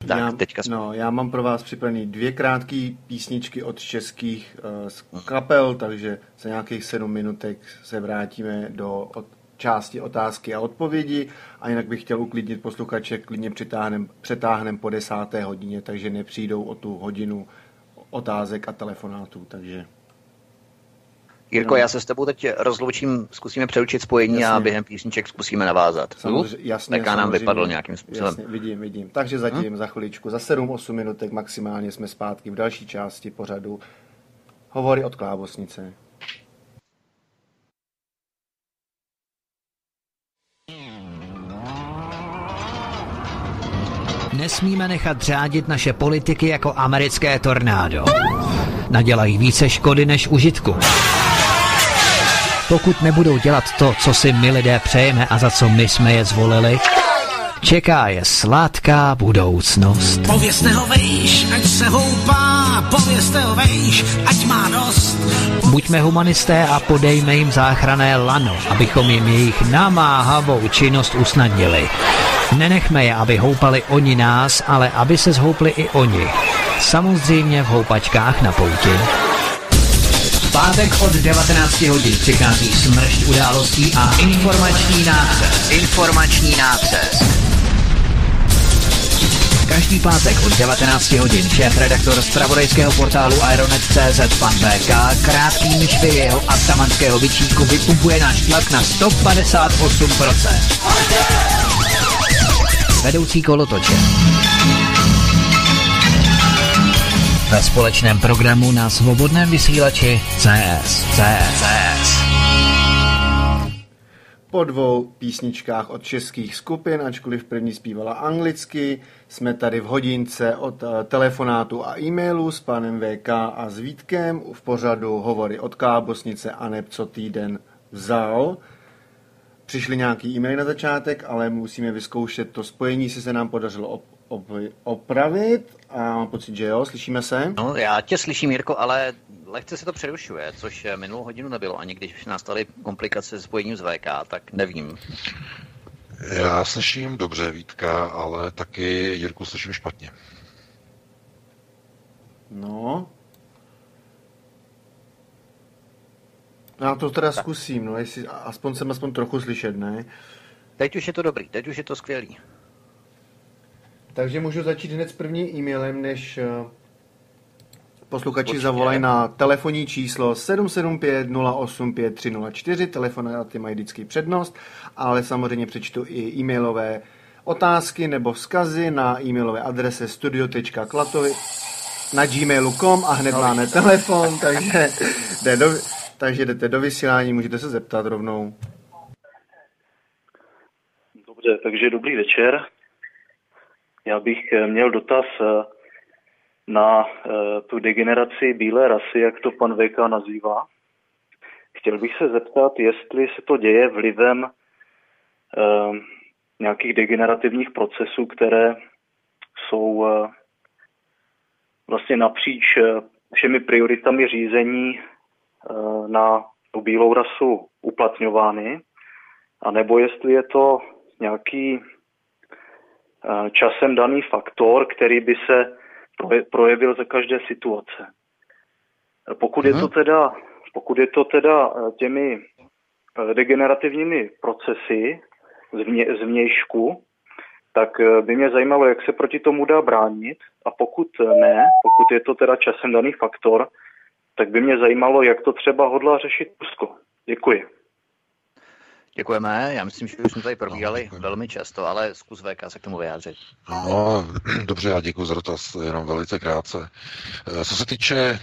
Tak, já, teďka jsme... no, já mám pro vás připravený dvě krátké písničky od českých uh, z kapel, takže za nějakých sedm minutek se vrátíme do od, části otázky a odpovědi. A jinak bych chtěl uklidnit posluchače, klidně přetáhnem, přetáhnem po desáté hodině, takže nepřijdou o tu hodinu otázek a telefonátů, takže... Jirko, no. Já se s tebou teď rozloučím, zkusíme přeručit spojení jasně. A během písniček zkusíme navázat. Samozřejmě, jasně, tak a nám vypadlo nějakým způsobem. Jasně, vidím, vidím. Takže zatím hmm? za chviličku, za sedm osm minutek maximálně jsme zpátky v další části pořadu Hovory od klávesnice. Nesmíme nechat řádit naše politiky jako americké tornádo. Nadělají více škody než užitku. Pokud nebudou dělat to, co si my lidé přejeme a za co my jsme je zvolili, čeká je sladká budoucnost. Povězte ho vejš, ať se houpá, povězte ho vejš, ať má dost. Buďme humanisté a podejme jim záchranné lano, abychom jim jejich namáhavou činnost usnadnili. Nenechme je, aby houpali oni nás, ale aby se zhoupli i oni. Samozřejmě v houpačkách na pouti. Pátek od devatenácti hodin přichází smršť událostí a informační nácest. Informační nácest. Každý pátek od devatenácti hodin šéfredaktor zpravodajského portálu Aeronet tečka cé zet pan V K krátkými švy jeho atamanského bičíku vypumpuje náš tlak na sto padesát osm procent. Vedoucí kolotoče. Ve společném programu na Svobodném vysílači C S. C S. C S. Po dvou písničkách od českých skupin, ačkoliv první zpívala anglicky, jsme tady v hodince od telefonátu a e-mailu s panem V K a s Vítkem v pořadu Hovory od klávesnice a neb co týden vzal. Přišly nějaký e-maily na začátek, ale musíme vyzkoušet to spojení, jestli se nám podařilo op- op- opravit. A mám pocit, že jo, slyšíme se? No, já tě slyším, Jirko, ale lehce se to přerušuje, což minulou hodinu nebylo. Ani když nastaly komplikace s spojením z V K, tak nevím. Já slyším dobře Vítka, ale taky Jirku slyším špatně. No... Já to teda tak. zkusím, no, jestli aspoň jsem aspoň trochu slyšet, ne? Teď už je to dobrý, teď už je to skvělý. Takže můžu začít hned s prvním e-mailem, než posluchači Počkej. zavolají na telefonní číslo sedm sedm pět nula osm pět tři nula čtyři, telefonáty mají vždycky přednost, ale samozřejmě přečtu i e-mailové otázky nebo vzkazy na e-mailové adrese studio tečka klatovi na gmailu tečka com a hned no, máme telefon, takže jde do... Takže jdete do vysílání, můžete se zeptat rovnou. Dobře, takže dobrý večer. Já bych měl dotaz na tu degeneraci bílé rasy, jak to pan V K nazývá. Chtěl bych se zeptat, jestli se to děje vlivem nějakých degenerativních procesů, které jsou vlastně napříč všemi prioritami řízení na tu bílou rasu uplatňovány, anebo jestli je to nějaký časem daný faktor, který by se projevil za každé situace. Pokud je to teda, pokud je to teda těmi degenerativními procesy z vnějšku, tak by mě zajímalo, jak se proti tomu dá bránit, a pokud ne, pokud je to teda časem daný faktor, tak by mě zajímalo, jak to třeba hodlá řešit Rusko. Děkuji. Děkujeme. Já myslím, že už jsme tady probírali no, velmi často, ale zkus V K se k tomu vyjádřit. No, dobře, já děkuji za dotaz, jenom velice krátce. Co se týče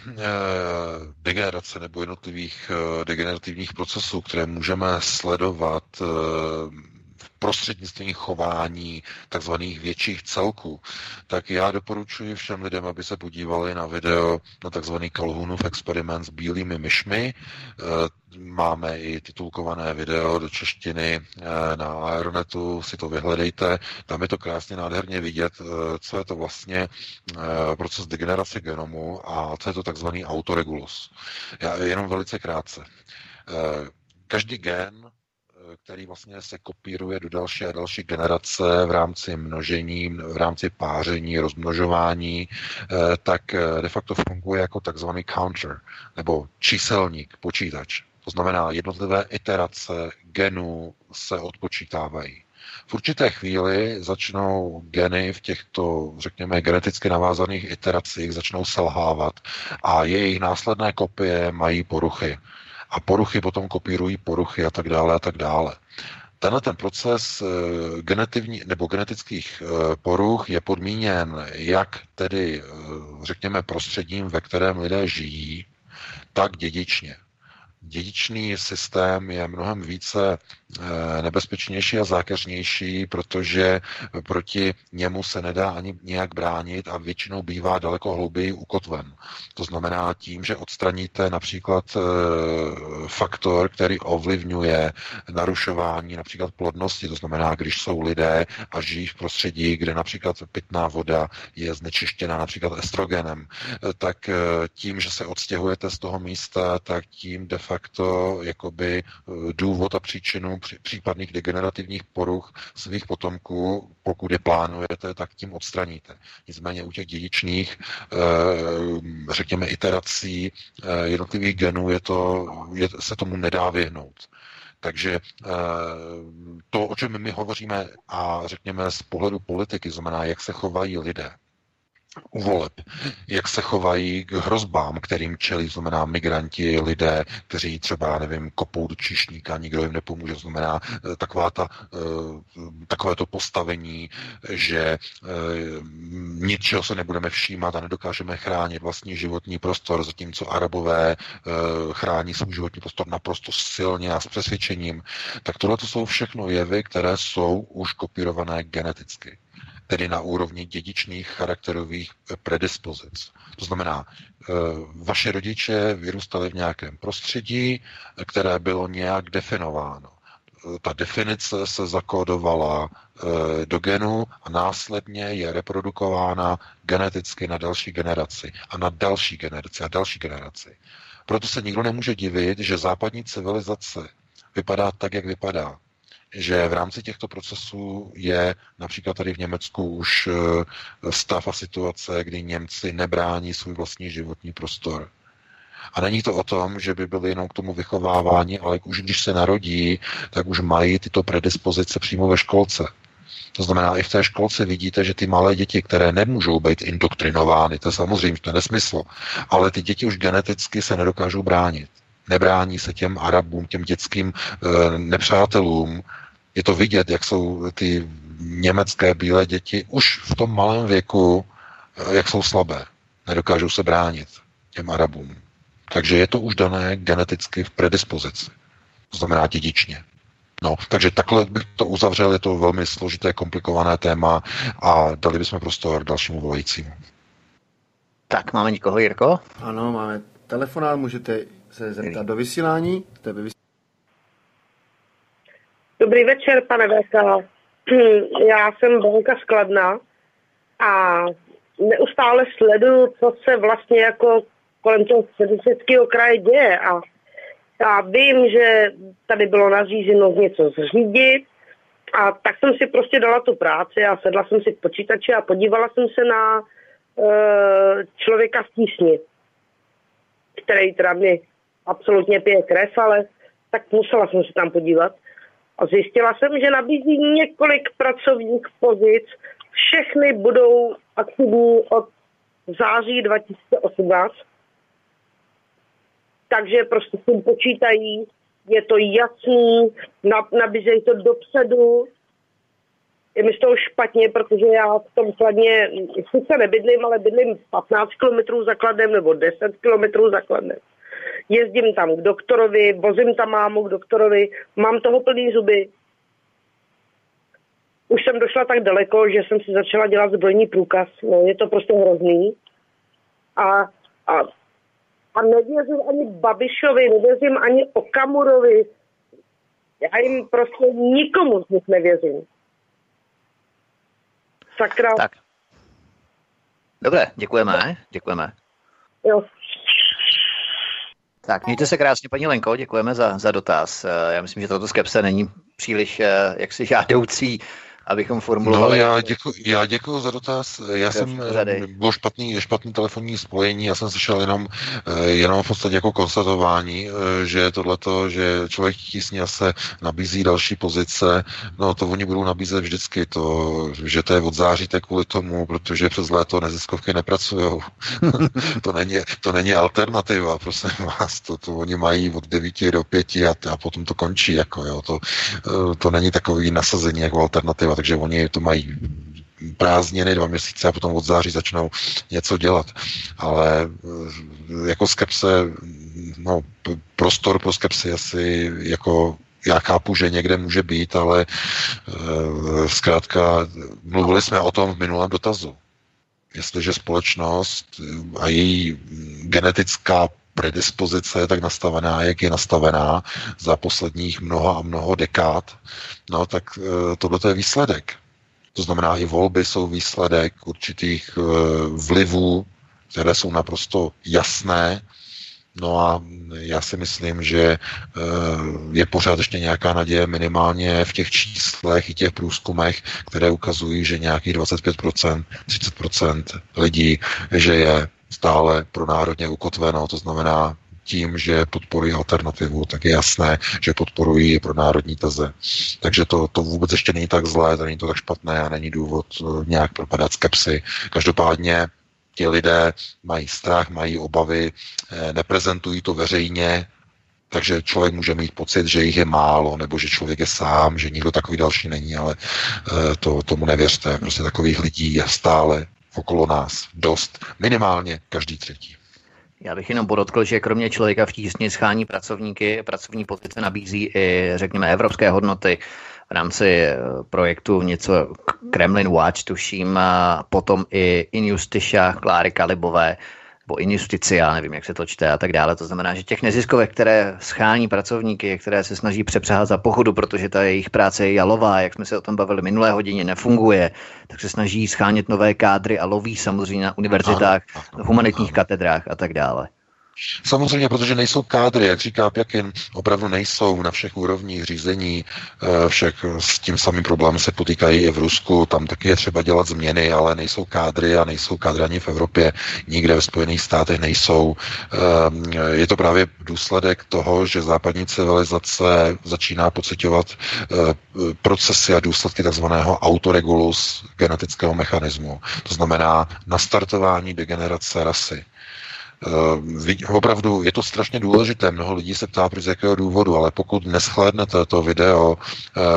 degenerace nebo jednotlivých degenerativních procesů, které můžeme sledovat v prostřednictvím chování takzvaných větších celků, tak já doporučuji všem lidem, aby se podívali na video na takzvaný Calhounův experiment s bílými myšmi. Máme i titulkované video do češtiny na Aeronetu, si to vyhledejte. Tam je to krásně nádherně vidět, co je to vlastně proces degenerace genomu a co je to takzvaný autoregulus. Já jenom velice krátce. Každý gen, který vlastně se kopíruje do další a další generace v rámci množení, v rámci páření, rozmnožování, tak de facto funguje jako takzvaný counter, nebo číselník, počítač. To znamená, jednotlivé iterace genů se odpočítávají. V určité chvíli začnou geny v těchto, řekněme, geneticky navázaných iteracích začnou selhávat a jejich následné kopie mají poruchy. A poruchy potom kopírují poruchy a tak dále a tak dále. Tenhle ten proces genetivní, nebo genetických poruch je podmíněn jak tedy, řekněme, prostředím, ve kterém lidé žijí, tak dědičně. Dědičný systém je mnohem více nebezpečnější a zákeřnější, protože proti němu se nedá ani nějak bránit a většinou bývá daleko hlouběji ukotven. To znamená tím, že odstraníte například faktor, který ovlivňuje narušování například plodnosti, to znamená, když jsou lidé a žijí v prostředí, kde například pitná voda je znečištěna například estrogenem, tak tím, že se odstěhujete z toho místa, tak tím de facto jakoby důvod a příčinu případných degenerativních poruch svých potomků, pokud je plánujete, tak tím odstraníte. Nicméně u těch dědičných, řekněme, iterací jednotlivých genů je to, je, se tomu nedá vyhnout. Takže to, o čem my hovoříme a řekněme z pohledu politiky, znamená, jak se chovají lidé u voleb, jak se chovají k hrozbám, kterým čelí, znamená migranti, lidé, kteří třeba, nevím, kopou do číšníka, nikdo jim nepomůže, znamená taková ta, takové to postavení, že ničeho se nebudeme všímat a nedokážeme chránit vlastní životní prostor, zatímco Arabové chrání svůj životní prostor naprosto silně a s přesvědčením. Tak tohle to jsou všechno jevy, které jsou už kopírované geneticky, tedy na úrovni dědičných charakterových predispozic. To znamená, vaše rodiče vyrůstali v nějakém prostředí, které bylo nějak definováno. Ta definice se zakódovala do genu a následně je reprodukována geneticky na další generaci a na další generaci a další generaci. Proto se nikdo nemůže divit, že západní civilizace vypadá tak, jak vypadá, že v rámci těchto procesů je například tady v Německu už stav a situace, kdy Němci nebrání svůj vlastní životní prostor. A není to o tom, že by byli jenom k tomu vychovávání, ale už když se narodí, tak už mají tyto predispozice přímo ve školce. To znamená, i v té školce vidíte, že ty malé děti, které nemůžou být indoktrinovány, to je samozřejmě, to je nesmysl, ale ty děti už geneticky se nedokážou bránit. Nebrání se těm Arabům, těm dětským e, nepřátelům. Je to vidět, jak jsou ty německé bílé děti už v tom malém věku, e, jak jsou slabé. Nedokážou se bránit těm Arabům. Takže je to už dané geneticky v predispozici. To znamená dědičně. No, takže takhle bych to uzavřel. Je to velmi složité, komplikované téma a dali bychom prostor dalšímu volajícímu. Tak, máme někoho, Jirko? Ano, máme telefonát, můžete se zeptat do vysílání. Dobrý večer, pane Bakalo. Já jsem Bonka z Kladna a neustále sleduju, co se vlastně jako kolem toho Středoevropského kraje děje. A já vím, že tady bylo nařízeno něco zřídit a tak jsem si prostě dala tu práci a sedla jsem si k počítači a podívala jsem se na uh, Člověka v tísni, který teda mě absolutně pije krev, ale tak musela jsem se tam podívat. A zjistila jsem, že nabízí několik pracovních pozic. Všechny budou aktivní od září dva tisíce osmnáct. Takže prostě s tím počítají, je to jasný, nabízejí to dopředu. Je mi z toho špatně, protože já v tom Kladně sice nebydlím, ale bydlím patnáct kilometrů za Kladnem nebo deset kilometrů za Kladnem. Jezdím tam k doktorovi, vozím tam mámu k doktorovi, mám toho plný zuby. už jsem došla tak daleko, že jsem si začala dělat zbrojní průkaz. No, je to prostě hrozný. A, a, a nevěřím ani Babišovi, nevěřím ani Okamurovi. Já jim prostě nikomu z nich nevěřím. Sakra. Tak. Dobré, děkujeme, děkujeme. Jo. Tak, mějte se krásně, paní Lenko, děkujeme za, za dotaz. Já myslím, že tato skepse není příliš jaksi žádoucí, abychom formulovali. No, já děkuji, já děkuji za dotaz. Já jsem, bylo špatný, špatný telefonní spojení, já jsem slyšel jenom, jenom v podstatě jako konstatování, že tohleto, že člověk tísně se nabízí další pozice, no to oni budou nabízet vždycky, to, že to je od září, to je kvůli tomu, protože přes léto neziskovky nepracujou. to, není, to není alternativa, prosím vás, to, to oni mají od devíti do pěti a, a potom to končí, jako jo, to, to není takový nasazení jako alternativa. Takže oni to mají prázdniny dva měsíce a potom od září začnou něco dělat. Ale jako skepse, no, prostor pro skepsi asi jako já chápu, že někde může být, ale zkrátka mluvili jsme o tom v minulém dotazu. Jestliže společnost a její genetická predispozice je tak nastavená, jak je nastavená za posledních mnoha a mnoho dekád, no tak e, tohleto je výsledek. To znamená, i volby jsou výsledek určitých e, vlivů, které jsou naprosto jasné. No a já si myslím, že e, je pořád ještě nějaká naděje minimálně v těch číslech i těch průzkumech, které ukazují, že nějakých dvacet pět procent, třicet procent lidí, že je stále pronárodně ukotveno, to znamená tím, že podporují alternativu, tak je jasné, že podporují pronárodní teze. Takže to, to vůbec ještě není tak zlé, to není to tak špatné a není důvod nějak propadat skepsi. Každopádně ti lidé mají strach, mají obavy, neprezentují to veřejně, takže člověk může mít pocit, že jich je málo, nebo že člověk je sám, že nikdo takový další není, ale to, tomu nevěřte. Prostě takových lidí je stále okolo nás dost, minimálně každý třetí. Já bych jenom podotkl, že kromě člověka v tísni schání pracovníky, pracovní pozice nabízí i, řekněme, evropské hodnoty v rámci projektu něco Kremlin Watch, tuším, a potom i Injusticia, Kláry Kalibové, nebo Injusticia, nevím, jak se to čte a tak dále. To znamená, že těch neziskovek, které schání pracovníky, které se snaží přepřáhat za pochodu, protože ta jejich práce je jalová, jak jsme se o tom bavili minulé hodině, nefunguje, tak se snaží schánět nové kádry a loví samozřejmě na univerzitách, v humanitních katedrách a tak dále. Samozřejmě, protože nejsou kádry, jak říká Pjakin, opravdu nejsou na všech úrovních řízení, však s tím samým problémem se potýkají i v Rusku, tam taky je třeba dělat změny, ale nejsou kádry a nejsou kádry ani v Evropě, nikde ve Spojených státech nejsou. Je to právě důsledek toho, že západní civilizace začíná pociťovat procesy a důsledky takzvaného autoregulus genetického mechanismu, to znamená nastartování degenerace rasy. Uh, opravdu je to strašně důležité, mnoho lidí se ptá, proč z jakého důvodu, ale pokud neschlédnete to video uh,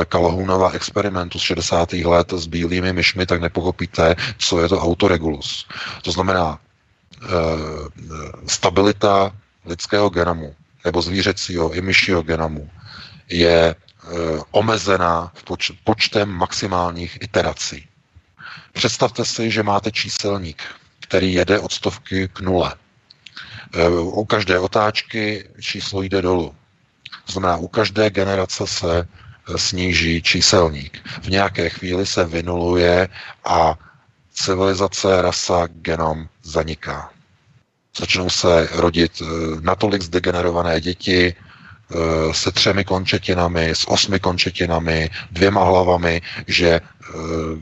Kalahounova experimentu z šedesátých let s bílými myšmi, tak nepochopíte, co je to autoregulus. To znamená uh, stabilita lidského genomu, nebo zvířecího i myšího genomu, je uh, omezená v poč- počtem maximálních iterací. Představte si, že máte číselník, který jede od stovky k nule. U každé otáčky číslo jde dolů. To znamená, u každé generace se sníží číselník. V nějaké chvíli se vynuluje a civilizace, rasa, genom zaniká. Začnou se rodit natolik zdegenerované děti se třemi končetinami, s osmi končetinami, dvěma hlavami, že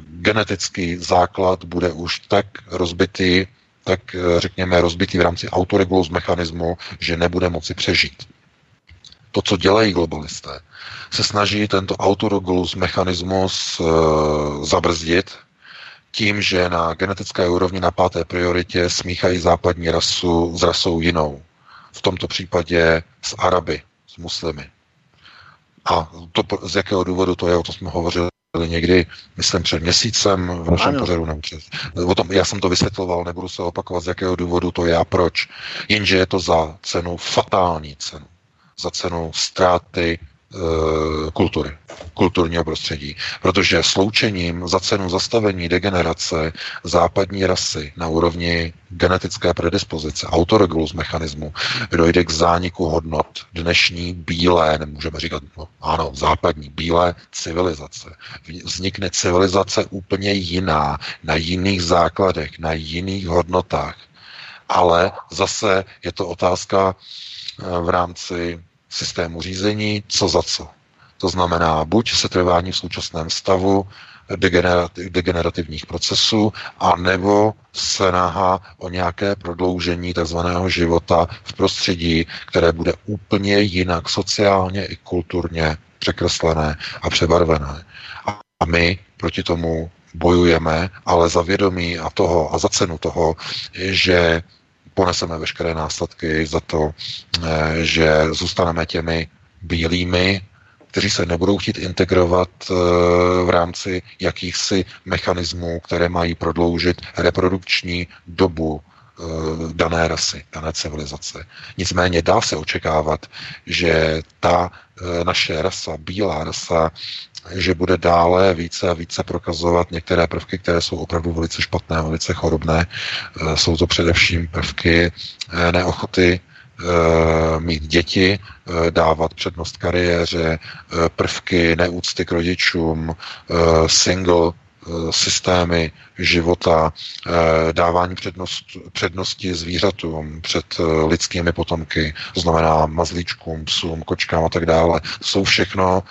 genetický základ bude už tak rozbitý, tak řekněme rozbitý v rámci autoregulus mechanismu, že nebude moci přežít. To, co dělají globalisté, se snaží tento autoregulus mechanismus e, zabrzdit tím, že na genetické úrovni na páté prioritě smíchají západní rasu s rasou jinou. V tomto případě s Araby, s muslimy. A to, z jakého důvodu to je, o tom jsme hovořili někdy, myslím, před měsícem v našem ano. pořadu. Nebo před, o tom, já jsem to vysvětloval, nebudu se opakovat, z jakého důvodu to je a proč. Jenže je to za cenu, fatální cenu, za cenu ztráty e, kultury. kulturního prostředí, protože sloučením za cenu zastavení degenerace západní rasy na úrovni genetické predispozice, autoregulus mechanismu, dojde k zániku hodnot dnešní bílé, nemůžeme říkat, no, ano, západní bílé civilizace. Vznikne civilizace úplně jiná, na jiných základech, na jiných hodnotách. Ale zase je to otázka v rámci systému řízení, co za co. To znamená buď setrvání v současném stavu degenerativních procesů, anebo snaha o nějaké prodloužení takzvaného života v prostředí, které bude úplně jinak sociálně i kulturně překreslené a přebarvené. A my proti tomu bojujeme, ale za vědomí a toho a za cenu toho, že poneseme veškeré následky, za to, že zůstaneme těmi bílými, kteří se nebudou chtít integrovat v rámci jakýchsi mechanismů, které mají prodloužit reprodukční dobu dané rasy, dané civilizace. Nicméně dá se očekávat, že ta naše rasa, bílá rasa, že bude dále více a více prokazovat některé prvky, které jsou opravdu velice špatné, velice chorobné. Jsou to především prvky neochoty mít děti, dávat přednost kariéře, prvky neúcty k rodičům, single systémy života, dávání přednost, přednosti zvířatům před lidskými potomky, to znamená mazlíčkům, psům, kočkám a tak dále. Jsou všechno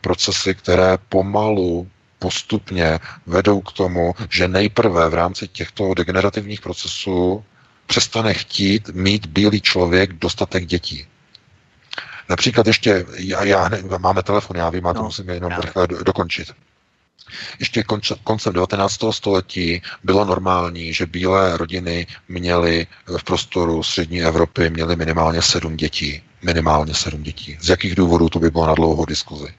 procesy, které pomalu postupně vedou k tomu, že nejprve v rámci těchto degenerativních procesů přestane chtít mít bílý člověk dostatek dětí. Například ještě, já, já máme telefon, já vím, a to no, musím jenom no. rychle dokončit. Ještě konč, koncem devatenáctého století bylo normální, že bílé rodiny měly v prostoru střední Evropy měly minimálně sedm dětí. Minimálně sedm dětí. Z jakých důvodů, to by bylo na dlouhou diskuzi.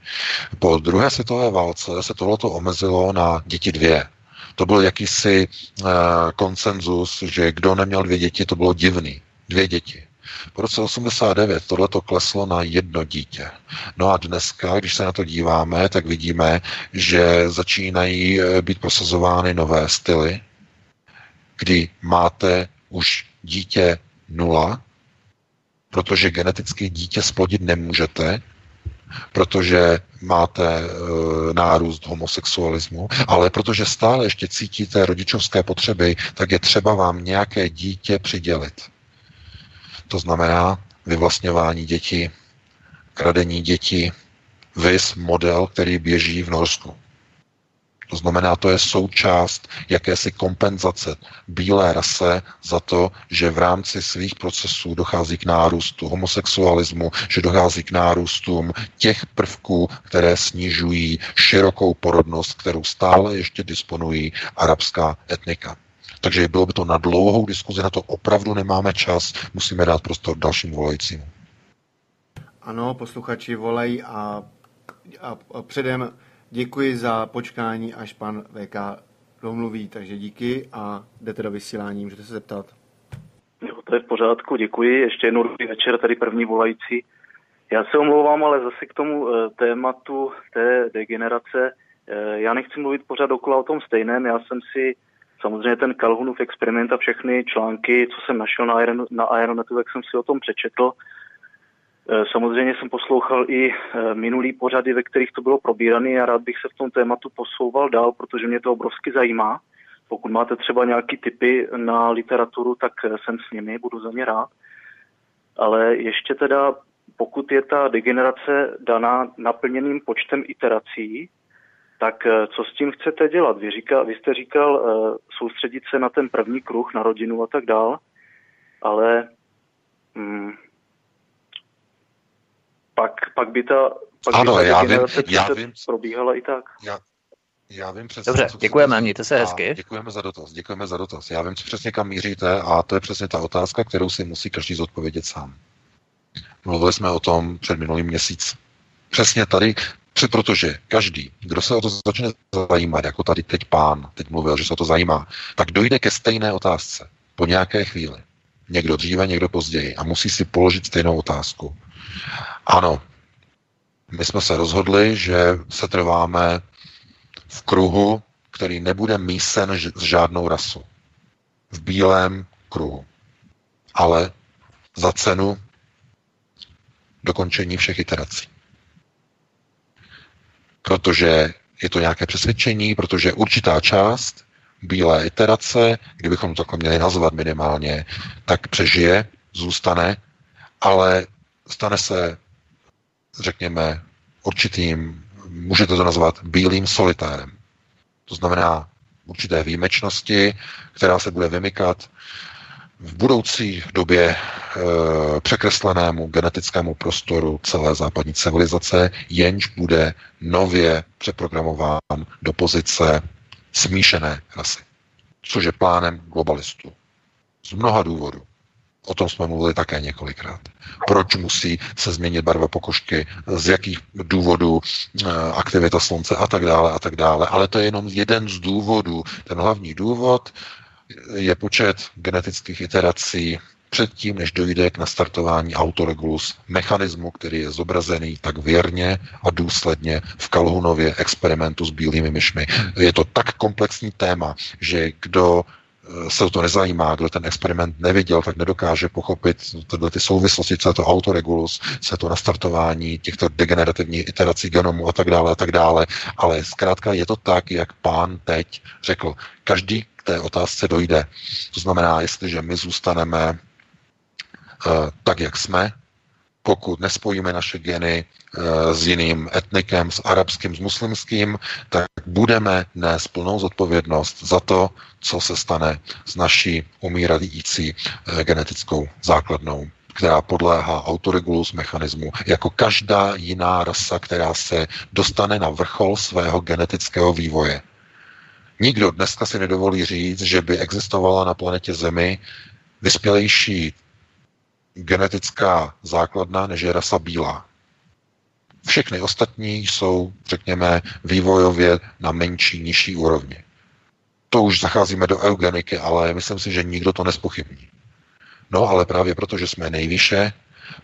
Po druhé světové válce se tohleto omezilo na děti dvě. To byl jakýsi uh, konsenzus, že kdo neměl dvě děti, to bylo divný. Dvě děti. Po roce osmdesát devět tohleto kleslo na jedno dítě. No a dneska, když se na to díváme, tak vidíme, že začínají být prosazovány nové styly, kdy máte už dítě nula, protože geneticky dítě splodit nemůžete, protože máte e, nárůst homosexualismu, ale protože stále ještě cítíte rodičovské potřeby, tak je třeba vám nějaké dítě přidělit. To znamená vyvlastňování dětí, kradení dětí, viz model, který běží v Norsku. To znamená, to je součást jakési kompenzace bílé rase za to, že v rámci svých procesů dochází k nárůstu homosexualismu, že dochází k nárůstům těch prvků, které snižují širokou porodnost, kterou stále ještě disponují arabská etnika. Takže bylo by to na dlouhou diskuzi, na to opravdu nemáme čas, musíme dát prostor dalším volajícím. Ano, posluchači volají a, a, a předem děkuji za počkání, až pan V K domluví, takže díky a jdete do vysílání, můžete se zeptat. Jo, to je v pořádku, děkuji. Ještě jednou dobrý večer, tady první volající. Já se omlouvám, ale zase k tomu tématu té degenerace. Já nechci mluvit pořád dokola o tom stejném, já jsem si samozřejmě ten Calhounův experiment a všechny články, co jsem našel na, Aeron, na Aeronetu, tak jsem si o tom přečetl. Samozřejmě jsem poslouchal i minulý pořady, ve kterých to bylo probírané a rád bych se v tom tématu posouval dál, protože mě to obrovsky zajímá. Pokud máte třeba nějaké tipy na literaturu, tak jsem s nimi, budu za ně rád. Ale ještě teda, pokud je ta degenerace daná naplněným počtem iterací, tak co s tím chcete dělat? Vy, říkal, vy jste říkal soustředit se na ten první kruh, na rodinu a tak dál, ale hmm, pak, pak by ta, pak ano, by ta generace vím, já vím, probíhala i tak. Já, já vím přesně, dobře, děkujeme, mějte se hezky. Děkujeme za dotaz, děkujeme za dotaz. Já vím, co přesně kam míříte a to je přesně ta otázka, kterou si musí každý zodpovědět sám. Mluvili jsme o tom před minulým měsíc. Přesně tady... Protože každý, kdo se o to začne zajímat, jako tady teď pán, teď mluvil, že se o to zajímá, tak dojde ke stejné otázce po nějaké chvíli. Někdo dříve, někdo později a musí si položit stejnou otázku. Ano, My jsme se rozhodli, že se trváme v kruhu, který nebude mísen s žádnou rasou. V bílém kruhu. Ale za cenu dokončení všech iterací. Protože je to nějaké přesvědčení, protože určitá část bílé iterace, kdybychom to měli nazvat minimálně, tak přežije, zůstane, ale stane se, řekněme, určitým, můžete to nazvat bílým solitérem. To znamená určité výjimečnosti, která se bude vymykat v budoucí době e, překreslenému genetickému prostoru celé západní civilizace, jenž bude nově přeprogramován do pozice smíšené rasy, což je plánem globalistů. Z mnoha důvodů. O tom jsme mluvili také několikrát. Proč musí se změnit barva pokožky, z jakých důvodů aktivita slunce a tak dále a tak dále. Ale to je jenom jeden z důvodů. Ten hlavní důvod je počet genetických iterací předtím, než dojde k nastartování autoregulus mechanismu, který je zobrazený tak věrně a důsledně v Kalhunově experimentu s bílými myšmi. Je to tak komplexní téma, že kdo se o to nezajímá, kdo ten experiment neviděl, tak nedokáže pochopit tyhle ty souvislosti, co je to autoregulus, co je to nastartování těchto degenerativních iterací genomu a tak dále a tak dále. Ale zkrátka je to tak, jak pán teď řekl. Každý k té otázce dojde. To znamená, jestliže my zůstaneme uh, tak, jak jsme, pokud nespojíme naše geny e, s jiným etnikem, s arabským, s muslimským, tak budeme nést plnou zodpovědnost za to, co se stane s naší umírající e, genetickou základnou, která podléhá autoregulus mechanismu, jako každá jiná rasa, která se dostane na vrchol svého genetického vývoje. Nikdo dneska si nedovolí říct, že by existovala na planetě Zemi vyspělejší genetická základna, než je rasa bílá. Všechny ostatní jsou, řekněme, vývojově na menší, nižší úrovni. To už zacházíme do eugeniky, ale myslím si, že nikdo to nezpochybní. No ale právě proto, že jsme nejvýše,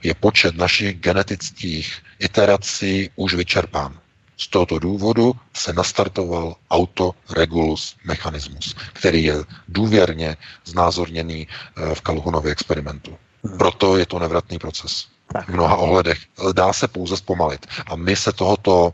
je počet našich genetických iterací už vyčerpán. Z tohoto důvodu se nastartoval autoregulus mechanismus, který je důvěrně znázorněný v Kalhunově experimentu. Proto je to nevratný proces. V mnoha ohledech. Dá se pouze zpomalit. A my se tohoto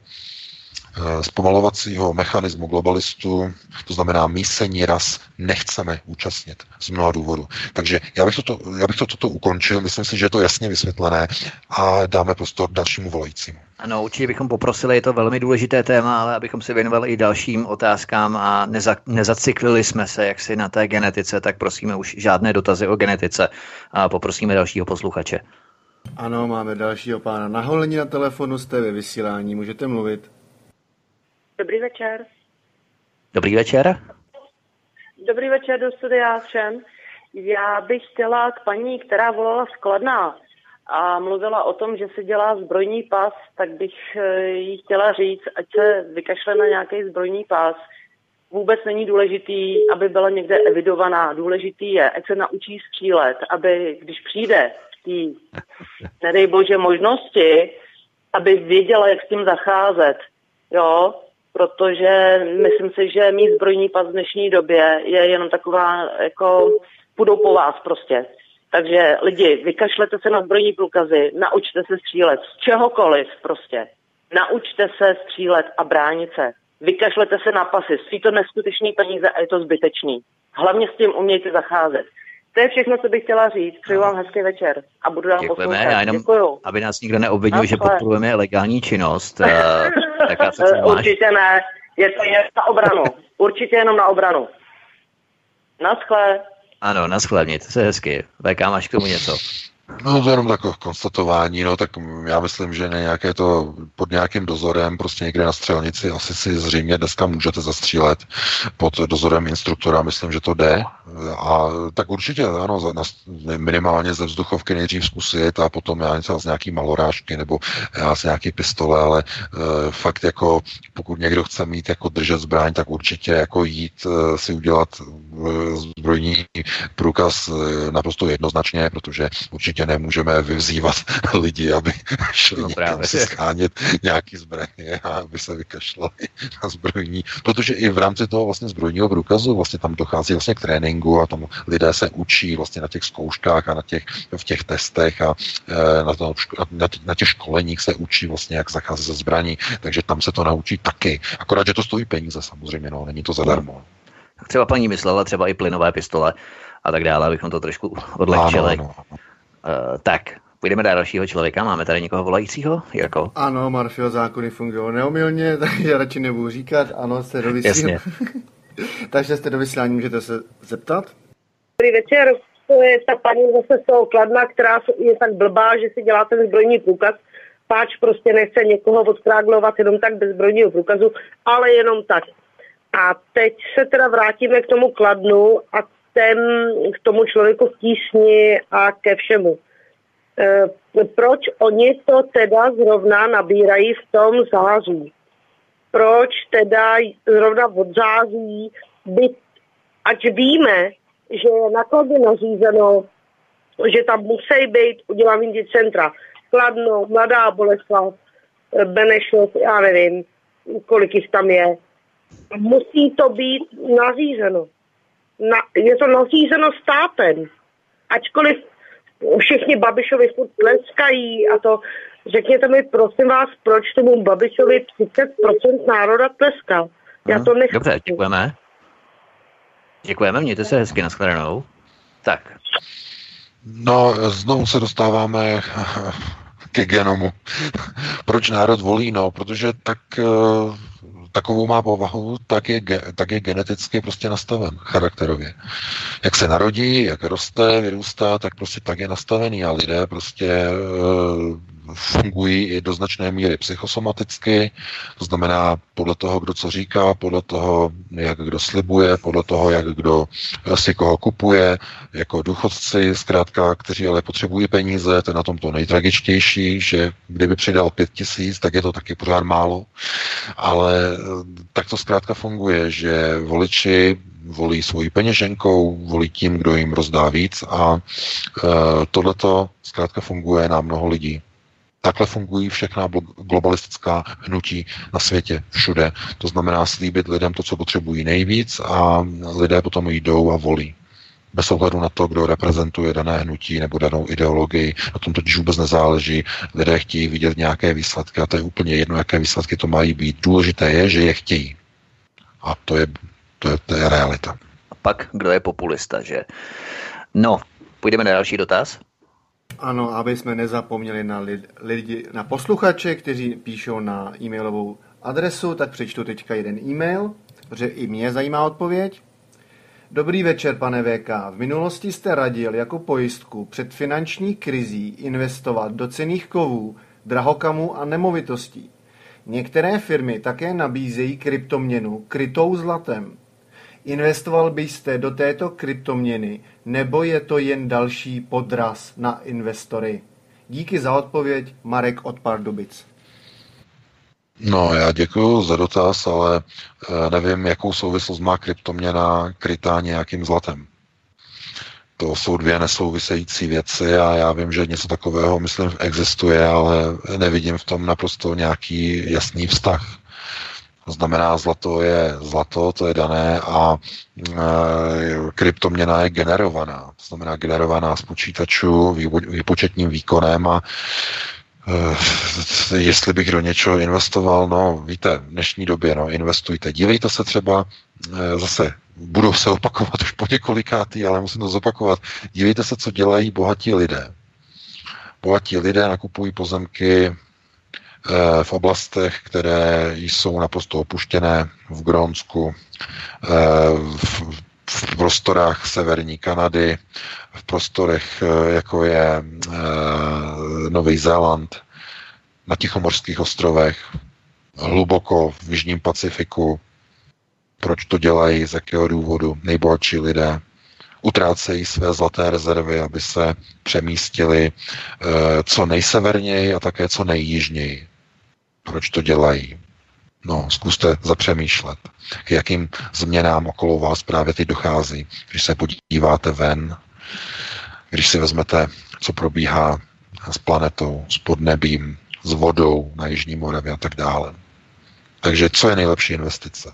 zpomalovacího mechanismu globalistů, to znamená mísení ras, nechceme účastnit z mnoha důvodů. Takže já bych toto, já bych toto ukončil, myslím si, že je to jasně vysvětlené a dáme prostor dalšímu volajícímu. Ano, určitě bychom poprosili, je to velmi důležité téma, ale abychom se věnovali i dalším otázkám a neza, nezacyklili jsme se jaksi na té genetice, tak prosíme už žádné dotazy o genetice a poprosíme dalšího posluchače. Ano, máme dalšího pána na holení na telefonu, jste ve vysílání, můžete mluvit. Dobrý večer. Dobrý večer. Dobrý večer do studia všem. Já bych chtěla k paní, která volala z Kladna a mluvila o tom, že se dělá zbrojní pas, tak bych jí chtěla říct, ať se vykašle na nějaký zbrojní pas. Vůbec není důležitý, aby byla někde evidovaná. Důležitý je, ať se naučí střílet, aby když přijde v té, nedej bože, možnosti, aby věděla, jak s tím zacházet. Jo, protože myslím si, že mít zbrojní pas v dnešní době je jenom taková, jako půjdou po vás prostě. Takže lidi, vykašlete se na zbrojní průkazy, naučte se střílet z čehokoliv prostě. Naučte se střílet a bránit se. Vykašlete se na pasy, stojí to neskutečný peníze a je to zbytečný. Hlavně s tím umějte zacházet. To je všechno, co bych chtěla říct. Přeju vám hezký večer a budu vám poslouchat. Děkuju. Aby nás nikdo neobvinil, že podporujeme legální činnost. Tak já se určitě ne. Je to jen na obranu. Určitě jenom na obranu. Naschle. Ano, naschle, mějte se hezky. V K máš k tomu něco? No to jenom takové konstatování, no tak já myslím, že nějaké to pod nějakým dozorem, prostě někde na střelnici, asi si zřejmě dneska můžete zastřílet pod dozorem instruktora, myslím, že to jde, A tak určitě, ano, za, na, minimálně ze vzduchovky nejdřív zkusit a potom já z nějaký malorážky nebo já z nějaký pistole, ale e, fakt jako pokud někdo chce mít jako držet zbraň, tak určitě jako jít e, si udělat e, zbrojní průkaz e, naprosto jednoznačně, protože určitě nemůžeme vyvzývat lidi, aby šli no, někam si schánět nějaký zbraně a aby se vykašlali na zbrojní, protože i v rámci toho vlastně zbrojního průkazu vlastně tam dochází vlastně k tréninku a tam lidé se učí vlastně na těch zkouškách a na těch, v těch testech a e, na, to, na, na těch školeních se učí vlastně, jak zacházet ze zbraní, takže tam se to naučí taky. Akorát, že to stojí peníze samozřejmě, no, není to zadarmo. Tak třeba paní myslela třeba i plynové pistole a tak dále, abychom to trošku odlehčili. Ano, ano. Uh, tak, půjdeme dát dalšího člověka, máme tady někoho volajícího, Jirko? Ano, Marfio, zákony fungují neomylně, takže radši nebudu říkat, ano, jste do vysílání. Takže jste do vysílání, můžete se zeptat? Dobrý večer, to je ta paní zase z toho Kladna, která je tak blbá, že si dělá ten zbrojní průkaz, páč prostě nechce někoho odkráglovat jenom tak bez zbrojního průkazu, ale jenom tak. A teď se teda vrátíme k tomu Kladnu a ten, k tomu člověku v tísni a ke všemu. E, proč oni to teda zrovna nabírají v tom Září? Proč teda zrovna od Září, byt, ať víme, že je na Kladně nařízeno, že tam musí být udělaný ty centra. Kladno, Mladá Boleslav, Benešov, já nevím, kolik jich tam je. Musí to být nařízeno. Na, je to nařízeno státem. Ačkoliv všichni Babišovi furt tleskají a to, řekněte mi, prosím vás, proč tomu Babišovi třicet procent národa tleská. Já to nechci. Dobře, děkujeme. Děkujeme, mějte se hezky, nashledanou. Tak. No, znovu se dostáváme ke genomu. Proč národ volí? No, protože tak... takovou má povahu, tak je, tak je geneticky prostě nastaven charakterově. Jak se narodí, jak roste, vyrůstá, tak prostě tak je nastavený a lidé prostě e, fungují i do značné míry psychosomaticky, to znamená podle toho, kdo co říká, podle toho, jak kdo slibuje, podle toho, jak kdo si koho kupuje, jako důchodci, zkrátka, kteří ale potřebují peníze, to je na tom to nejtragičtější, že kdyby přidal pět tisíc, tak je to taky pořád málo, ale tak to zkrátka funguje, že voliči volí svojí peněženkou, volí tím, kdo jim rozdá víc a e, tohleto zkrátka funguje na mnoho lidí. Takhle fungují všechna globalistická hnutí na světě, všude. To znamená slíbit lidem to, co potřebují nejvíc a lidé potom jdou a volí. Bez ohledu na to, kdo reprezentuje dané hnutí nebo danou ideologii, na tom totiž vůbec nezáleží. Lidé chtějí vidět nějaké výsledky a to je úplně jedno, jaké výsledky to mají být. Důležité je, že je chtějí. A to je, to je, to je realita. A pak, kdo je populista, že? No, půjdeme na další dotaz. Ano, aby jsme nezapomněli na lidi, na posluchače, kteří píšou na e-mailovou adresu, tak přečtu teďka jeden e-mail, protože i mě zajímá odpověď. Dobrý večer, pane V K. V minulosti jste radil jako pojistku před finanční krizí investovat do cenných kovů, drahokamů a nemovitostí. Některé firmy také nabízejí kryptoměnu krytou zlatem. Investoval byste do této kryptoměny, nebo je to jen další podraz na investory? Díky za odpověď, Marek od Pardubic. No, já děkuji za dotaz, ale nevím, jakou souvislost má kryptoměna krytá nějakým zlatem. To jsou dvě nesouvisející věci a já vím, že něco takového, myslím, existuje, ale nevidím v tom naprosto nějaký jasný vztah. To znamená, zlato je zlato, to je dané a e, kryptoměna je generovaná. To znamená generovaná z počítačů výpočetním výkonem a e, jestli bych do něčeho investoval, no víte, v dnešní době, no investujte. Dívejte se třeba e, zase, budou se opakovat už po několikátý, ale musím to zopakovat. Dívejte se, co dělají bohatí lidé. Bohatí lidé nakupují pozemky v oblastech, které jsou naprosto opuštěné, v Grónsku, v prostorách severní Kanady, v prostorech, jako je Nový Zéland, na Tichomorských ostrovech, hluboko v jižním Pacifiku. Proč to dělají, z jakého důvodu nejbohatší lidé? utrácejí své zlaté rezervy, aby se přemístili co nejseverněji a také co nejjižněji. Proč to dělají? No, zkuste zapřemýšlet, k jakým změnám okolo vás právě teď dochází, když se podíváte ven, když si vezmete, co probíhá s planetou, s podnebím, s vodou na Jižní Moravě a tak dále. Takže co je nejlepší investice?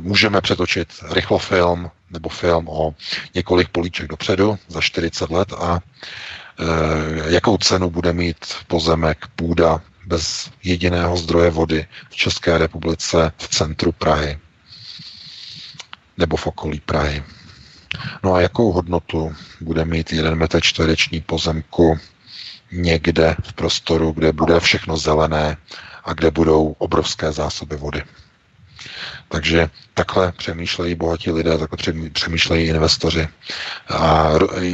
Můžeme přetočit rychlofilm nebo film o několik políček dopředu za čtyřicet let a jakou cenu bude mít pozemek, půda bez jediného zdroje vody v České republice v centru Prahy nebo v okolí Prahy. No a jakou hodnotu bude mít jeden metr čtvereční pozemku někde v prostoru, kde bude všechno zelené a kde budou obrovské zásoby vody. Takže takhle přemýšlejí bohatí lidé, takhle přemýšlejí investoři a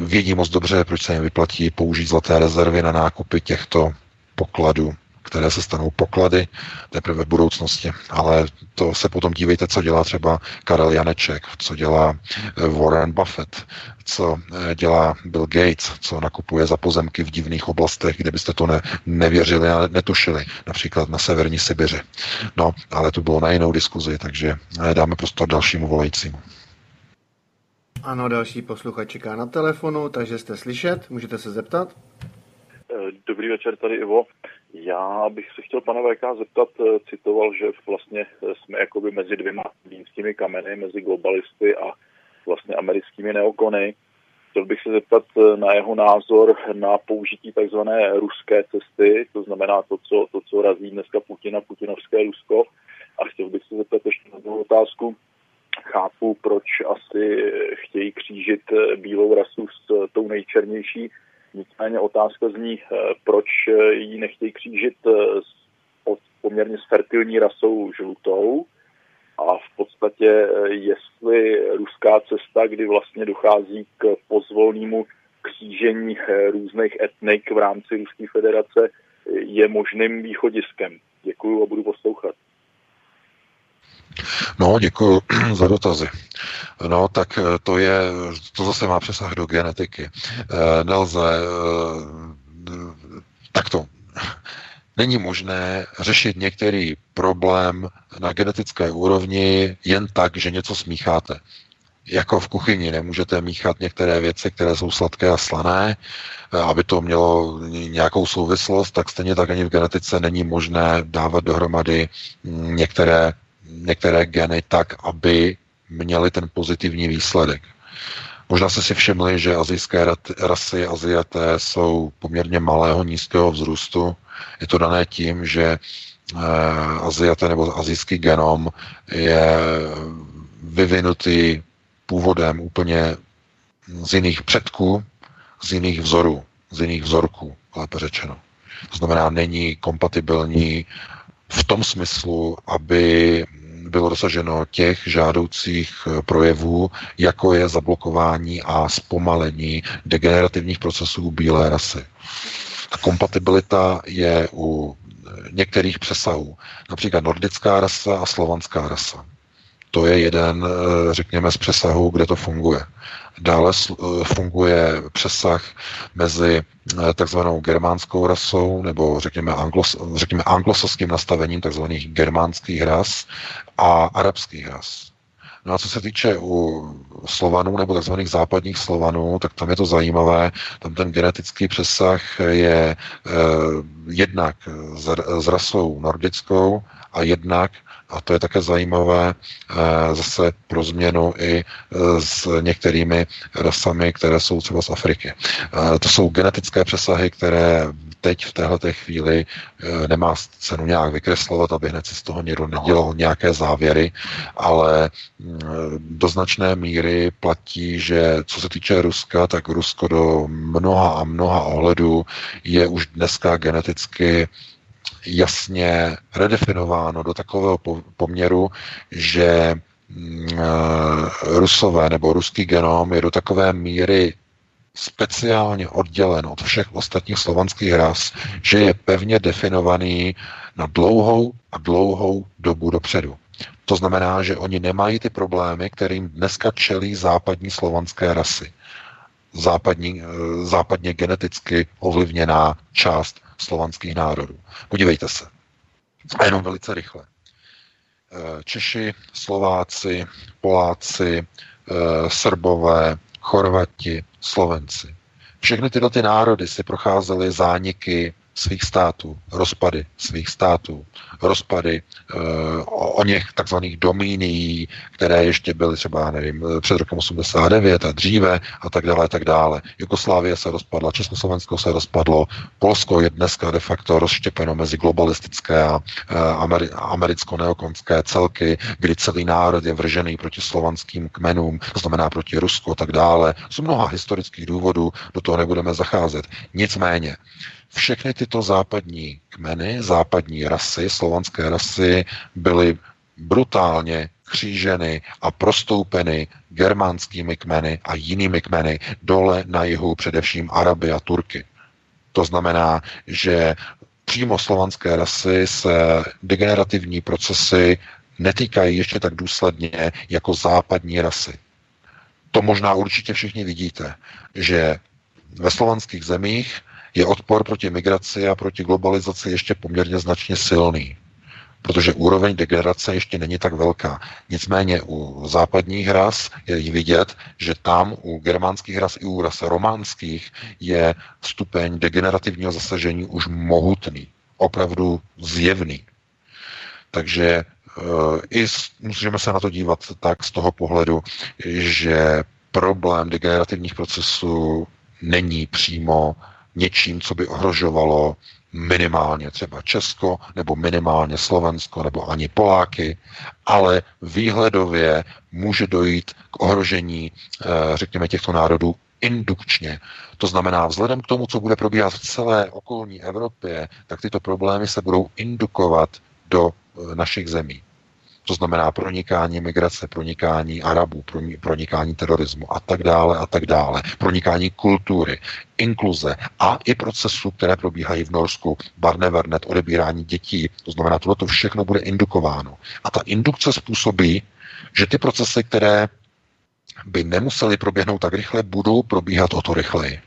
vědí moc dobře, proč se jim vyplatí použít zlaté rezervy na nákupy těchto pokladů, které se stanou poklady teprve v budoucnosti. Ale to se potom dívejte, co dělá třeba Karel Janeček, co dělá Warren Buffett, co dělá Bill Gates, co nakupuje za pozemky v divných oblastech, kde byste to ne, nevěřili a netušili, například na severní Sibiři. No, ale to bylo na jinou diskuzi, takže dáme prostor dalšímu volajícímu. Ano, další posluchač čeká na telefonu, takže jste slyšet, můžete se zeptat. Dobrý večer, tady Ivo. Já bych se chtěl pana V K zeptat, citoval, že vlastně jsme jakoby mezi dvěma dínskými kameny, mezi globalisty a vlastně americkými neokony. Chtěl bych se zeptat na jeho názor na použití takzvané ruské cesty, to znamená to, co, to, co razí dneska Putina, putinovské Rusko. A chtěl bych se zeptat ještě na druhou otázku. Chápu, proč asi chtějí křížit bílou rasu s tou nejčernější. Nicméně otázka zní, proč ji nechtějí křížit s poměrně s fertilní rasou žlutou a v podstatě jestli ruská cesta, kdy vlastně dochází k pozvolnému křížení různých etnik v rámci Ruské federace, je možným východiskem. Děkuju a budu poslouchat. No, děkuji za dotazy. No, tak to je, to zase má přesah do genetiky. Nelze, takto, není možné řešit některý problém na genetické úrovni jen tak, že něco smícháte. Jako v kuchyni nemůžete míchat některé věci, které jsou sladké a slané, aby to mělo nějakou souvislost, tak stejně tak ani v genetice není možné dávat dohromady některé některé geny tak, aby měly ten pozitivní výsledek. Možná jste si všimli, že asijské rasy, Aziaté jsou poměrně malého, nízkého vzrůstu. Je to dané tím, že Aziaté nebo asijský genom je vyvinutý původem úplně z jiných předků, z jiných vzorů, z jiných vzorků, lépe řečeno. To znamená, není kompatibilní v tom smyslu, aby bylo dosaženo těch žádoucích projevů, jako je zablokování a zpomalení degenerativních procesů bílé rasy. Ta kompatibilita je u některých přesahů, například nordická rasa a slovanská rasa. To je jeden, řekněme, z přesahů, kde to funguje. Dále funguje přesah mezi takzvanou germánskou rasou nebo řekněme, anglos- řekněme anglosaským nastavením takzvaných germánských ras a arabských ras. No a co se týče u Slovanů nebo takzvaných západních Slovanů, tak tam je to zajímavé. Tam ten genetický přesah je eh, jednak s rasou nordickou a jednak, a to je také zajímavé, zase pro změnu i s některými rasami, které jsou třeba z Afriky. To jsou genetické přesahy, které teď v téhleté chvíli nemá cenu nějak vykreslovat, aby hned si z toho někdo nedělal nějaké závěry, ale do značné míry platí, že co se týče Ruska, tak Rusko do mnoha a mnoha ohledů je už dneska geneticky jasně redefinováno do takového poměru, že Rusové nebo ruský genom je do takové míry speciálně oddělen od všech ostatních slovanských ras, že je pevně definovaný na dlouhou a dlouhou dobu dopředu. To znamená, že oni nemají ty problémy, kterým dneska čelí západní slovanské rasy. Západní, západně geneticky ovlivněná část slovanských národů. Podívejte se. A jenom velice rychle. Češi, Slováci, Poláci, Srbové, Chorvati, Slovenci. Všechny tyto ty národy si procházely zániky svých států, rozpady svých států, rozpady e, o, o něch takzvaných domínií, které ještě byly třeba, nevím, před rokem osmdesát devět a dříve a tak dále, tak dále. Jugoslávie se rozpadla, Československo se rozpadlo, Polsko je dneska de facto rozštěpeno mezi globalistické a e, ameri, americko-neokonské celky, kdy celý národ je vržený proti slovanským kmenům, to znamená proti Rusku a tak dále. Z mnoha historických důvodů do toho nebudeme zacházet. Nicméně, všechny tyto západní kmeny, západní rasy, slovanské rasy byly brutálně kříženy a prostoupeny germánskými kmeny a jinými kmeny dole na jihu, především Araby a Turky. To znamená, že přímo slovanské rasy se degenerativní procesy netýkají ještě tak důsledně jako západní rasy. To možná určitě všichni vidíte, že ve slovanských zemích je odpor proti migraci a proti globalizaci ještě poměrně značně silný, protože úroveň degenerace ještě není tak velká. Nicméně u západních ras je vidět, že tam u germánských ras i u ras románských je stupeň degenerativního zasažení už mohutný, opravdu zjevný. Takže i musíme se na to dívat tak z toho pohledu, že problém degenerativních procesů není přímo něčím, co by ohrožovalo minimálně třeba Česko, nebo minimálně Slovensko, nebo ani Poláky, ale výhledově může dojít k ohrožení, řekněme, těchto národů indukčně. To znamená, vzhledem k tomu, co bude probíhat v celé okolní Evropě, tak tyto problémy se budou indukovat do našich zemí. To znamená pronikání migrace, pronikání Arabů, pronikání terorismu a tak dále a tak dále, pronikání kultury, inkluze a i procesů, které probíhají v Norsku, Barnevernet, odebírání dětí. To znamená, toto všechno bude indukováno. A ta indukce způsobí, že ty procesy, které by nemusely proběhnout tak rychle, budou probíhat o to rychleji.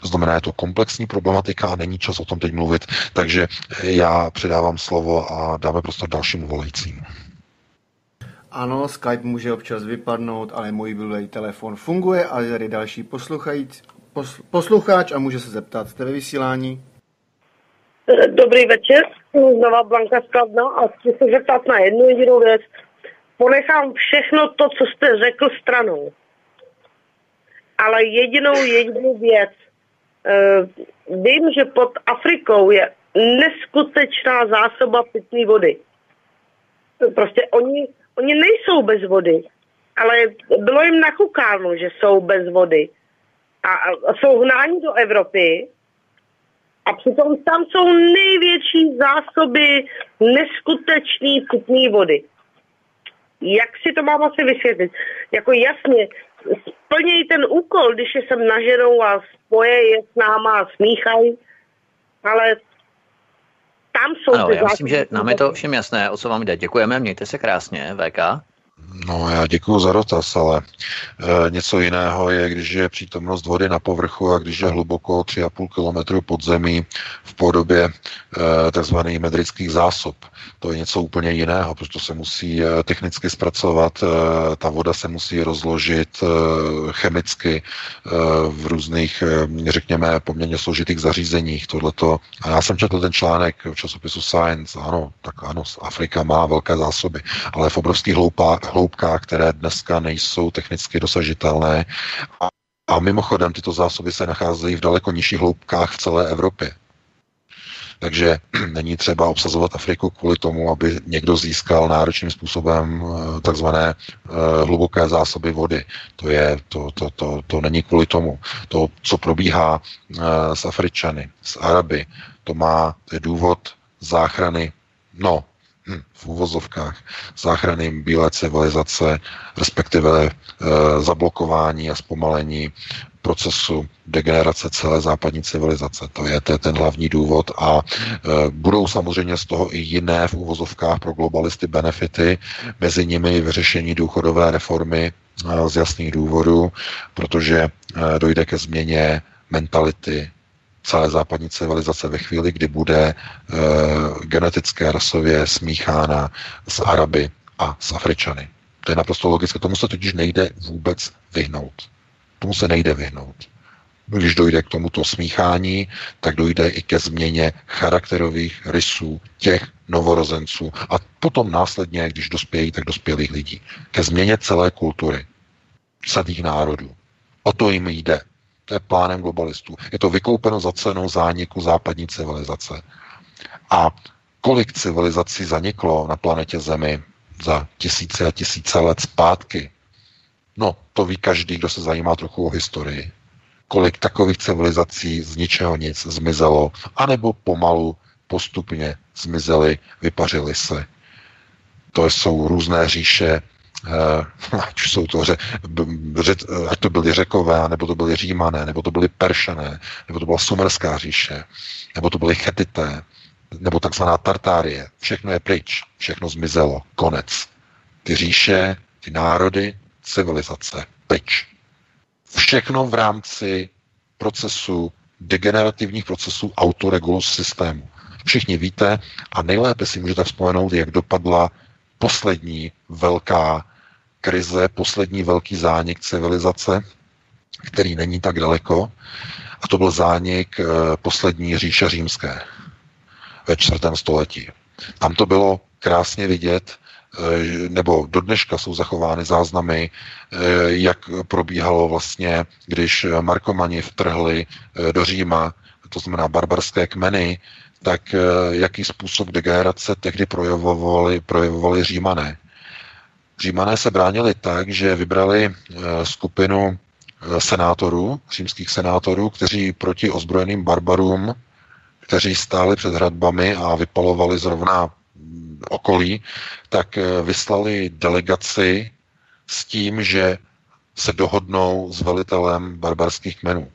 To znamená, je to komplexní problematika a není čas o tom teď mluvit, takže já předávám slovo a dáme prostor dalšímu volajícímu. Ano, Skype může občas vypadnout, ale můj mobilní telefon funguje a je tady další posluchajíc, pos, posluchač a může se zeptat. Jste ve vysílání? Dobrý večer, Nová Blanka Skladna a chci se zeptat na jednu jedinou věc. Ponechám všechno to, co jste řekl, stranou. Ale jedinou jedinou věc. Vím, že pod Afrikou je neskutečná zásoba pitné vody. Prostě oni... Oni nejsou bez vody, ale bylo jim nakukáno, že jsou bez vody. A, a jsou hnáni do Evropy a přitom tam jsou největší zásoby neskutečné pitné vody. Jak si to mám asi vysvětlit? Jako jasně, splněj ten úkol, když je sem naženou a spoje je s náma a smíchají, ale... Ano, já myslím, že nám je to všem jasné, o co vám jde. Děkujeme, mějte se krásně, V K. No, já děkuju za dotaz, ale e, něco jiného je, když je přítomnost vody na povrchu a když je hluboko tři a půl kilometru pod zemí v podobě e, takzvaných medrických zásob. To je něco úplně jiného, protože to se musí e, technicky zpracovat, e, ta voda se musí rozložit e, chemicky e, v různých, e, řekněme, poměrně složitých zařízeních. Tohleto. A já jsem četl ten článek v časopisu Science, ano, tak ano, Afrika má velké zásoby, ale v obrovských hloupách hloubkách, které dneska nejsou technicky dosažitelné. A, a mimochodem tyto zásoby se nacházejí v daleko nižších hloubkách v celé Evropě. Takže není třeba obsazovat Afriku kvůli tomu, aby někdo získal náročným způsobem takzvané hluboké zásoby vody. To, je, to, to, to, to není kvůli tomu. To, co probíhá s Afričany, s Araby, to má to je důvod záchrany, no, v úvozovkách, záchrany bílé civilizace, respektive e, zablokování a zpomalení procesu degenerace celé západní civilizace. To je, to je ten hlavní důvod a e, budou samozřejmě z toho i jiné v uvozovkách pro globalisty benefity, mezi nimi vyřešení důchodové reformy e, z jasných důvodů, protože e, dojde ke změně mentality celé západní civilizace ve chvíli, kdy bude e, genetické rasově smíchána s Araby a s Afričany. To je naprosto logické. Tomu se totiž nejde vůbec vyhnout. Tomu se nejde vyhnout. Když dojde k tomuto smíchání, tak dojde i ke změně charakterových rysů těch novorozenců a potom následně, když dospějí, tak dospělých lidí. Ke změně celé kultury celých národů. O to jim jde. To je plánem globalistů. Je to vykoupeno za cenou zániku západní civilizace. A kolik civilizací zaniklo na planetě Zemi za tisíce a tisíce let zpátky? No, to ví každý, kdo se zajímá trochu o historii. Kolik takových civilizací z ničeho nic zmizelo, anebo pomalu, postupně zmizely, vypařily se. To jsou různé říše, ať jsou to, ať to byly Řekové, nebo to byly Římané, nebo to byly Peršané, nebo to byla Sumerská říše, nebo to byly Chetité, nebo takzvaná Tartárie. Všechno je pryč, všechno zmizelo, konec. Ty říše, ty národy, civilizace, pryč. Všechno v rámci procesu, degenerativních procesů autoregulu systému. Všichni víte a nejlépe si můžete vzpomenout, jak dopadla poslední velká krize, poslední velký zánik civilizace, který není tak daleko, a to byl zánik poslední říše římské ve čtvrtém století. Tam to bylo krásně vidět, nebo do dneška jsou zachovány záznamy, jak probíhalo vlastně, když Markomani vtrhli do Říma, to znamená barbarské kmeny, tak jaký způsob degenerace tehdy projevovali, projevovali Římané. Římané se bránili tak, že vybrali skupinu senátorů, římských senátorů, kteří proti ozbrojeným barbarům, kteří stáli před hradbami a vypalovali zrovna okolí, tak vyslali delegaci s tím, že se dohodnou s velitelem barbarských kmenů.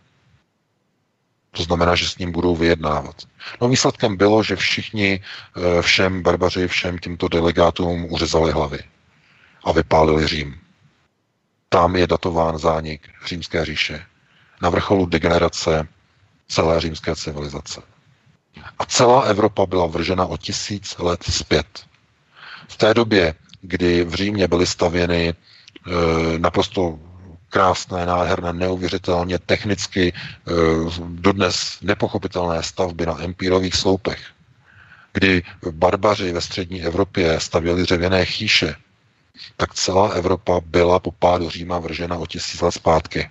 To znamená, že s ním budou vyjednávat. No výsledkem bylo, že všichni, všem barbaři, všem těmto delegátům uřezali hlavy a vypálili Řím. Tam je datován zánik římské říše. Na vrcholu degenerace celé římské civilizace. A celá Evropa byla vržena o tisíc let zpět. V té době, kdy v Římě byly stavěny e, naprosto krásné, nádherné, neuvěřitelně technicky e, dodnes nepochopitelné stavby na empírových sloupech, kdy barbaři ve střední Evropě stavěli dřevěné chýše, tak celá Evropa byla po pádu Říma vržena o tisíc let zpátky.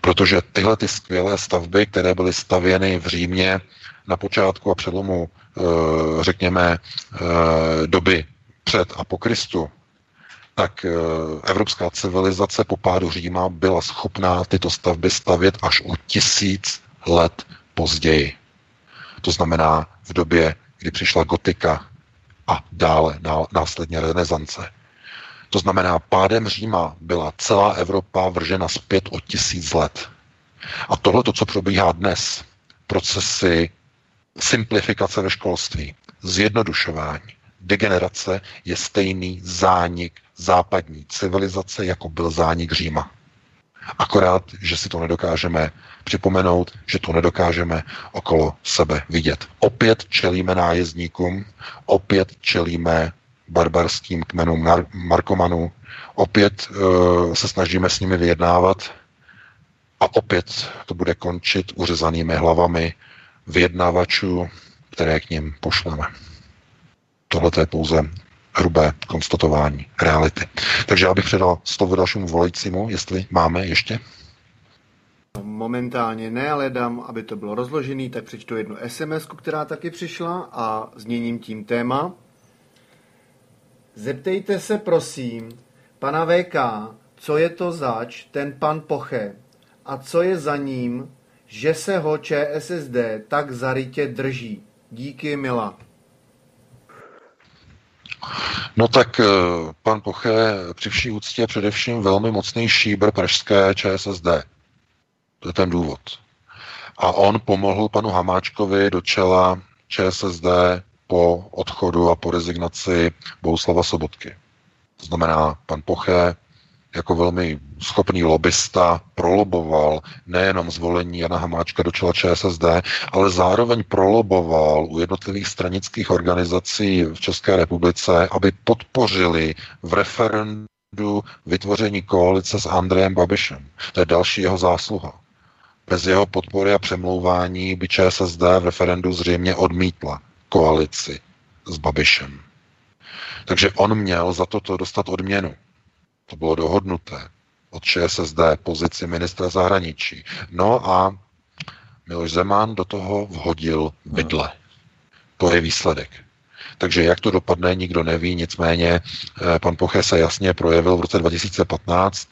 Protože tyhle ty skvělé stavby, které byly stavěny v Římě na počátku a přelomu, řekněme, doby před a po Kristu, tak evropská civilizace po pádu Říma byla schopná tyto stavby stavět až o tisíc let později. To znamená v době, kdy přišla gotika a dále následně renesance. To znamená, pádem Říma byla celá Evropa vržena zpět o tisíc let. A tohle, co probíhá dnes, procesy simplifikace ve školství, zjednodušování, degenerace, je stejný zánik západní civilizace, jako byl zánik Říma. Akorát, že si to nedokážeme připomenout, že to nedokážeme okolo sebe vidět. Opět čelíme nájezdníkům, opět čelíme barbarským kmenům nar- Markomanů. Opět e, se snažíme s nimi vyjednávat a opět to bude končit uřezanými hlavami vyjednávačů, které k nim pošleme. Tohle je pouze hrubé konstatování reality. Takže já bych předal slovo dalšímu volajícímu, jestli máme ještě. Momentálně ne, ale dám, aby to bylo rozložený, tak přečtu jednu es em es, která taky přišla a změním tím téma. Zeptejte se, prosím, pana vé ká, co je to zač ten pan Poche a co je za ním, že se ho ČSSD tak zarytě drží. Díky, Mila. No tak pan Poche při vší úctě především velmi mocný šíbr pražské ČSSD. To je ten důvod. A on pomohl panu Hamáčkovi do čela ČSSD po odchodu a po rezignaci Bohuslava Sobotky. To znamená, pan Poche jako velmi schopný lobista proloboval nejenom zvolení Jana Hamáčka do čela ČSSD, ale zároveň proloboval u jednotlivých stranických organizací v České republice, aby podpořili v referendu vytvoření koalice s Andrejem Babišem. To je další jeho zásluha. Bez jeho podpory a přemlouvání by ČSSD v referendu zřejmě odmítla koalici s Babišem. Takže on měl za toto dostat odměnu. To bylo dohodnuté od ČSSD, pozici ministra zahraničí. No a Miloš Zeman do toho vhodil vidle. To je výsledek. Takže jak to dopadne, nikdo neví, nicméně pan Poche se jasně projevil v roce dva tisíce patnáct.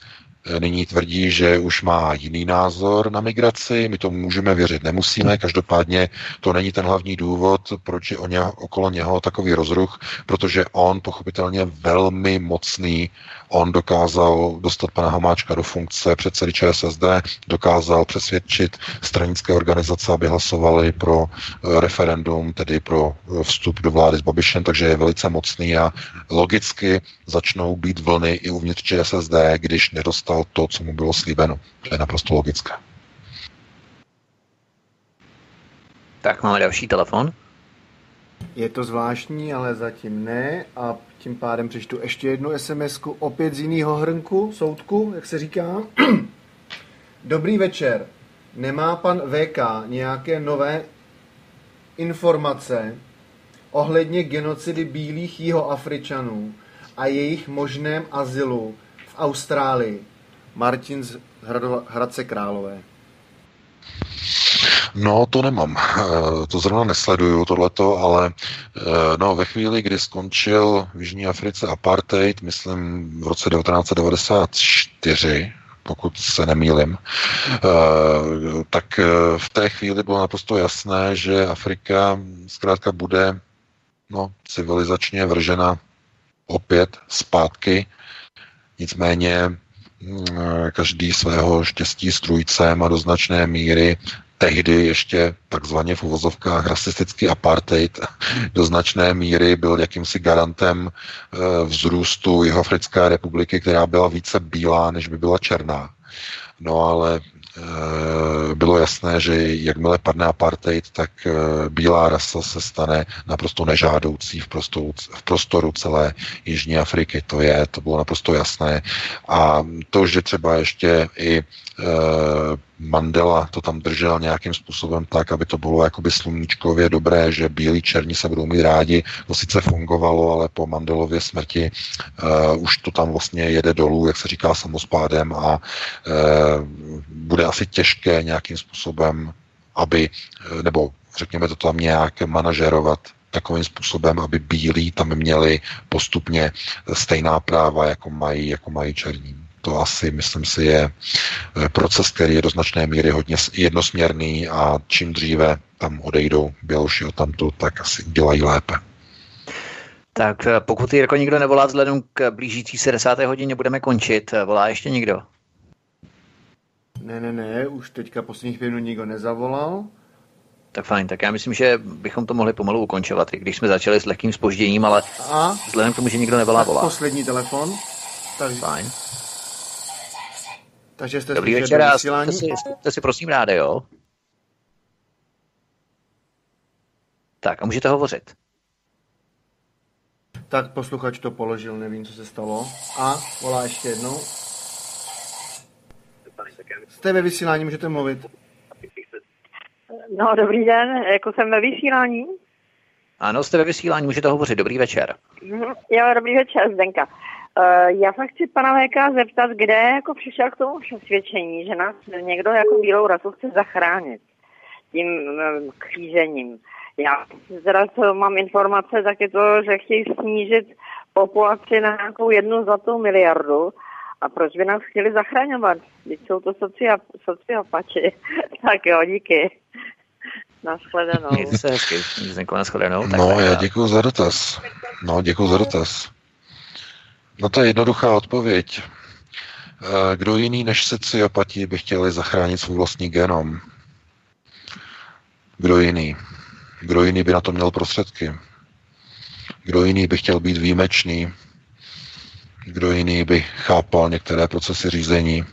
Nyní tvrdí, že už má jiný názor na migraci, my tomu můžeme věřit, nemusíme, každopádně to není ten hlavní důvod, proč je o něho, okolo něho takový rozruch, protože on pochopitelně velmi mocný, on dokázal dostat pana Hamáčka do funkce předsedy ČSSD, dokázal přesvědčit stranické organizace, aby hlasovali pro referendum, tedy pro vstup do vlády s Babišem, takže je velice mocný a logicky začnou být vlny i uvnitř ČSSD, když nedostal to, co mu bylo slíbeno. To je naprosto logické. Tak máme další telefon. Je to zvláštní, ale zatím ne. A tím pádem přečtu ještě jednu SMSku, opět z jiného hrnku, soudku, jak se říká. Dobrý večer. Nemá pan V K nějaké nové informace ohledně genocidy bílých jihoafričanů a jejich možném azylu v Austrálii? Martin z Hrado, Hradce Králové. No, to nemám. To zrovna nesleduju, tohleto, ale no, ve chvíli, kdy skončil v Jižní Africe apartheid, myslím v roce devatenáct set devadesát čtyři, pokud se nemýlim, tak v té chvíli bylo naprosto jasné, že Afrika zkrátka bude no, civilizačně vržena opět zpátky. Nicméně každý svého štěstí strůjcem a do značné míry tehdy ještě takzvaně v uvozovkách rasistický apartheid do značné míry byl jakýmsi garantem vzrůstu Jihoafrické republiky, která byla více bílá, než by byla černá. No ale bylo jasné, že jakmile padne apartheid, tak bílá rasa se stane naprosto nežádoucí v prostoru, v prostoru celé Jižní Afriky. To je, to bylo naprosto jasné. A to, že třeba ještě i Mandela to tam držel nějakým způsobem tak, aby to bylo jakoby sluníčkově dobré, že bílí černí se budou mít rádi. To sice fungovalo, ale po Mandelově smrti uh, už to tam vlastně jede dolů, jak se říká, samospádem a uh, bude asi těžké nějakým způsobem, aby, nebo řekněme to tam nějak manažerovat takovým způsobem, aby bílí tam měli postupně stejná práva, jako mají, jako mají černí. To asi, myslím si, je proces, který je do značné míry hodně jednosměrný a čím dříve tam odejdou Běloši odtamtud, tak asi dělají lépe. Tak pokud Jirko nikdo nevolá vzhledem k blížící se desáté hodině, budeme končit. Volá ještě někdo? Ne, ne, ne, už teďka posledních pět minut nikdo nezavolal. Tak fajn, tak já myslím, že bychom to mohli pomalu ukončovat, i když jsme začali s lehkým zpožděním, ale a? vzhledem k tomu, že nikdo nevolá, volá. Poslední telefon. Tak... Fajn. Takže jste dobrý večer, jste si, jste si prosím ráda, jo? Tak a můžete hovořit. Tak posluchač to položil, nevím, co se stalo. A volá ještě jednou. Jste ve vysílání, můžete mluvit. No, dobrý den, jako jsem ve vysílání. Ano, jste ve vysílání, můžete hovořit, dobrý večer. Jo, dobrý večer, Zdenka. Já se chci pana Véka zeptat, kde jako přišel k tomu přesvědčení, že nás někdo jako bílou rasu chce zachránit tím křížením. Já teda, co mám informace, tak je to, že chtějí snížit populaci na nějakou jednu zlatou miliardu. A proč by nás chtěli zachraňovat? Vždyť jsou to soci- sociopači. Tak jo, díky. Naschledanou. Mějte se hezky, Zdenko, naschledanou. Tak, no, já děkuju za dotaz. No, děkuju za dotaz. No to je jednoduchá odpověď. Kdo jiný než sociopati by chtěli zachránit svůj vlastní genom? Kdo jiný? Kdo jiný by na to měl prostředky? Kdo jiný by chtěl být výjimečný? Kdo jiný by chápal některé procesy řízení?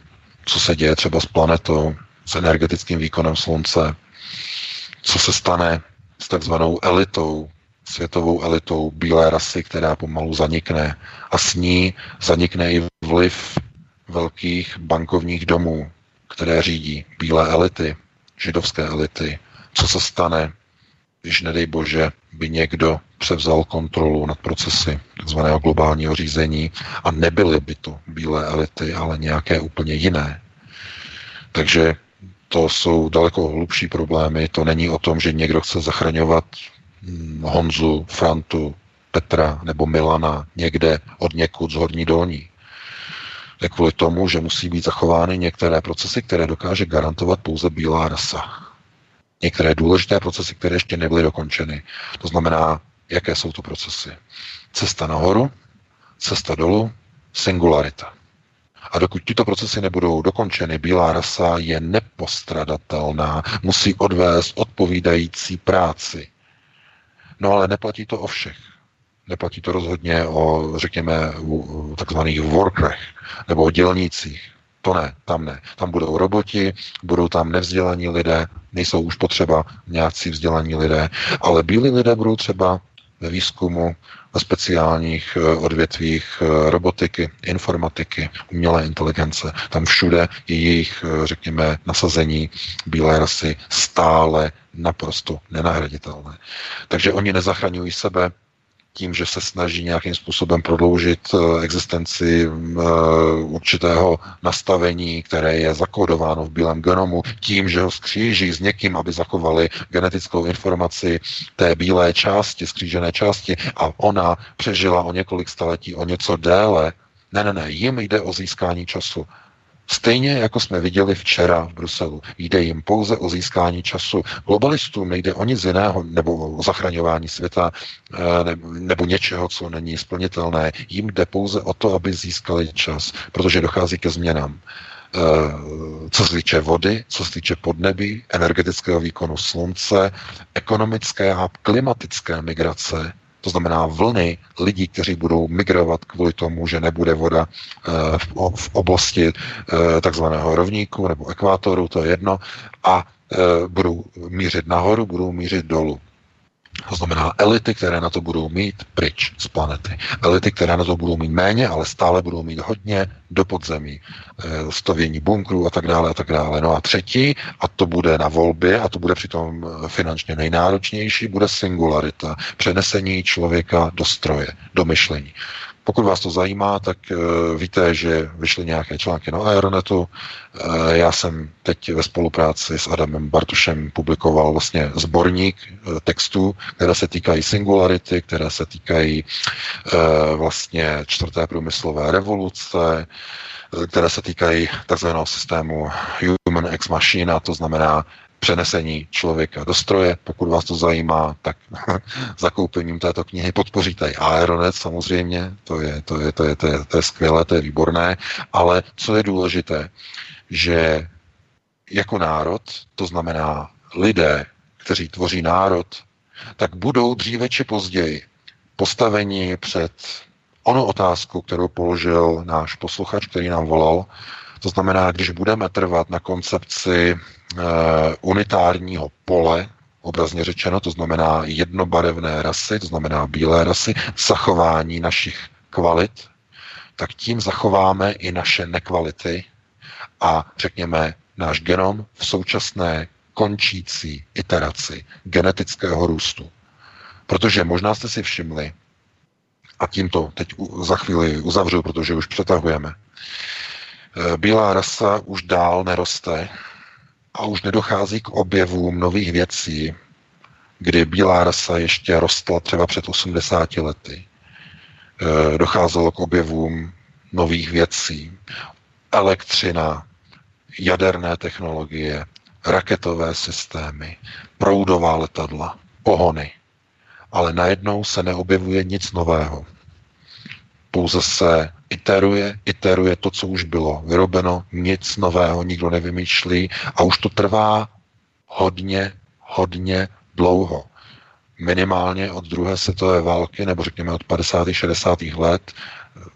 Co se děje třeba s planetou, s energetickým výkonem slunce? Co se stane s takzvanou elitou, světovou elitou bílé rasy, která pomalu zanikne, a s ní zanikne i vliv velkých bankovních domů, které řídí bílé elity, židovské elity. Co se stane, když, nedej bože, by někdo převzal kontrolu nad procesy takzvaného globálního řízení a nebyly by to bílé elity, ale nějaké úplně jiné. Takže to jsou daleko hlubší problémy. To není o tom, že někdo chce zachraňovat Honzu, Frantu, Petra nebo Milana někde od někud z horní dolní. Je kvůli tomu, že musí být zachovány některé procesy, které dokáže garantovat pouze bílá rasa. Některé důležité procesy, které ještě nebyly dokončeny. To znamená, jaké jsou to procesy. Cesta nahoru, cesta dolů, singularita. A dokud tyto procesy nebudou dokončeny, bílá rasa je nepostradatelná, musí odvést odpovídající práci. No ale neplatí to o všech. Neplatí to rozhodně o, řekněme, takzvaných workerech nebo o dělnících. To ne, tam ne. Tam budou roboti, budou tam nevzdělaní lidé, nejsou už potřeba nějací vzdělaní lidé, ale bílí lidé budou třeba ve výzkumu, ve speciálních odvětvích robotiky, informatiky, umělé inteligence. Tam všude je jejich, řekněme, nasazení bílé rasy stále naprosto nenahraditelné. Takže oni nezachraňují sebe tím, že se snaží nějakým způsobem prodloužit existenci určitého nastavení, které je zakódováno v bílém genomu, tím, že ho skříží s někým, aby zachovali genetickou informaci té bílé části, skřížené části, a ona přežila o několik staletí, o něco déle. Ne, ne, ne, jim jde o získání času. Stejně jako jsme viděli včera v Bruselu, jde jim pouze o získání času. Globalistům nejde o nic jiného, nebo o zachraňování světa, nebo něčeho, co není splnitelné. Jim jde pouze o to, aby získali čas, protože dochází ke změnám. Co se týče vody, co se týče podnebí, energetického výkonu slunce, ekonomické a klimatické migrace. To znamená vlny lidí, kteří budou migrovat kvůli tomu, že nebude voda v oblasti takzvaného rovníku nebo ekvátoru, to je jedno, a budou mířit nahoru, budou mířit dolů. To znamená elity, které na to budou mít pryč z planety. Elity, které na to budou mít méně, ale stále budou mít hodně, do podzemí, stavění bunkrů a tak dále a tak dále. No a třetí, a to bude na volbě, a to bude přitom finančně nejnáročnější, bude singularita, přenesení člověka do stroje, do myšlení. Pokud vás to zajímá, tak víte, že vyšly nějaké články na Aeronetu. Já jsem teď ve spolupráci s Adamem Bartušem publikoval vlastně sborník textů, které se týkají singularity, které se týkají vlastně čtvrté průmyslové revoluce, které se týkají takzvaného systému Human Ex Machina, to znamená přenesení člověka do stroje. Pokud vás to zajímá, tak zakoupením této knihy podpoříte i Aeronet samozřejmě, to je, to, je, to, je, to, je, to je skvělé, to je výborné, ale co je důležité, že jako národ, to znamená lidé, kteří tvoří národ, tak budou dříve či později postaveni před onu otázku, kterou položil náš posluchač, který nám volal. To znamená, když budeme trvat na koncepci unitárního pole, obrazně řečeno, to znamená jednobarevné rasy, to znamená bílé rasy, zachování našich kvalit, tak tím zachováme i naše nekvality a řekněme náš genom v současné končící iteraci genetického růstu. Protože možná jste si všimli, a tím to teď za chvíli uzavřu, protože už přetahujeme, bílá rasa už dál neroste a už nedochází k objevům nových věcí, kdy bílá rasa ještě rostla třeba před osmdesáti lety. Docházelo k objevům nových věcí. Elektřina, jaderné technologie, raketové systémy, proudová letadla, pohony. Ale najednou se neobjevuje nic nového. Pouze se iteruje, iteruje to, co už bylo vyrobeno, nic nového nikdo nevymýšlí a už to trvá hodně, hodně dlouho. Minimálně od druhé světové války, nebo řekněme od padesátých šedesátých let,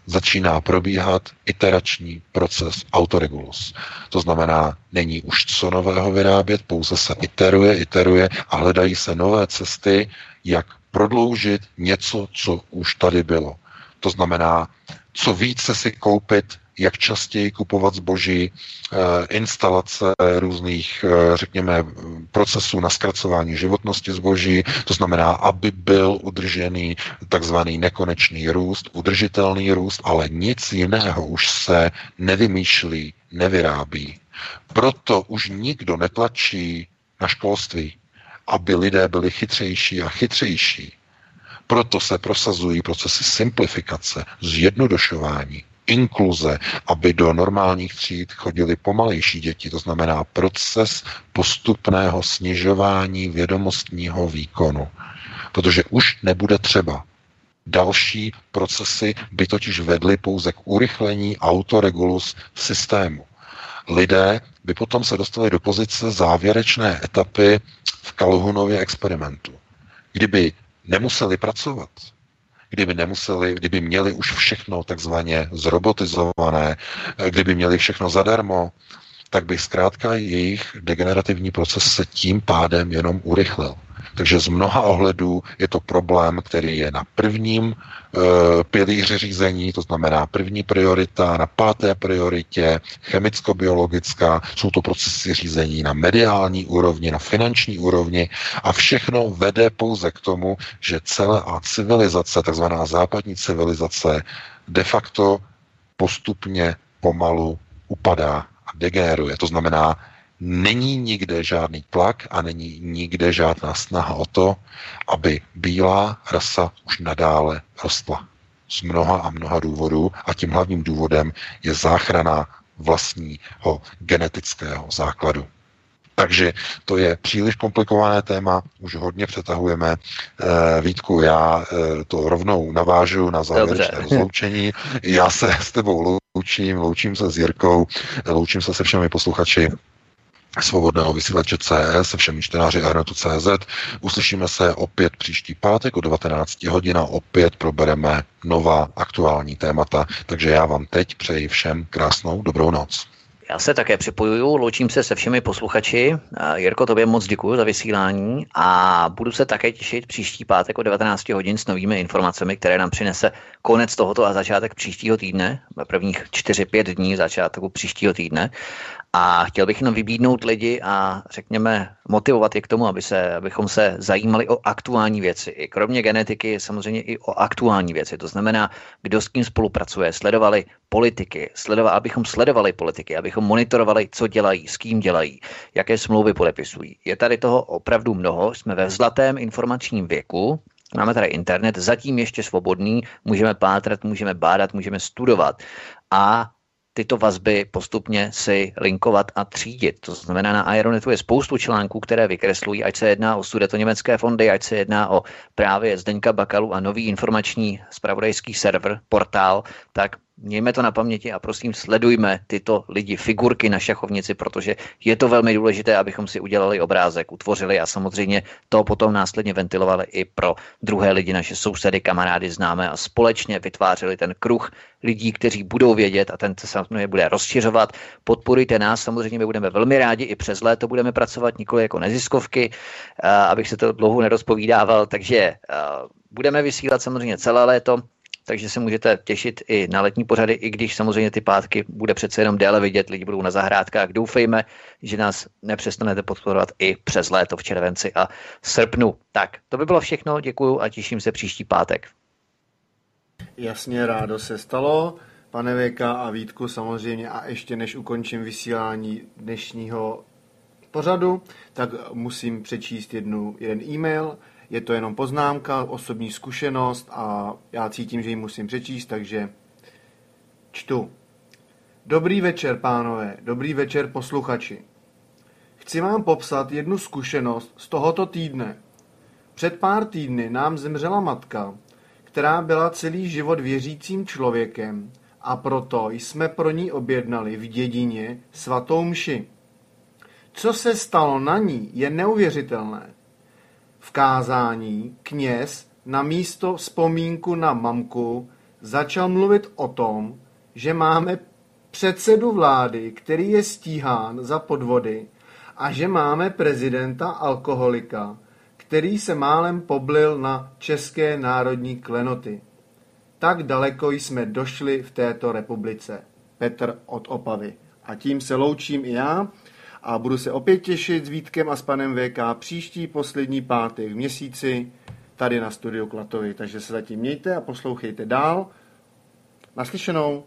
začíná probíhat iterační proces autoregulus. To znamená, není už co nového vyrábět, pouze se iteruje, iteruje a hledají se nové cesty, jak prodloužit něco, co už tady bylo. To znamená, co více si koupit, jak častěji kupovat zboží, instalace různých, řekněme, procesů na zkracování životnosti zboží, to znamená, aby byl udržený takzvaný nekonečný růst, udržitelný růst, ale nic jiného už se nevymýšlí, nevyrábí. Proto už nikdo netlačí na školství, aby lidé byli chytřejší a chytřejší. Proto se prosazují procesy simplifikace, zjednodušování, inkluze, aby do normálních tříd chodili pomalejší děti, to znamená proces postupného snižování vědomostního výkonu. Protože už nebude třeba. Další procesy by totiž vedly pouze k urychlení autoregulus systému. Lidé by potom se dostali do pozice závěrečné etapy v Kalhunově experimentu. Kdyby nemuseli pracovat, kdyby nemuseli, kdyby měli už všechno takzvaně zrobotizované, kdyby měli všechno zadarmo, tak by zkrátka jejich degenerativní proces se tím pádem jenom urychlil. Takže z mnoha ohledů je to problém, který je na prvním e, pilíři řízení, to znamená první priorita, na páté prioritě, chemicko-biologická, jsou to procesy řízení na mediální úrovni, na finanční úrovni a všechno vede pouze k tomu, že celá civilizace, takzvaná západní civilizace, de facto postupně pomalu upadá a degeneruje. To znamená, není nikde žádný tlak a není nikde žádná snaha o to, aby bílá rasa už nadále rostla. Z mnoha a mnoha důvodů a tím hlavním důvodem je záchrana vlastního genetického základu. Takže to je příliš komplikované téma, už hodně přetahujeme. Vítku, já to rovnou navážu na závěrečné rozloučení. Já se s tebou loučím, loučím se s Jirkou, loučím se se všemi posluchači Svobodného vysílače C S, se všemi čtenáři Aeronetu tečka cé zet. Uslyšíme se opět příští pátek o devatenácté hodině a opět probereme nová aktuální témata. Takže já vám teď přeji všem krásnou dobrou noc. Já se také připojuju, loučím se se všemi posluchači. Jirko, tobě moc děkuji za vysílání a budu se také těšit příští pátek o devatenácté hodině s novými informacemi, které nám přinese konec tohoto a začátek příštího týdne, prvních čtyři pět dní začátku příštího týdne. A chtěl bych jenom vybídnout lidi a řekněme motivovat je k tomu, aby se, abychom se zajímali o aktuální věci. I kromě genetiky samozřejmě i o aktuální věci. To znamená, kdo s kým spolupracuje, sledovali politiky, sledovali, abychom sledovali politiky, abychom monitorovali, co dělají, s kým dělají, jaké smlouvy podepisují. Je tady toho opravdu mnoho, jsme ve zlatém informačním věku. Máme tady internet, zatím ještě svobodný, můžeme pátrat, můžeme bádat, můžeme studovat a tyto vazby postupně si linkovat a třídit. To znamená, na Aeronetu je spoustu článků, které vykreslují, ať se jedná o sudetoněmecké fondy, ať se jedná o právě Zdeňka Bakalu a nový informační zpravodajský server, portál, tak mějme to na paměti a prosím sledujme tyto lidi, figurky na šachovnici, protože je to velmi důležité, abychom si udělali obrázek, utvořili a samozřejmě to potom následně ventilovali i pro druhé lidi, naše sousedy, kamarády, známé a společně vytvářeli ten kruh lidí, kteří budou vědět a ten se samozřejmě bude rozšiřovat. Podporujte nás, samozřejmě my budeme velmi rádi, i přes léto budeme pracovat, nikoli jako neziskovky, abych se to dlouho nerozpovídával, takže budeme vysílat samozřejmě celé léto. Takže se můžete těšit i na letní pořady, i když samozřejmě ty pátky bude přece jenom déle vidět, lidi budou na zahrádkách. Doufejme, že nás nepřestanete podporovat i přes léto v červenci a srpnu. Tak, to by bylo všechno, děkuju a těším se příští pátek. Jasně, rádo se stalo, pane Věka a Vítku samozřejmě. A ještě než ukončím vysílání dnešního pořadu, tak musím přečíst jednu, jeden e-mail. Je to jenom poznámka, osobní zkušenost a já cítím, že ji musím přečíst, takže čtu. Dobrý večer, pánové, dobrý večer, posluchači. Chci vám popsat jednu zkušenost z tohoto týdne. Před pár týdny nám zemřela matka, která byla celý život věřícím člověkem a proto jsme pro ní objednali v Dědině svatou mši. Co se stalo na ní, je neuvěřitelné. V kázání kněz na místo vzpomínku na mamku začal mluvit o tom, že máme předsedu vlády, který je stíhán za podvody, a že máme prezidenta alkoholika, který se málem poblil na české národní klenoty. Tak daleko jsme došli v této republice. Petr od Opavy. A tím se loučím i já a budu se opět těšit s Vítkem a s panem V K příští poslední pátek v měsíci tady na studiu Klatovi. Takže se zatím mějte a poslouchejte dál. Naslyšenou.